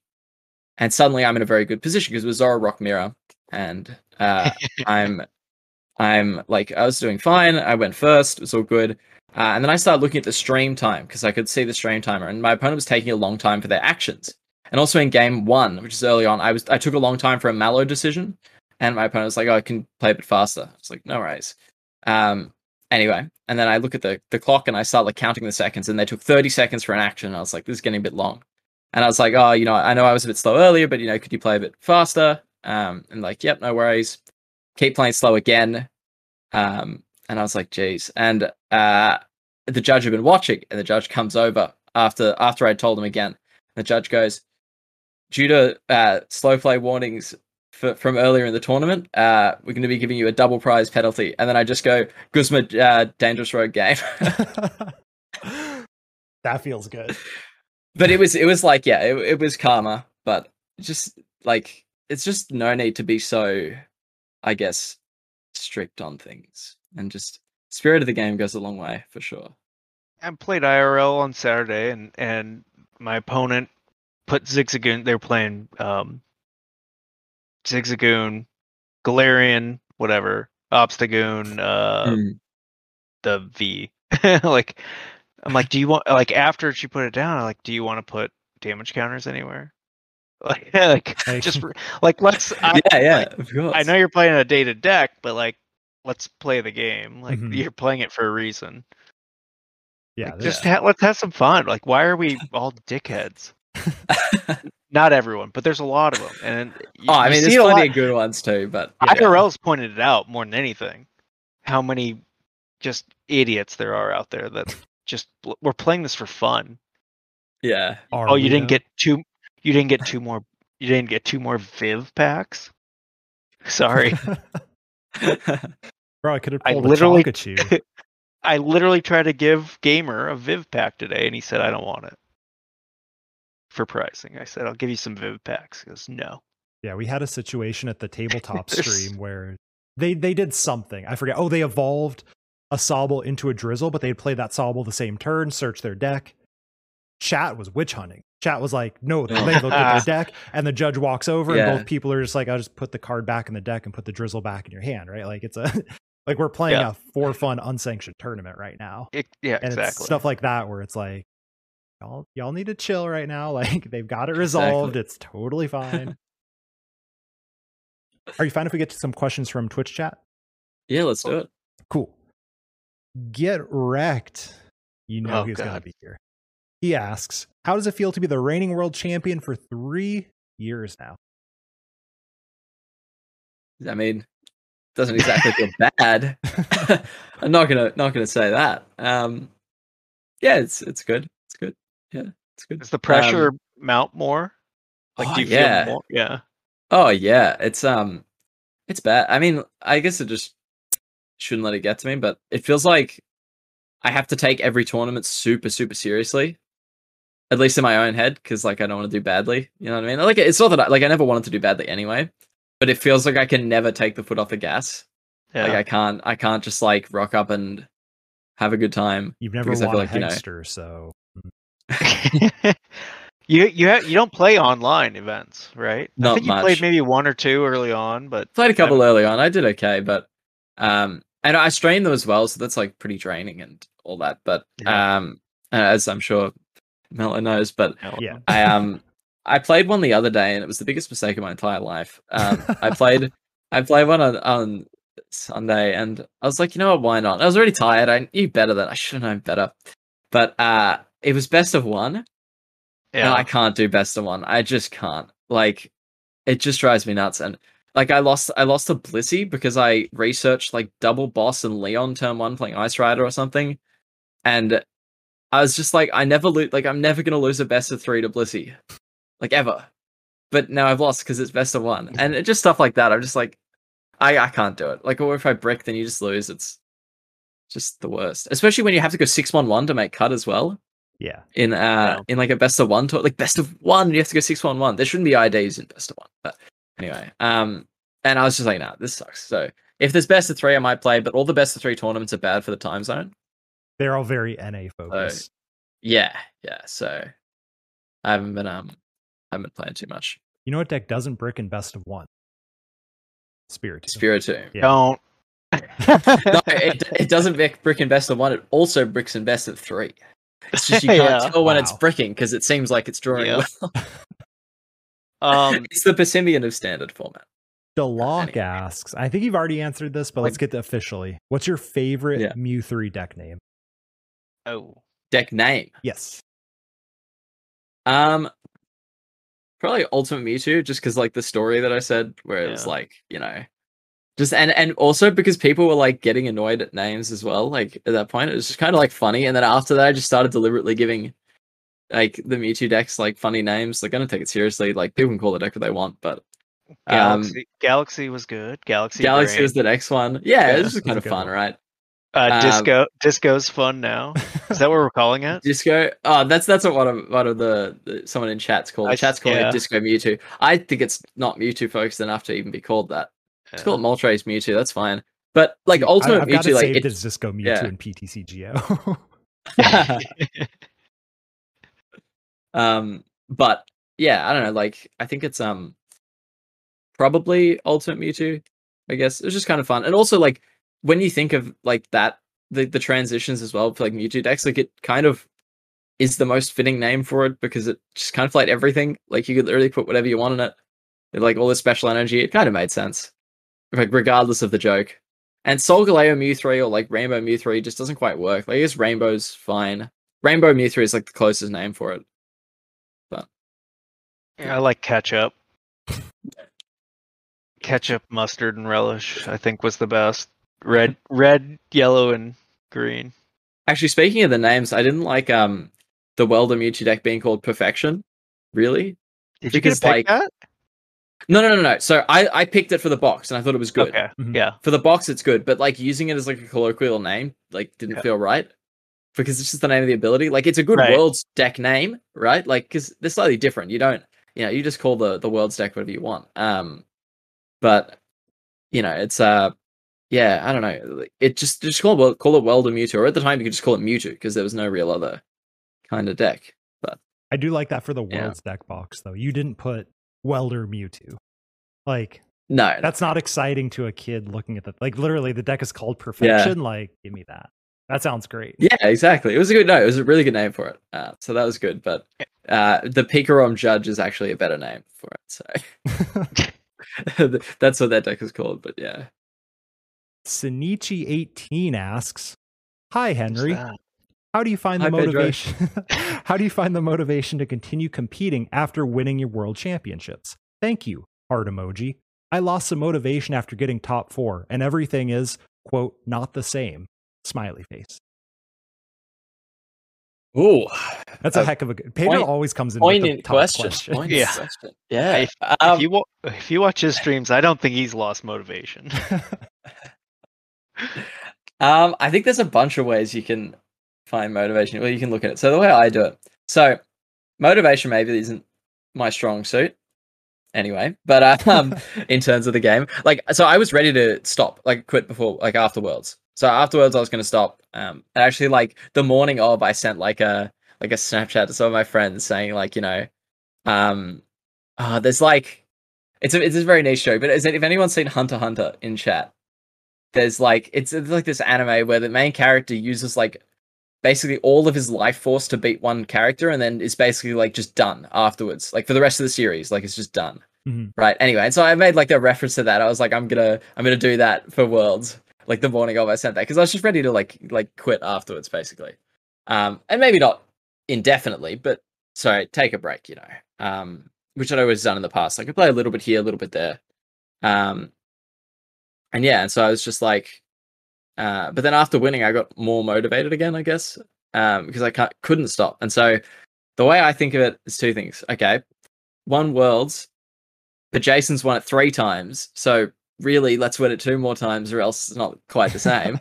and suddenly I'm in a very good position because it was Zora Rock Mirror, and I'm like, I was doing fine. I went first. It was all good. And then I started looking at the stream time because I could see the stream timer, and my opponent was taking a long time for their actions. And also in game 1, which is early on, I took a long time for a Mallow decision. And my opponent was like, oh, I can play a bit faster. It's like, no worries. Anyway, and then I look at the clock and I start like counting the seconds, and they took 30 seconds for an action. And I was like, this is getting a bit long. And I was like, oh, you know I was a bit slow earlier, but, you know, could you play a bit faster? And like, yep, no worries. Keep playing slow again. And I was like, geez. And the judge had been watching, and the judge comes over after I told him again. The judge goes, due to slow play warnings from earlier in the tournament, we're going to be giving you a double prize penalty. And then I just go, Guzma, Dangerous Road game. That feels good. But it was like, yeah, it was karma, but just like, it's just no need to be so, I guess, strict on things, and just spirit of the game goes a long way for sure. I played IRL on Saturday, and my opponent put Zigzagoon. They were playing Zigzagoon, Galarian, whatever, Obstagoon, the V. Like, I'm like, do you want, like, after she put it down, I'm like, do you want to put damage counters anywhere? Like just like, let's, of course. I know you're playing a dated deck, but like, let's play the game. Like, you're playing it for a reason. Yeah. Like, just let's have some fun. Like, why are we all dickheads? Not everyone, but there's a lot of them. And I mean, there's plenty of good ones too, but yeah. IRL's pointed it out more than anything, how many just idiots there are out there that just, we're playing this for fun. Yeah. You didn't get two more Viv packs. Sorry. Bro, I could have pulled a chalk at you. I literally tried to give Gamer a Viv pack today, and he said, I don't want it. For pricing, I said, I'll give you some Viv packs. He goes, no. Yeah, we had a situation at the tabletop stream where they did something. I forget. Oh, they evolved a Sobble into a Drizzle, but they'd play that Sobble the same turn, search their deck. Chat was witch hunting. Chat was like, no, they looked at their deck, and the judge walks over, and both people are just like, I'll just put the card back in the deck and put the Drizzle back in your hand, right? Like, it's like we're playing a for fun unsanctioned tournament right now. And exactly. It's stuff like that where it's like, y'all need to chill right now. Like, they've got it resolved. Exactly. It's totally fine. Are you fine if we get to some questions from Twitch chat? Yeah, let's do it. Cool. Get wrecked. You know he's going to be here. He asks, how does it feel to be the reigning world champion for 3 years now? I mean, doesn't exactly feel bad. I'm not gonna say that. Yeah, it's good. It's good. Yeah, it's good. Does the pressure mount more? Like, do you feel more? Yeah. Oh yeah. It's bad. I mean, I guess it just shouldn't let it get to me, but it feels like I have to take every tournament super, super seriously, at least in my own head, because like I don't want to do badly. You know what I mean? Like, it's not that I never wanted to do badly anyway, but it feels like I can never take the foot off the gas. Yeah. Like, I can't just like rock up and have a good time. You've never won a Hexter, so you don't play online events, right? Not I think you much. Played maybe one or two early on, but played a couple early on. I did okay, but and I strained them as well, so that's like pretty draining and all that. But as I'm sure Mello knows, but yeah, I played one the other day, and it was the biggest mistake of my entire life. I played one on Sunday, and I was like, you know what, why not? I was already tired. I knew better than I should have known better, but it was best of one, and I can't do best of one. I just can't. Like, it just drives me nuts. And like, I lost to Blissey because I researched like double boss and Leon turn one playing Ice Rider or something. And I was just like, I never lose. Like, I'm never going to lose a best of three to Blissey, like, ever. But now I've lost because it's best of one. And it just stuff like that. I'm just like, I can't do it. Like, or if I brick, then you just lose. It's just the worst. Especially when you have to go 6-1-1 to make cut as well. Yeah. In like a best of one, like best of one, you have to go 6-1-1. There shouldn't be IDs in best of one, but. Anyway, and I was just like, nah, this sucks. So if there's best of three, I might play, but all the best of three tournaments are bad for the time zone. They're all very NA focused. So, yeah. So I haven't been playing too much. You know what deck doesn't brick in best of one? Spiritomb. Yeah. Don't. No, it doesn't brick in best of one. It also bricks in best of three. It's just you can't tell when it's bricking because it seems like it's drawing well. It's the Persimbian of standard format. DeLock asks, I think you've already answered this, but let's get to officially. What's your favorite Mew 3 deck name? Oh, deck name? Yes. Probably Ultimate Mewtwo, just because like the story that I said, where it was like, you know, just and also because people were like getting annoyed at names as well. Like at that point, it was just kind of like funny. And then after that, I just started deliberately giving like the Mewtwo decks like funny names. Like I don't take it seriously. Like people can call the deck what they want, but Galaxy was good. Galaxy was the next one. Yeah, it was just kind of fun, right? Disco's fun now. Is that what we're calling it? Disco. Oh, that's what one of the someone in chat's called. Chat's calling it Disco Mewtwo. I think it's not Mewtwo focused enough to even be called that. Yeah. It's called Moltres Mewtwo. That's fine. But like Ultimate Mewtwo, gotta like it's Disco Mewtwo and PTCGO. But yeah, I don't know. Like I think it's probably Ultimate Mewtwo. I guess it's just kind of fun, and also like. When you think of like that, the transitions as well for like Mewtwo decks, like it kind of is the most fitting name for it because it just kind of like everything. Like you could literally put whatever you want in it. Like all this special energy, it kind of made sense, like regardless of the joke. And Solgaleo Mew3 or like Rainbow Mew3 just doesn't quite work. Like I guess Rainbow's fine. Rainbow Mew3 is like the closest name for it. But yeah, I like ketchup. Ketchup, mustard, and relish. I think was the best. Red, yellow, and green. Actually, speaking of the names, I didn't like the Welder Mewtwo deck being called Perfection. Really? Did you get to pick that? No. So I picked it for the box, and I thought it was good. Okay. Mm-hmm. Yeah. For the box, it's good, but like using it as like a colloquial name, like didn't feel right because it's just the name of the ability. Like it's a good Worlds deck name, right? Like because they're slightly different. You don't, you know, you just call the Worlds deck whatever you want. But you know, it's yeah, I don't know. It just call it Welder Mewtwo. Or at the time, you could just call it Mewtwo because there was no real other kind of deck. But I do like that for the Worlds deck box, though. You didn't put Welder Mewtwo. Like, no, that's not exciting to a kid looking at that. Like, literally, the deck is called Perfection. Yeah. Like, give me that. That sounds great. Yeah, exactly. It was a good name. It was a really good name for it. So that was good. But the Pikarom Judge is actually a better name for it. So that's what that deck is called. But yeah. Sinichi18 asks, "Hi Henry, how do you find the motivation? How do you find the motivation to continue competing after winning your world championships? Thank you, heart emoji. I lost some motivation after getting top 4, and everything is quote not the same. Smiley face." Ooh, that's a heck of a good. Pedro always comes in with the top question. Yeah, yeah. If you watch his streams, I don't think he's lost motivation. I think there's a bunch of ways you can find motivation. Well, you can look at it. So the way I do it, so motivation maybe isn't my strong suit anyway, but in terms of the game, like, so I was ready to stop, like quit before, like after Worlds. So afterwards I was going to stop. And actually like the morning of, I sent like a Snapchat to some of my friends saying like, you know, there's like, it's a very niche show, but if anyone's seen Hunter x Hunter in chat, there's like it's like this anime where the main character uses like basically all of his life force to beat one character, and then it's basically like just done afterwards, like for the rest of the series, like it's just done, right? Anyway, and so I made like a reference to that. I was like, I'm gonna do that for Worlds. Like the morning of, I sent that because I was just ready to like quit afterwards, basically, and maybe not indefinitely, but sorry, take a break, you know, which I'd always done in the past. I could play a little bit here, a little bit there, And yeah, and so I was just like, but then after winning, I got more motivated again, I guess, because I couldn't stop. And so the way I think of it is two things. Okay, one Worlds, but Jason's won it 3 times. So really, let's win it 2 more times or else it's not quite the same.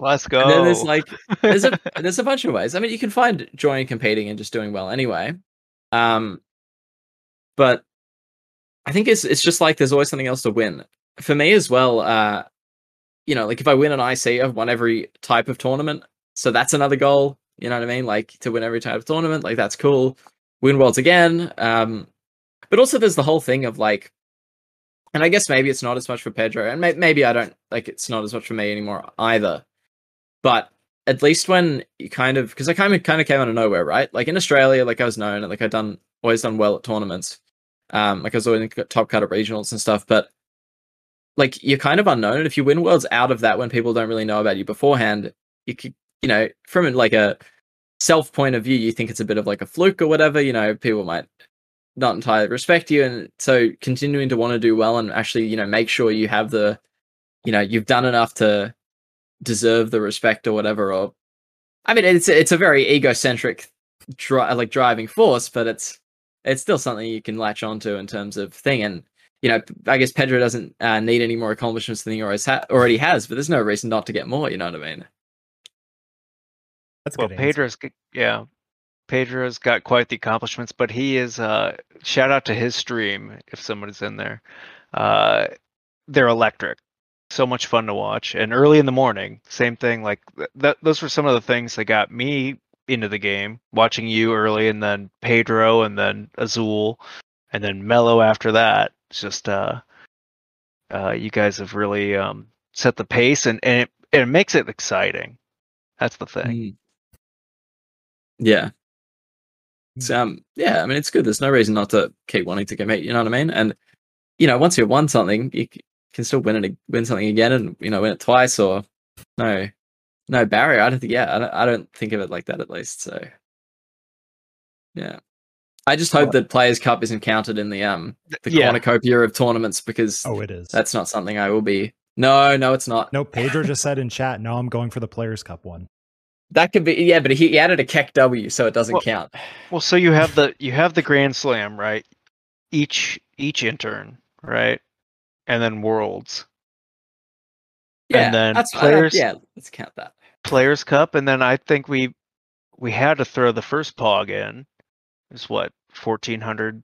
Let's go. And then there's a bunch of ways. I mean, you can find joy in competing and just doing well anyway. But I think it's just like there's always something else to win. For me as well, you know, like if I win an IC, I've won every type of tournament. So that's another goal, you know what I mean? Like to win every type of tournament, like that's cool. Win Worlds again. But also there's the whole thing of like, and I guess maybe it's not as much for Pedro, and maybe I don't, like it's not as much for me anymore either. But at least when you because I kind of came out of nowhere, right? Like in Australia, like I was known and like I'd always done well at tournaments. like I was always top cut at regionals and stuff, but like you're kind of unknown. If you win worlds out of that when people don't really know about you beforehand, you could, you know, from like a self point of view, you think it's a bit of like a fluke or whatever, you know, people might not entirely respect you. And so continuing to want to do well and actually, you know, make sure you have the, you know, you've done enough to deserve the respect or whatever. Or I mean, it's a very egocentric driving force, but it's still something you can latch onto in terms of thing. And, you know, I guess Pedro doesn't need any more accomplishments than he already has, but there's no reason not to get more, you know what I mean? That's well, good Pedro's got quite the accomplishments, but he is, shout out to his stream, if someone's in there, they're electric. So much fun to watch. And early in the morning, same thing, like, those were some of the things that got me into the game, watching you early, and then Pedro, and then Azul, and then Mellow after that. It's just, you guys have really set the pace, and it makes it exciting. That's the thing. Mm. Yeah. So, yeah, I mean, it's good. There's no reason not to keep wanting to compete, you know what I mean? And, you know, once you've won something, you can still win something again and, you know, win it twice or no barrier. I don't think of it like that, at least. So, yeah. I just hope that Players' Cup isn't counted in the cornucopia of tournaments, because it is. That's not something I will be. No, it's not. No, Pedro just said in chat, no, I'm going for the Players' Cup one. That could be, yeah, but he added a Keck W, so it doesn't count. Well, so you have the Grand Slam, right? Each intern, right? And then Worlds. Yeah, and then that's Players. Yeah, let's count that. Players' Cup, and then I think we had to throw the first Pog in. It's what, 1,400?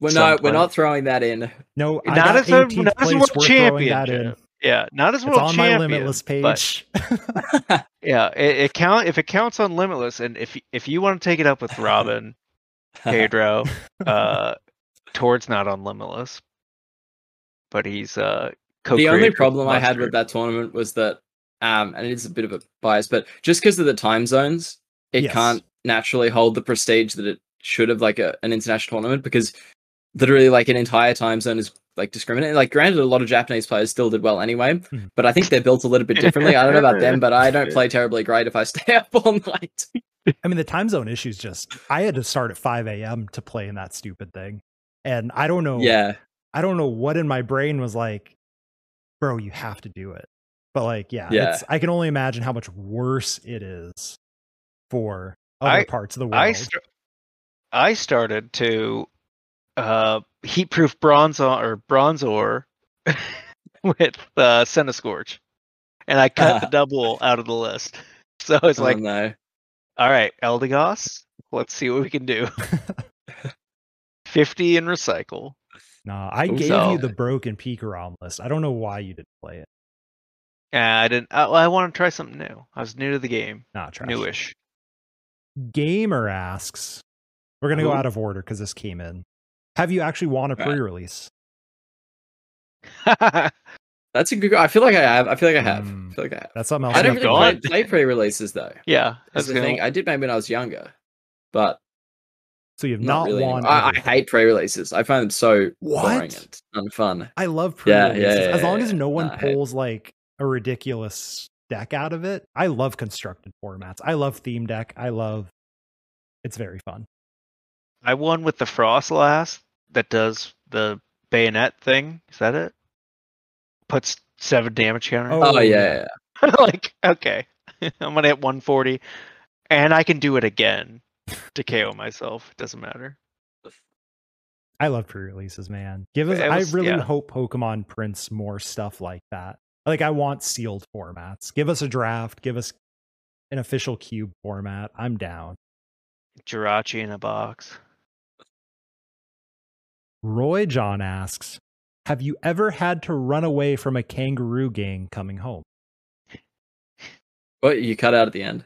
Well, no, we're not throwing that in. No, not as a world champion. Yeah, not as world champion. It's on my Limitless page. But, yeah, it count if it counts on Limitless, and if you want to take it up with Robin, Pedro, Tord's not on Limitless, but he's co-creator. The only problem I had with that tournament was that, and it's a bit of a bias, but just because of the time zones, it can't naturally hold the prestige that it should have, like an international tournament, because literally like an entire time zone is like discriminating. Like, granted, a lot of Japanese players still did well anyway, but I think they're built a little bit differently. I don't know about them, but I don't play terribly great if I stay up all night. I mean, the time zone issue is just, I had to start at 5 a.m. to play in that stupid thing. And I don't know. Yeah. I don't know what in my brain was like, bro, you have to do it. But like, yeah. It's, I can only imagine how much worse it is for other parts of the world. I started to heatproof bronze ore with Senescorch, and I cut the double out of the list. So it's all right, Eldegoss, let's see what we can do. 50 and recycle. Nah, I gave you the broken Pikarom list. I don't know why you didn't play it. I didn't. I want to try something new. I was new to the game. Newish. Gamer asks, we're going to go out of order because this came in. Have you actually won a pre-release? That's a good. I feel like I have. I feel like I have. That's something else. I don't really play pre-releases though. Yeah, that's the thing. I did maybe when I was younger, but so you've not really won. I hate pre-releases. I find them so boring and unfun. I love pre-releases as long as no one pulls like a ridiculous deck out of it. I love constructed formats. I love theme deck. It's very fun. I won with the Frostlass that does the bayonet thing. Is that it? Puts 7 damage counter. Oh yeah. Like, okay, I'm gonna hit 140, and I can do it again to KO myself. It doesn't matter. I love pre-releases, man. I really hope Pokemon prints more stuff like that. Like, I want sealed formats. Give us a draft. Give us an official cube format. I'm down. Jirachi in a box. Roy John asks, have you ever had to run away from a kangaroo gang coming home? What? You cut out at the end.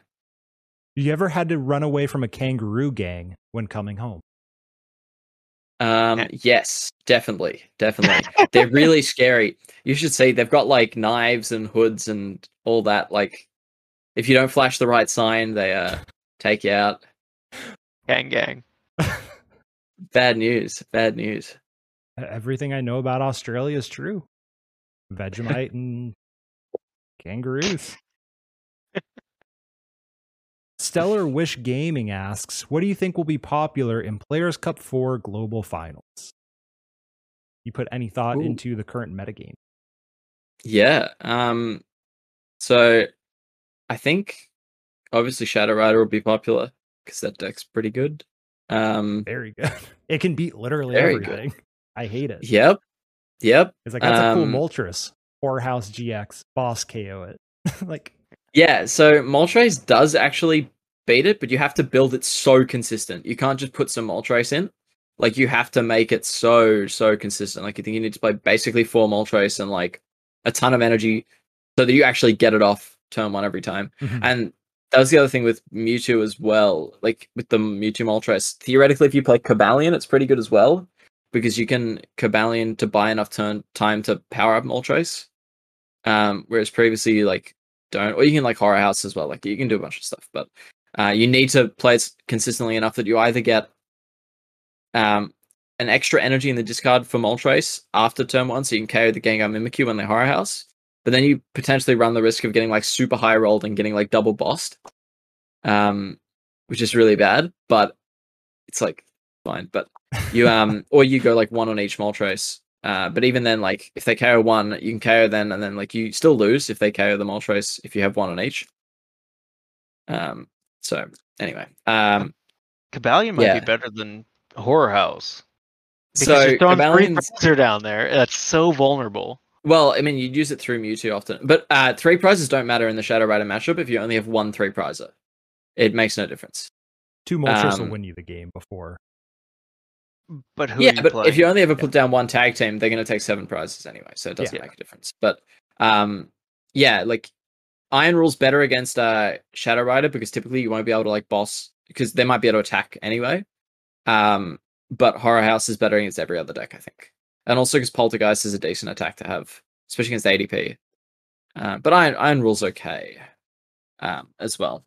You ever had to run away from a kangaroo gang when coming home? Yes, definitely. They're really scary. You should see, they've got like knives and hoods and all that. Like, if you don't flash the right sign, they take you out. Gang. Bad news. Bad news. Everything I know about Australia is true. Vegemite and kangaroos. Stellar Wish Gaming asks, what do you think will be popular in Players Cup 4 Global Finals? You put any thought into the current metagame? Yeah. So I think obviously Shadow Rider will be popular because that deck's pretty good. Very good. It can beat literally everything. Good. I hate it. Yep. Yep. It's like, that's a cool Moltres. Powerhouse GX. Boss KO it. Like, yeah, so Moltres does actually beat it, but you have to build it so consistent. You can't just put some Moltres in. Like, you have to make it so consistent. Like, you think you need to play basically 4 Moltres and, like, a ton of energy so that you actually get it off turn 1 every time. Mm-hmm. And that was the other thing with Mewtwo as well. Like, with the Mewtwo Moltres, theoretically, if you play Kabalion, it's pretty good as well, because you can Kabalion to buy enough turn time to power up Moltres. Whereas previously, you, like, don't. Or you can, like, Horror House as well. Like, you can do a bunch of stuff, but you need to play it consistently enough that you either get an extra energy in the discard for Moltres after turn 1, so you can KO the Gengar Mimikyu when they Horror House, but then you potentially run the risk of getting, like, super high rolled and getting, like, double bossed, which is really bad, but it's, like, fine. But you or you go, like, 1 on each Moltres. But even then, like, if they KO 1, you can KO then, and then, like, you still lose if they KO the Moltres if you have 1 on each. So anyway, Kabalion might be better than Horror House, because so you're throwing free prizer down there. That's so vulnerable. Well, I mean, you'd use it through Mewtwo often, but 3 prizes don't matter in the Shadow Rider matchup if you only have 1 3 prizer. It makes no difference. 2 Moltres will win you the game before. But who are you playing? If you only ever put down 1 tag team, they're going to take 7 prizes anyway, so it doesn't make a difference. But like, Iron Rule's better against Shadow Rider, because typically you won't be able to, like, boss, because they might be able to attack anyway. But Horror House is better against every other deck, I think, and also because Poltergeist is a decent attack to have, especially against ADP. But Iron Rule's okay as well,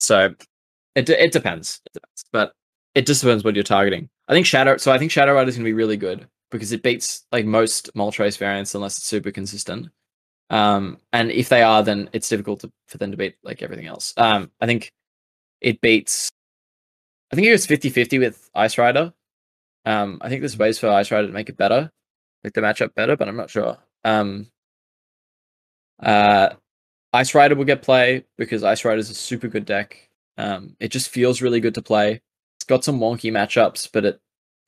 so it depends. It depends, but it just depends what you're targeting. I think Shadow Rider is going to be really good because it beats, like, most Moltres variants unless it's super consistent. And if they are, then it's difficult for them to beat, like, everything else. I think it was 50-50 with Ice Rider. I think there's ways for Ice Rider to make it better, make the matchup better, but I'm not sure. Ice Rider will get play because Ice Rider is a super good deck. It just feels really good to play. It's got some wonky matchups, but it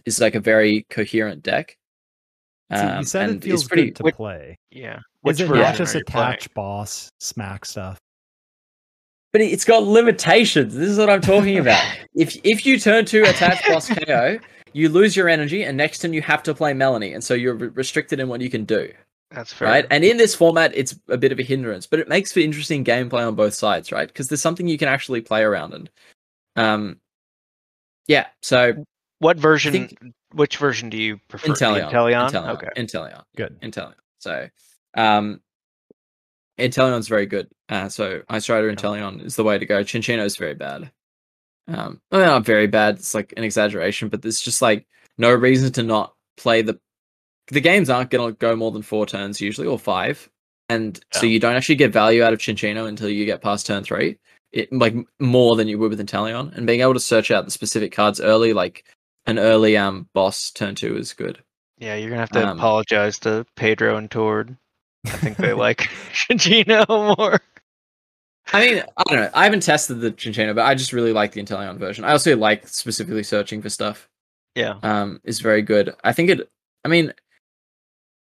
is, like, a very coherent deck. You said, and it feels good to play. Yeah. Is it not just attach boss, smack stuff? But it's got limitations. This is what I'm talking about. If you turn to attach boss KO, you lose your energy, and next turn you have to play Melanie, and so you're restricted in what you can do. That's fair. Right? And in this format, it's a bit of a hindrance, but it makes for interesting gameplay on both sides, right? Because there's something you can actually play around. And so which version do you prefer? Inteleon? Okay. Inteleon. Good. Inteleon. So Inteleon's very good. So Ice Rider Inteleon is the way to go. Chinchino's very bad. Not very bad. It's, like, an exaggeration, but there's just, like, no reason to not play the games aren't going to go more than 4 turns usually, or 5. And so you don't actually get value out of Chinchino until you get past turn 3, more than you would with Inteleon. And being able to search out the specific cards early, like an early boss turn 2 is good. Yeah, you're going to have to apologize to Pedro and Tord. I think they like Chinchino more. I mean, I don't know. I haven't tested the Chinchino, but I just really like the Inteleon version. I also like specifically searching for stuff. Yeah. Is very good.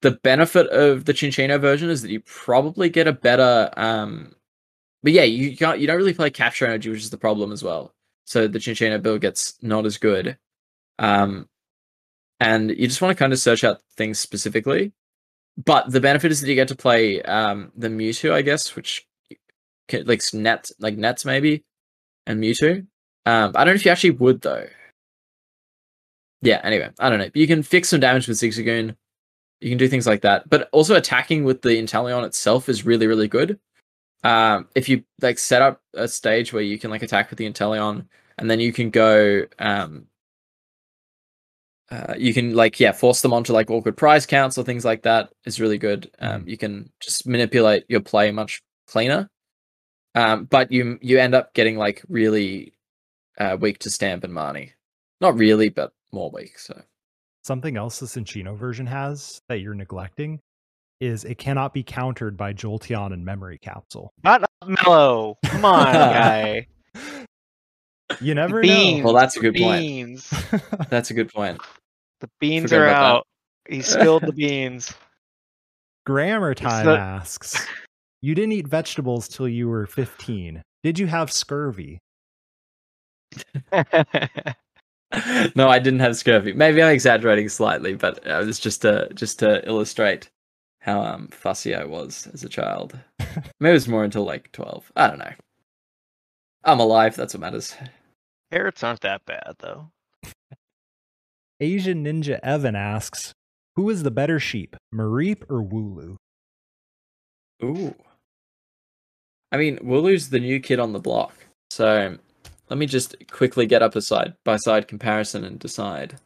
The benefit of the Chinchino version is that you probably get a better you don't really play capture energy, which is the problem as well. So the Chinchino build gets not as good. And you just want to kind of search out things specifically. But the benefit is that you get to play the Mewtwo, I guess, which Nets maybe, and Mewtwo. I don't know if you actually would, though. Yeah, anyway, I don't know. You can fix some damage with Zigzagoon. You can do things like that. But also attacking with the Inteleon itself is really, really good. If you, like, set up a stage where you can, like, attack with the Inteleon, and then you can go you can like, yeah, force them onto like awkward prize counts or things like that is really good. You can just manipulate your play much cleaner. But you end up getting like really weak to Stamp and Marnie. Not really, but more weak. So something else the Cinchino version has that you're neglecting is it cannot be countered by Jolteon and Memory Capsule. Not Mellow. Come on, guy. You never know. Well, that's a good point. That's a good point. The beans are out. He spilled the beans. Grammar Time asks, you didn't eat vegetables till you were 15. Did you have scurvy? No, I didn't have scurvy. Maybe I'm exaggerating slightly, but it was just to illustrate how fussy I was as a child. Maybe it was more until like 12. I don't know. I'm alive. That's what matters. Carrots aren't that bad, though. Asian Ninja Evan asks, who is the better sheep, Mareep or Wooloo? Ooh. I mean, Wooloo's the new kid on the block. So let me just quickly get up a side-by-side comparison and decide.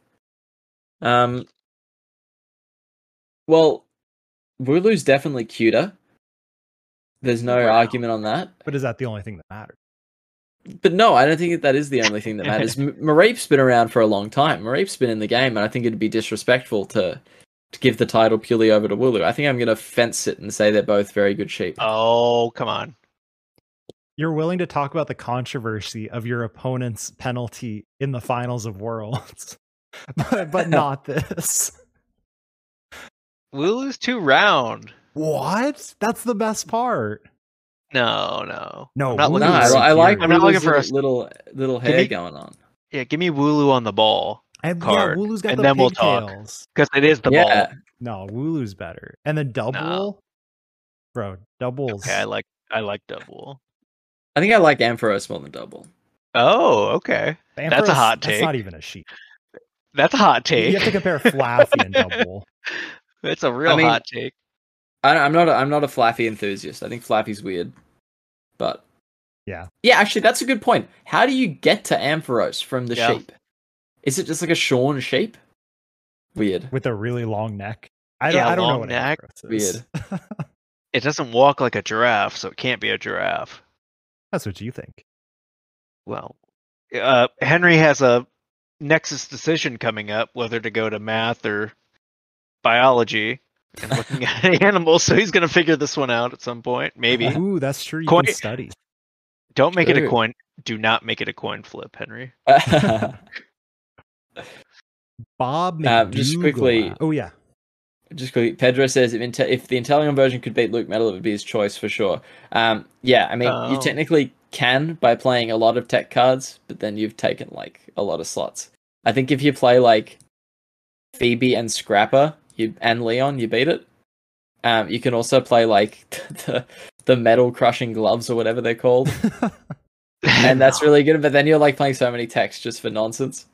Well, Wooloo's definitely cuter. There's no argument on that. But is that the only thing that matters? But no, I don't think that is the only thing that matters. Mareep's been around for a long time. Mareep's been in the game, and I think it'd be disrespectful to give the title purely over to Wooloo. I think I'm going to fence it and say they're both very good sheep. Oh, come on. You're willing to talk about the controversy of your opponent's penalty in the finals of Worlds, but not this. Wooloo's too round. What? That's the best part. No. I'm not looking for a little hair going on. Yeah, give me Wooloo on the ball card, yeah, Wooloo's got and the then we'll pigtails. Talk because it is the ball. No, Wooloo's better. And the Double, bro, Double's. Okay, I like Double. I think I like Ampharos more than Double. Oh, okay, Ampharos, that's a hot take. That's not even a sheep. That's a hot take. You have to compare Flaffy and Double. That's a real hot take. I'm not a Flaffy enthusiast. I think Flaffy's weird, but yeah. Actually, that's a good point. How do you get to Ampharos from the sheep? Is it just like a shorn sheep? Weird, with a really long neck. I don't know what neck. Ampharos is. Weird. It doesn't walk like a giraffe, so it can't be a giraffe. That's what you think. Well, Henry has a Nexus decision coming up, whether to go to math or biology. And looking at animals, so he's going to figure this one out at some point, maybe. Ooh, that's true. You can study. Don't make it a coin. Do not make it a coin flip, Henry. Bob, just quickly. Oh yeah, just quickly. Pedro says if the Inteleon version could beat Luke Metal, it would be his choice for sure. Yeah, I mean, you technically can by playing a lot of tech cards, but then you've taken like a lot of slots. I think if you play like Phoebe and Scrapper. And Leon, you beat it. You can also play like the metal crushing gloves or whatever they're called, and that's really good. But then you're like playing so many decks just for nonsense,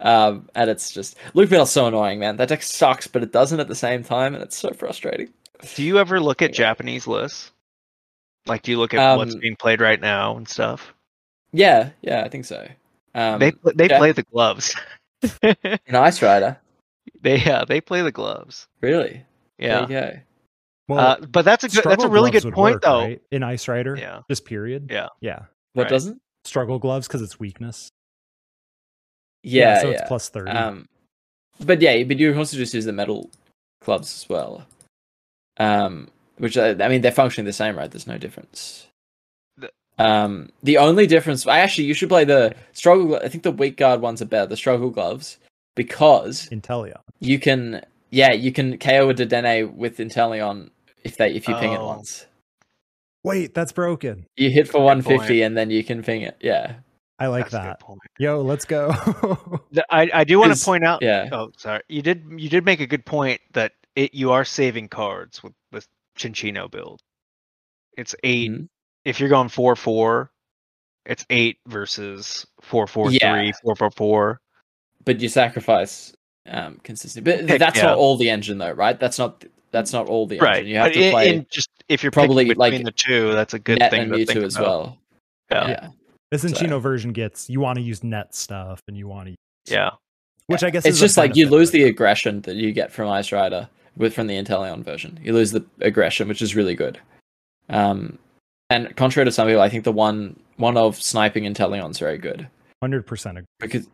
and it's just Luke Metal's so annoying, man. That deck sucks, but it doesn't at the same time, and it's so frustrating. Do you ever look at Japanese lists? Like, do you look at what's being played right now and stuff? Yeah, I think so. They play the gloves. An Ice Rider. They play the gloves. Really? Yeah. There you go. Well, but that's a really good point, work, though. Right? In Ice Rider, just period. Yeah. What doesn't? Struggle gloves, because it's weakness. Yeah. So it's plus 30. But you can also just use the metal gloves as well. Which I mean, they're functionally the same, right? There's no difference. The only difference, you should play the struggle. I think the weak guard ones are better. The struggle gloves. Because Inteleon, you can KO a Dedenne with Inteleon if you ping it once. Wait, that's broken. You hit for 150 and then you can ping it. Yeah, I like that. Yo, let's go. I do want to point out. Yeah. Oh, sorry. You did make a good point that you are saving cards with Cinchino build. It's 8. Mm-hmm. If you're going 4/4, it's 8 versus 4/4/3, 4/4/4. But you sacrifice consistency. But that's not all the engine, though, right? That's not all the engine. Right. You have to play. Just if you're probably picking between the two, that's a good thing to think as well. Yeah. The Cinchino version gets you want to use net stuff and you want to use Which I guess it's is just like you lose the aggression that you get from Ice Rider from the Inteleon version. You lose the aggression, which is really good. And contrary to some people, I think the one of sniping Inteleon's very good. 100% agree. Because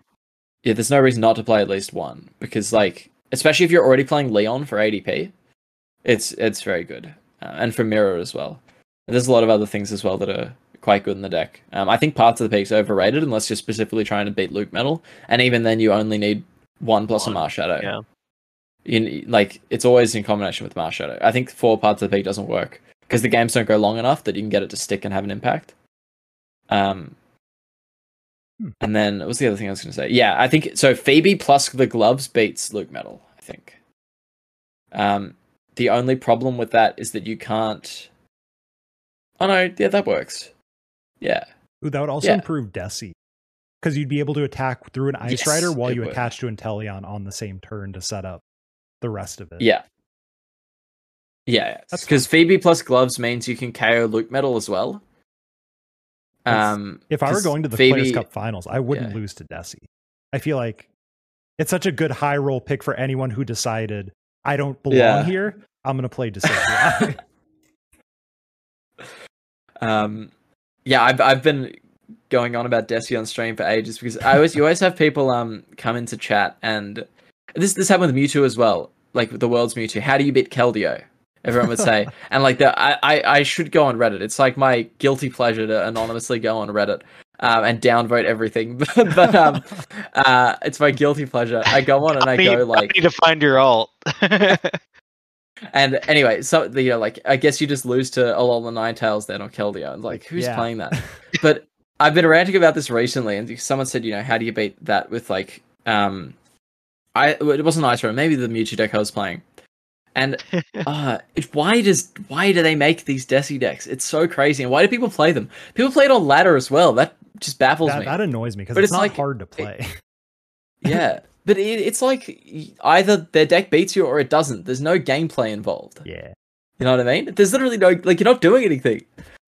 yeah, there's no reason not to play at least one. Because like, especially if you're already playing Leon for ADP, it's very good. And for Mirror as well. And there's a lot of other things as well that are quite good in the deck. I think Parts of the Peak's overrated unless you're specifically trying to beat Luke Metal, and even then you only need one plus a Marshadow. Yeah. Like it's always in combination with Marshadow. I think 4 Parts of the Peak doesn't work because the games don't go long enough that you can get it to stick and have an impact. And then what was the other thing I was going to say? Yeah, I think so. Phoebe plus the gloves beats Luke Metal, I think. The only problem with that is that you can't. Oh no! Yeah, that works. Yeah. Ooh, that would also improve Desi. Because you'd be able to attack through an Ice Rider while you attach to Inteleon on the same turn to set up the rest of it. Yeah. Yeah. Because Phoebe plus Gloves means you can KO Luke Metal as well. If I were going to the Players' Cup Finals, I wouldn't lose to Desi. I feel like it's such a good high roll pick for anyone who decided, I don't belong here, I'm going to play Desi. Yeah, I've been going on about Desi on stream for ages because you always have people come into chat, and this happened with Mewtwo as well, like with the world's Mewtwo. How do you beat Keldeo? Everyone would say, and like I should go on Reddit. It's like my guilty pleasure to anonymously go on Reddit and downvote everything. but it's my guilty pleasure. I go on and I need to find your alt. And anyway, so you know, like I guess you just lose to Alola Ninetales then, or Keldeo. And like, who's playing that? But I've been ranting about this recently, and someone said, you know, how do you beat that with like, it wasn't Ice Rider, maybe the Mewtwo deck I was playing. And why do they make these Desi decks? It's so crazy, and why do people play them? People play it on ladder as well. That just baffles me. That annoys me because it's not like, hard to play. Yeah. But it's like either their deck beats you or it doesn't. There's no gameplay involved. Yeah. You know what I mean? There's literally no, like, you're not doing anything.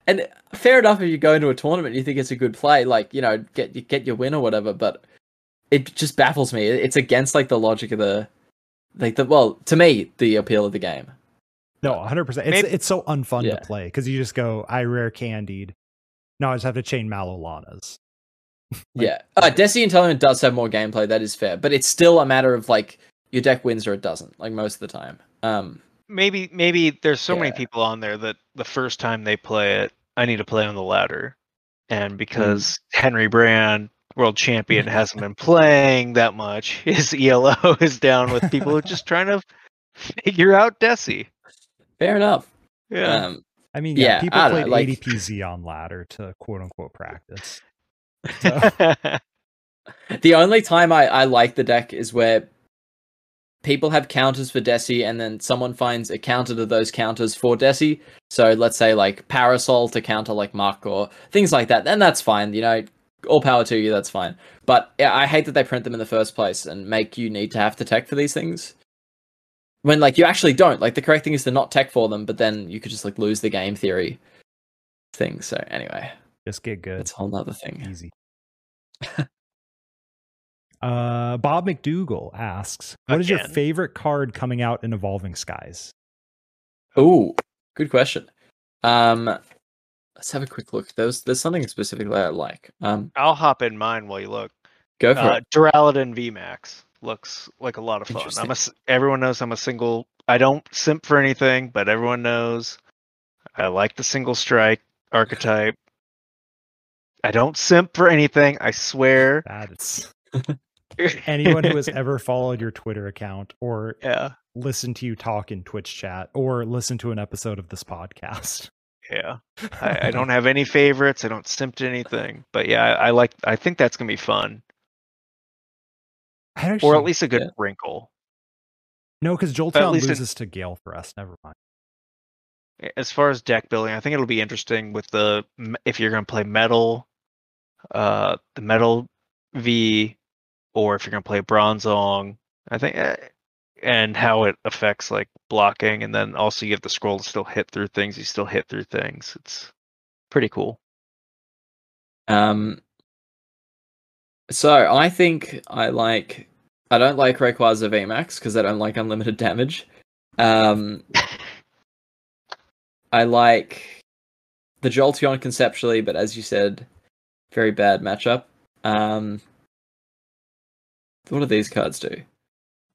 And fair enough if you go into a tournament and you think it's a good play, like, you know, get your win or whatever, but it just baffles me. It's against, like, the logic of to me, the appeal of the game. No, 100%. It's so unfun to play because you just go, I rare candied. Now I just have to chain Malolanas. Like, yeah, Desi Inteleon does have more gameplay, that is fair, but it's still a matter of like your deck wins or it doesn't, like most of the time. Maybe there's so many people on there that the first time they play it, I need to play on the ladder, and because Henry Brand, world champion, hasn't been playing that much, his ELO is down with people who are just trying to figure out Desi. Fair enough. Yeah, I mean, yeah, people played like ADPZ on ladder to quote unquote practice. So. The only time I like the deck is where people have counters for Desi and then someone finds a counter to those counters for Desi. So let's say like Parasol to counter like Muck or things like that. Then that's fine, you know, all power to you, that's fine. But I hate that they print them in the first place and make you need to have to tech for these things. When like you actually don't, like the correct thing is to not tech for them, but then you could just like lose the game theory thing. So anyway. Just get good. It's a whole nother thing. Easy. Bob McDougall asks, "What is your favorite card coming out in Evolving Skies?" Ooh, good question. Let's have a quick look. There's something specifically I like. I'll hop in mine while you look. Go for it. Duraludon VMAX looks like a lot of fun. Everyone knows I'm a single. I don't simp for anything, but everyone knows I like the single strike archetype. I don't simp for anything, I swear. That's anyone who has ever followed your Twitter account or listened to you talk in Twitch chat or listened to an episode of this podcast. Yeah. I don't have any favorites. I don't simp to anything. But yeah, I think that's gonna be fun. Or at least a good wrinkle. No, because Jolteon loses to Gale for us. Never mind. As far as deck building, I think it'll be interesting with if you're gonna play metal. The metal V, or if you're gonna play Bronzong, I think, and how it affects like blocking, and then also you have the scroll to still hit through things. You still hit through things. It's pretty cool. So I think I like I don't like Rayquaza VMAX because I don't like unlimited damage. I like the Jolteon conceptually, but as you said, very bad matchup. What do these cards do?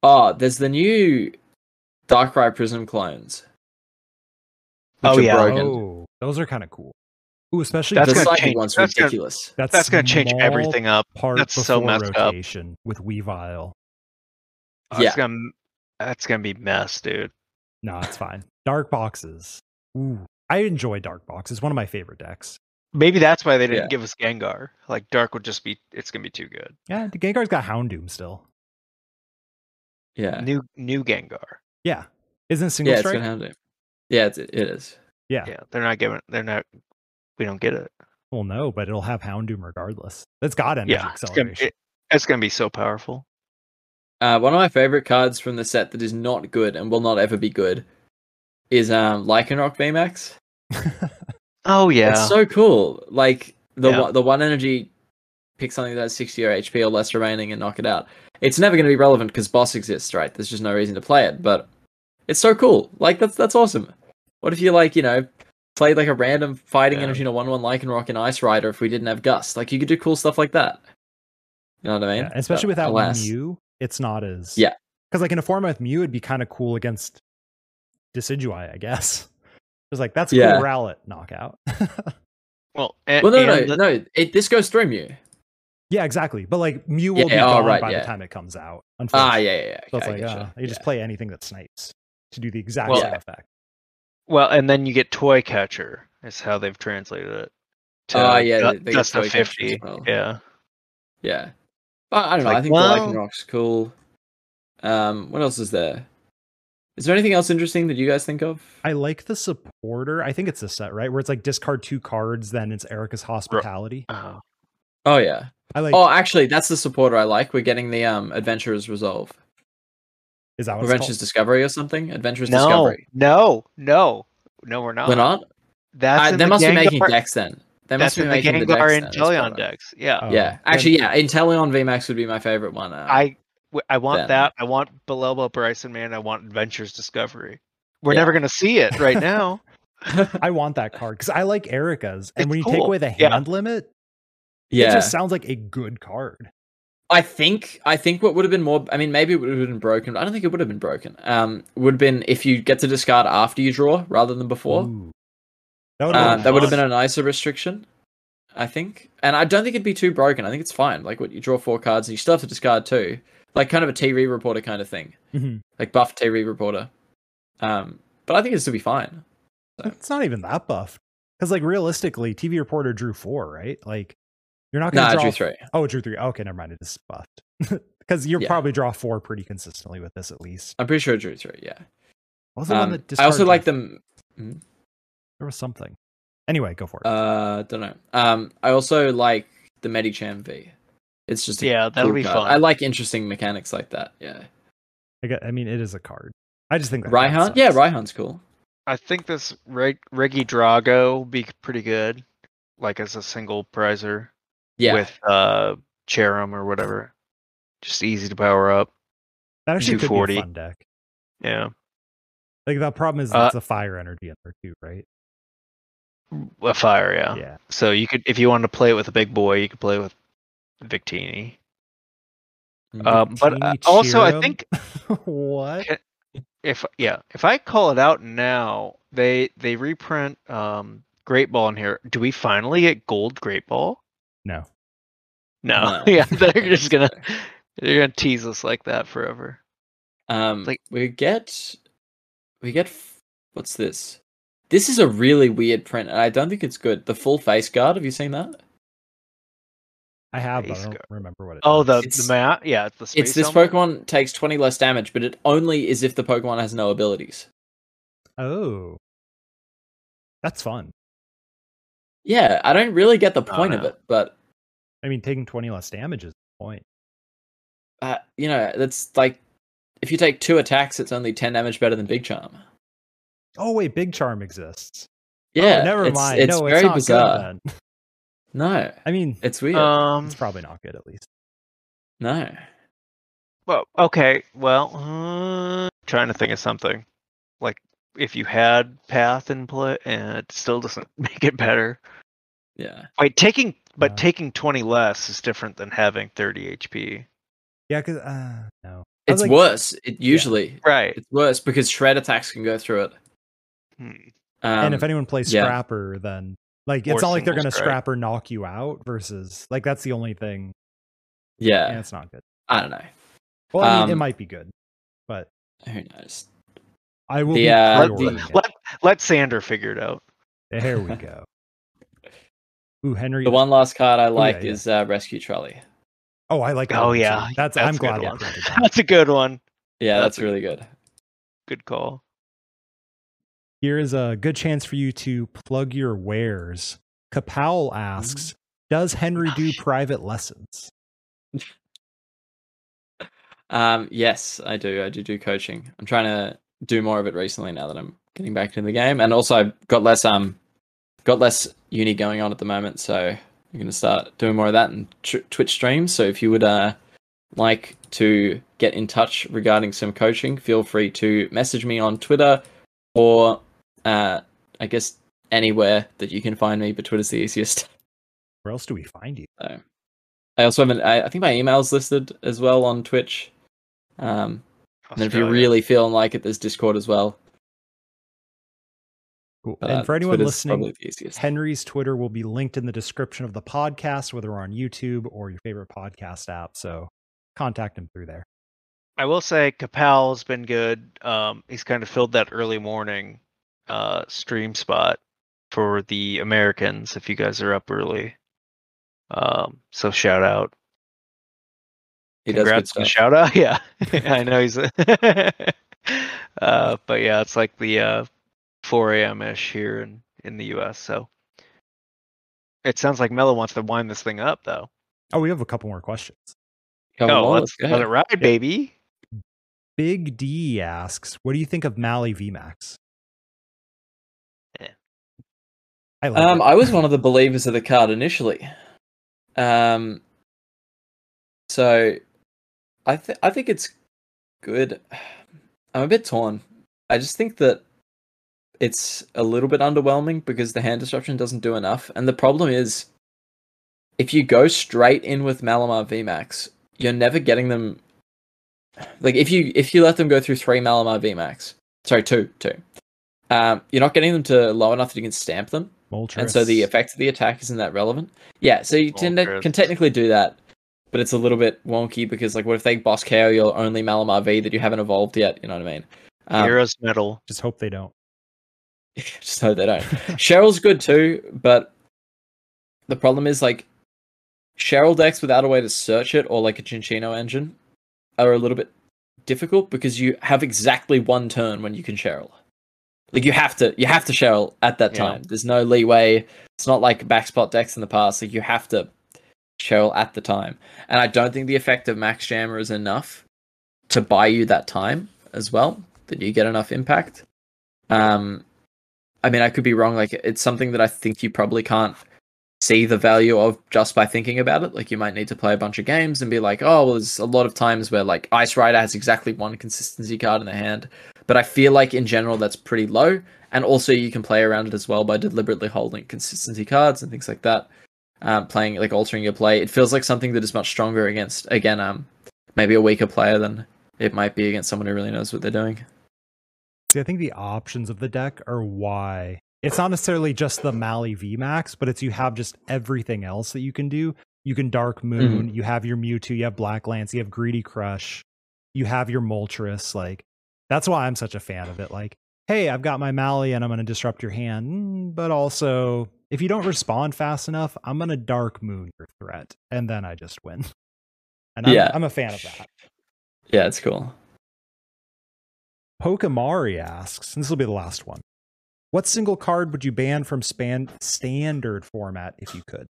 Oh, there's the new Darkrai Prism clones. Which are broken. Oh, those are kind of cool. Ooh, especially that's the psychic one's ridiculous. That's going to change everything up. That's so messed up. With Weavile. Oh, yeah. That's going to be mess, dude. No, it's fine. Dark boxes. Ooh, I enjoy dark boxes. One of my favorite decks. Maybe that's why they didn't give us Gengar. Like, dark would just be, it's going to be too good. Yeah, the Gengar's got Houndoom still. Yeah. New Gengar. Yeah. Isn't it single strike? It's gonna Houndoom. Yeah, it is. Yeah. Yeah, we don't get it. Well, no, but it'll have Houndoom regardless. That's got energy acceleration. It's going to be so powerful. One of my favorite cards from the set that is not good and will not ever be good is Lycanroc VMAX. Oh, yeah. It's so cool. Like, the one energy, pick something that has 60 or HP or less remaining and knock it out. It's never going to be relevant because boss exists, right? There's just no reason to play it, but it's so cool. Like, that's awesome. What if you, like, you know, played like a random fighting energy in a 1/1 Lycanroc and Ice Rider if we didn't have Gust? Like, you could do cool stuff like that. You know what I mean? Yeah, especially without Mew, it's not as because like in a format with Mew, it'd be kind of cool against Decidueye, I guess. It's like that's a cool Rowlet knockout. This goes through Mew. Yeah, exactly. But like Mew will be gone by the time it comes out. Unfortunately. So it's you just play anything that snipes to do the exact same effect. Well, and then you get Toy Catcher, is how they've translated it. Oh, yeah. That's the 50. Well. Yeah. Yeah. But I don't know. I think the Lycanroc's cool. What else is there? Is there anything else interesting that you guys think of? I like the supporter. I think it's this set, right? Where it's like discard 2 cards, then it's Erika's Hospitality. Oh, yeah. I like. Oh, actually, that's the supporter I like. We're getting the Adventurer's Resolve. Is that what Adventure's Discovery or something? Discovery. No, we're not. We're not? That's they must be making decks then. They must be making the Gengar Inteleon decks. Yeah. Yeah. Actually, yeah. Inteleon VMAX would be my favorite one. I want that. I want Belelbo Bryson, man. I want Adventure's Discovery. We're never going to see it right now. I want that card because I like Erika's. And when you take away the hand limit, it just sounds like a good card. I think what would have been more, I mean, maybe it would have been broken, but I don't think it would have been broken. Would have been if you get to discard after you draw rather than before. Ooh. That would have been a nicer restriction, I think. And I don't think it'd be too broken. I think it's fine. Like, what you draw 4 cards and you still have to discard 2. Like, kind of a T-Re Reporter kind of thing. Mm-hmm. Like, buff T-Re Reporter. But I think it'd still be fine. So. It's not even that buffed. Because, like, realistically, TV Reporter drew 4, right? Like, you're not going to draw... I drew 3. Oh, it drew 3. Okay, never mind. It is buffed. Because you'll probably draw 4 pretty consistently with this, at least. I'm pretty sure it drew 3, yeah. What was the one that I also like them... Mm-hmm. There was something. Anyway, go for it. Don't know. I also like the Medicham V. It's just... that'll be fun. I like interesting mechanics like that, yeah. I mean, it is a card. I just think... Raihan? Yeah, Raihan's cool. I think this Regidrago will be pretty good. Like, as a single prizer. Yeah. With Cherum or whatever. Just easy to power up. That actually could be a fun deck. Yeah. Like, the problem is that's a fire energy in there too, right? A fire, yeah. So you could, if you wanted to play it with a big boy, you could play with Victini. But also, I think... What? If I call it out now, they reprint Great Ball in here. Do we finally get gold Great Ball? No. Yeah, they're just gonna tease us like that forever. Like we get what's this? This is a really weird print, and I don't think it's good. The full face guard. Have you seen that? I have. But I don't remember what it is. Oh, the mat. Yeah, it's the space. It's this helmet. Pokemon takes 20 less damage, but it only is if the Pokemon has no abilities. Oh, that's fun. Yeah, I don't really get the point of it, but I mean, taking 20 less damage is the point. You know, that's like if you take 2 attacks, it's only 10 damage better than Big Charm. Oh wait, Big Charm exists. Yeah, never mind. It's very bizarre. Good, no, I mean it's weird. It's probably not good, at least. No, Well, okay. Well, trying to think of something. Like, if you had Path in play, and it still doesn't make it better. Yeah. Wait, taking 20 less is different than having 30 HP. Yeah, because no, it's like, worse. It usually right. It's worse because shred attacks can go through it. And if anyone plays Scrapper, then like it's not like they're gonna Scrap or knock you out. Versus like that's the only thing. Yeah, it's not good. I don't know. Well, I mean, it might be good, but who knows? I will. Yeah, let Sander figure it out. There we go. Ooh, Henry. The one last card I like is Rescue Trolley. Oh, I like. Oh yeah, that's I'm glad. That's a good one. Yeah, that's really good. Good call. Here is a good chance for you to plug your wares. Kapowl asks, "Does Henry do private lessons?" Yes, I do. I do coaching. I'm trying to do more of it recently now that I'm getting back into the game, and also I've got less uni going on at the moment, so I'm going to start doing more of that and Twitch streams. So if you would like to get in touch regarding some coaching, feel free to message me on Twitter or I guess anywhere that you can find me, but Twitter's the easiest. Where else do we find you? So, I also have I think my email's listed as well on Twitch. And if you're really feeling like it, there's Discord as well. Cool. And for anyone listening, Henry's Twitter will be linked in the description of the podcast, whether on YouTube or your favorite podcast app. So contact him through there. I will say Kapal's been good. He's kind of filled that early morning stream spot for the Americans if you guys are up early. So shout out. Congrats on the shout out. Yeah, I know he's but yeah, it's like the 4 a.m. ish here in the US. So it sounds like Mello wants to wind this thing up, though. Oh, we have a couple more questions. Let's let it ride, baby. Big D asks, "What do you think of Mally VMAX?" Yeah. I like it. I was one of the believers of the card initially. So I think it's good. I'm a bit torn. I just think that it's a little bit underwhelming because the hand disruption doesn't do enough. And the problem is, if you go straight in with Malamar VMAX, you're never getting them. Like if you let them go through three Malamar VMAX, sorry, two, you're not getting them to low enough that you can stamp them. Moltres. And so the effect of the attack isn't that relevant. Yeah, so you can technically do that. But it's a little bit wonky because, like, what if they boss KO your only Malamar V that you haven't evolved yet? You know what I mean? Heroes Metal. Just hope they don't. Just hope they don't. Cheryl's good too, but the problem is, like, Cheryl decks without a way to search it or, like, a Chinchino engine are a little bit difficult because you have exactly one turn when you can Cheryl. Like, you have to Cheryl at that time. There's no leeway. It's not like backspot decks in the past. Like, you have to Cheryl at the time, and I don't think the effect of Max Jammer is enough to buy you that time as well, that you get enough impact. I mean, I could be wrong. Like, it's something that I think you probably can't see the value of just by thinking about it. Like, you might need to play a bunch of games and be like, oh well, there's a lot of times where, like, Ice Rider has exactly one consistency card in the hand, but I feel like in general that's pretty low. And also you can play around it as well by deliberately holding consistency cards and things like that. Playing, like, altering your play, it feels like something that is much stronger against, again, maybe a weaker player than it might be against someone who really knows what they're doing. See, I think the options of the deck are why it's not necessarily just the Mally VMAX, but it's you have just everything else that you can do. You can Dark Moon, you have your Mewtwo, you have Black Lance, you have Greedy Crush, you have your Moltres. Like, that's why I'm such a fan of it. Like, hey, I've got my Mally and I'm going to disrupt your hand, but also, if you don't respond fast enough, I'm going to Dark Moon your threat, and then I just win. And I'm a fan of that. Yeah, it's cool. Pokemari asks, and this will be the last one, what single card would you ban from standard format if you could?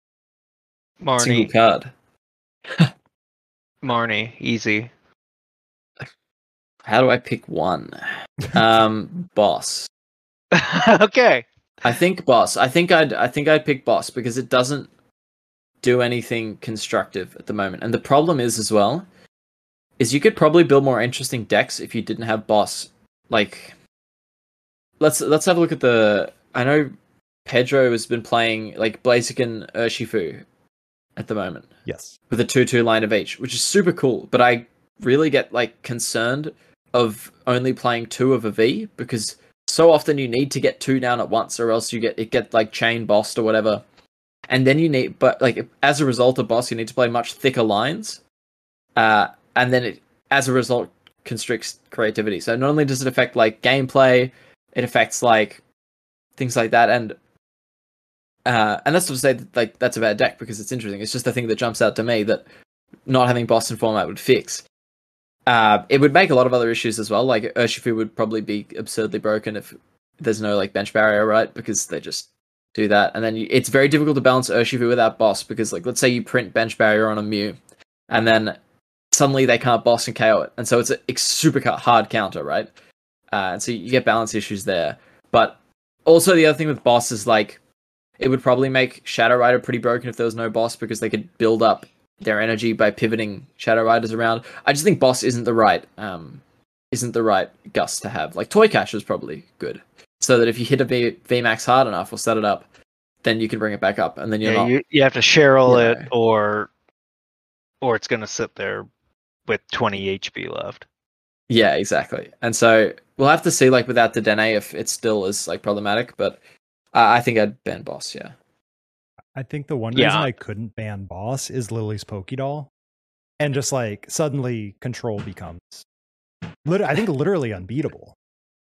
Marnie. Single card. Marnie, easy. How do I pick one? Boss. Okay. I think boss. I think I'd pick boss because it doesn't do anything constructive at the moment. And the problem is as well, is you could probably build more interesting decks if you didn't have boss. Like, let's have a look at the... I know Pedro has been playing, like, Blaziken Urshifu at the moment. Yes. With a 2-2 line of each, which is super cool. But I really get, like, concerned of only playing 2 of a V, because so often you need to get 2 down at once, or else you get like, chain bossed or whatever. And then you need... But, like, as a result of boss, you need to play much thicker lines. And then it, as a result, constricts creativity. So not only does it affect, like, gameplay, it affects, like, things like that. And that's to say that, like, that's a bad deck because it's interesting. It's just the thing that jumps out to me that not having boss in format would fix. It would make a lot of other issues as well. Like, Urshifu would probably be absurdly broken if there's no, like, bench barrier, right? Because they just do that. And then it's very difficult to balance Urshifu without boss because, like, let's say you print bench barrier on a Mew and then suddenly they can't boss and KO it. And so it's a super hard counter, right? And so you get balance issues there. But also the other thing with boss is, like, it would probably make Shadow Rider pretty broken if there was no boss because they could build up their energy by pivoting Shadow Riders around. I just think boss isn't the right gust to have. Like, Toy Cash is probably good, so that if you hit a VMAX hard enough or set it up, then you can bring it back up, and then you're you have to Cheryl it, or it's going to sit there with 20 HP left. Yeah, exactly. And so we'll have to see, like, without the Dedenne if it still is, like, problematic, but I think I'd ban boss, yeah. I think the one reason I couldn't ban boss is Lily's Pokédoll, and just, like, suddenly control becomes, I think, literally unbeatable.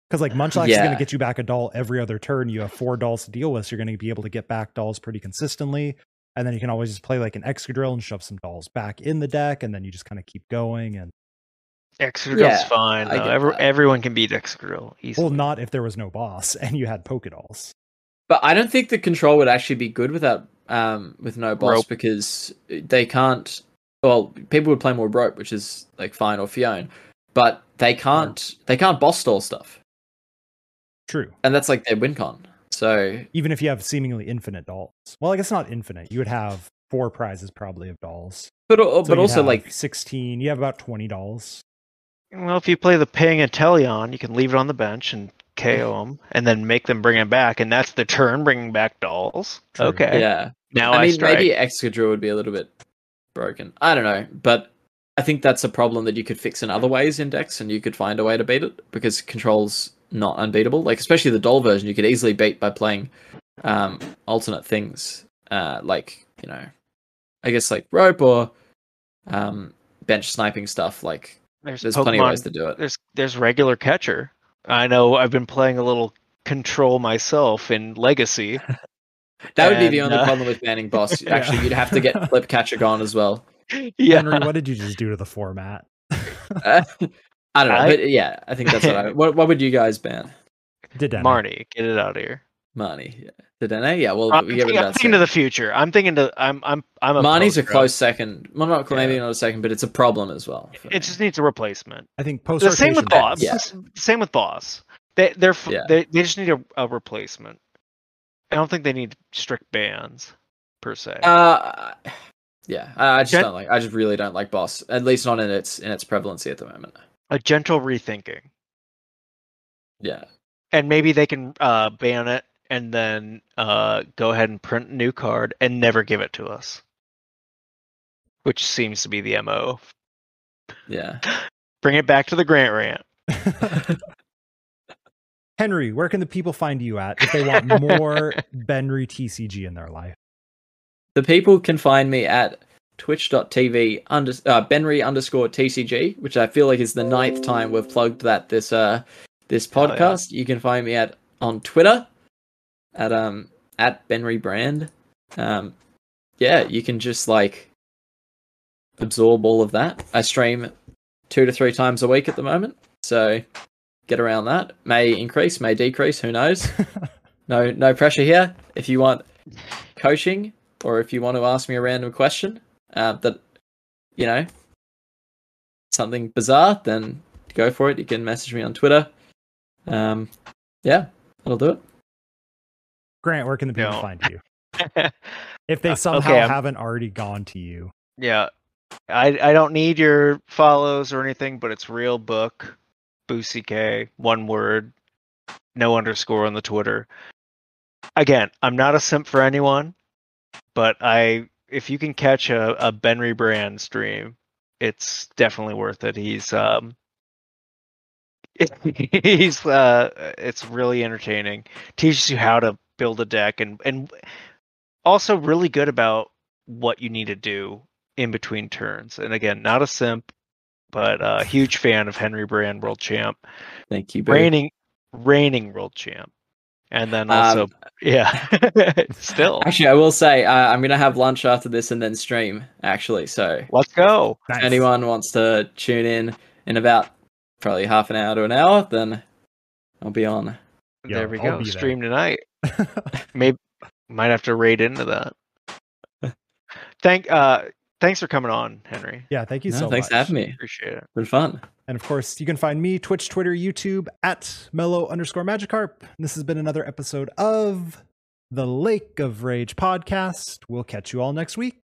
Because, like, Munchlax is going to get you back a doll every other turn. You have 4 dolls to deal with, so you're going to be able to get back dolls pretty consistently. And then you can always just play, like, an Excadrill and shove some dolls back in the deck, and then you just kind of keep going. And Excadrill's fine. Everyone can beat Excadrill easily. Well, not if there was no boss and you had Pokédolls. But I don't think the control would actually be good without with no boss rope, because they can't. Well, people would play more rope, which is, like, fine, or Fion, but they can't. They can't boss stall stuff. True, and that's, like, their win con. So even if you have seemingly infinite dolls, well, I guess not infinite. You would have 4 prizes probably of dolls, but also, like, 16. You have about 20 dolls. Well, if you play the Ping and Teleon, you can leave it on the bench and KO them, and then make them bring it back, and that's the turn bringing back dolls. True. Okay, yeah. Now I mean, strike. Maybe Excadrill would be a little bit broken. I don't know, but I think that's a problem that you could fix in other ways in decks, and you could find a way to beat it because control's not unbeatable. Like, especially the doll version, you could easily beat by playing alternate things, like, you know, I guess, like, rope or bench sniping stuff. Like, there's plenty of ways to do it. There's regular catcher. I know I've been playing a little control myself in Legacy. That would be the only problem with banning boss. Yeah. Actually, you'd have to get Flipcatcher gone as well. Yeah. Henry, what did you just do to the format? I don't know. But yeah, I think that's what I... What would you guys ban? Dedenne. Marnie, get it out of here. Marnie. Yeah. Dedenne? Yeah, well, we get rid of that. I'm thinking to the future. I'm Marnie's a close second. Well, not maybe not a second, but it's a problem as well. It just needs a replacement. I think post. The same with boss. Yeah. Same with boss. They just need a replacement. I don't think they need strict bans per se. Yeah, I just don't like. I just really don't like boss. At least not in its prevalency at the moment. A gentle rethinking. Yeah, and maybe they can ban it, and then go ahead and print a new card and never give it to us, which seems to be the MO. Yeah. Bring it back to the Grant rant. Henry, where can the people find you at if they want more BenryTCG in their life? The people can find me at twitch.tv/Benry_TCG, which I feel like is the 9th time we've plugged that this podcast. Yeah. You can find me on Twitter at Henry Brand. Yeah, you can just, like, absorb all of that. I stream 2 to 3 times a week at the moment, so get around that. May increase, may decrease, who knows? No pressure here. If you want coaching, or if you want to ask me a random question that, you know, something bizarre, then go for it. You can message me on Twitter. Yeah, that'll do it. Grant, where can the people find you? If they somehow haven't already gone to you. Yeah, I don't need your follows or anything, but it's real book, BooCK, one word, no underscore on the Twitter. Again, I'm not a simp for anyone, but if you can catch a Henry Brand stream, it's definitely worth it. It's really entertaining. Teaches you how to build a deck, and also really good about what you need to do in between turns. And again, not a simp, but a huge fan of Henry Brand, world champ. Thank you, babe. Reigning world champ. And then also, yeah, still. Actually, I will say I'm going to have lunch after this and then stream, actually. So let's go. If anyone wants to tune in about probably half an hour to an hour, then I'll be on. Yo, there we go. Stream tonight. Maybe might have to raid into that. Thanks for coming on, Henry. Yeah, thank you so much. Thanks for having me. Appreciate it. It's been fun. And of course, you can find me Twitch, Twitter, YouTube at Mellow_Magikarp. And this has been another episode of the Lake of Rage podcast. We'll catch you all next week.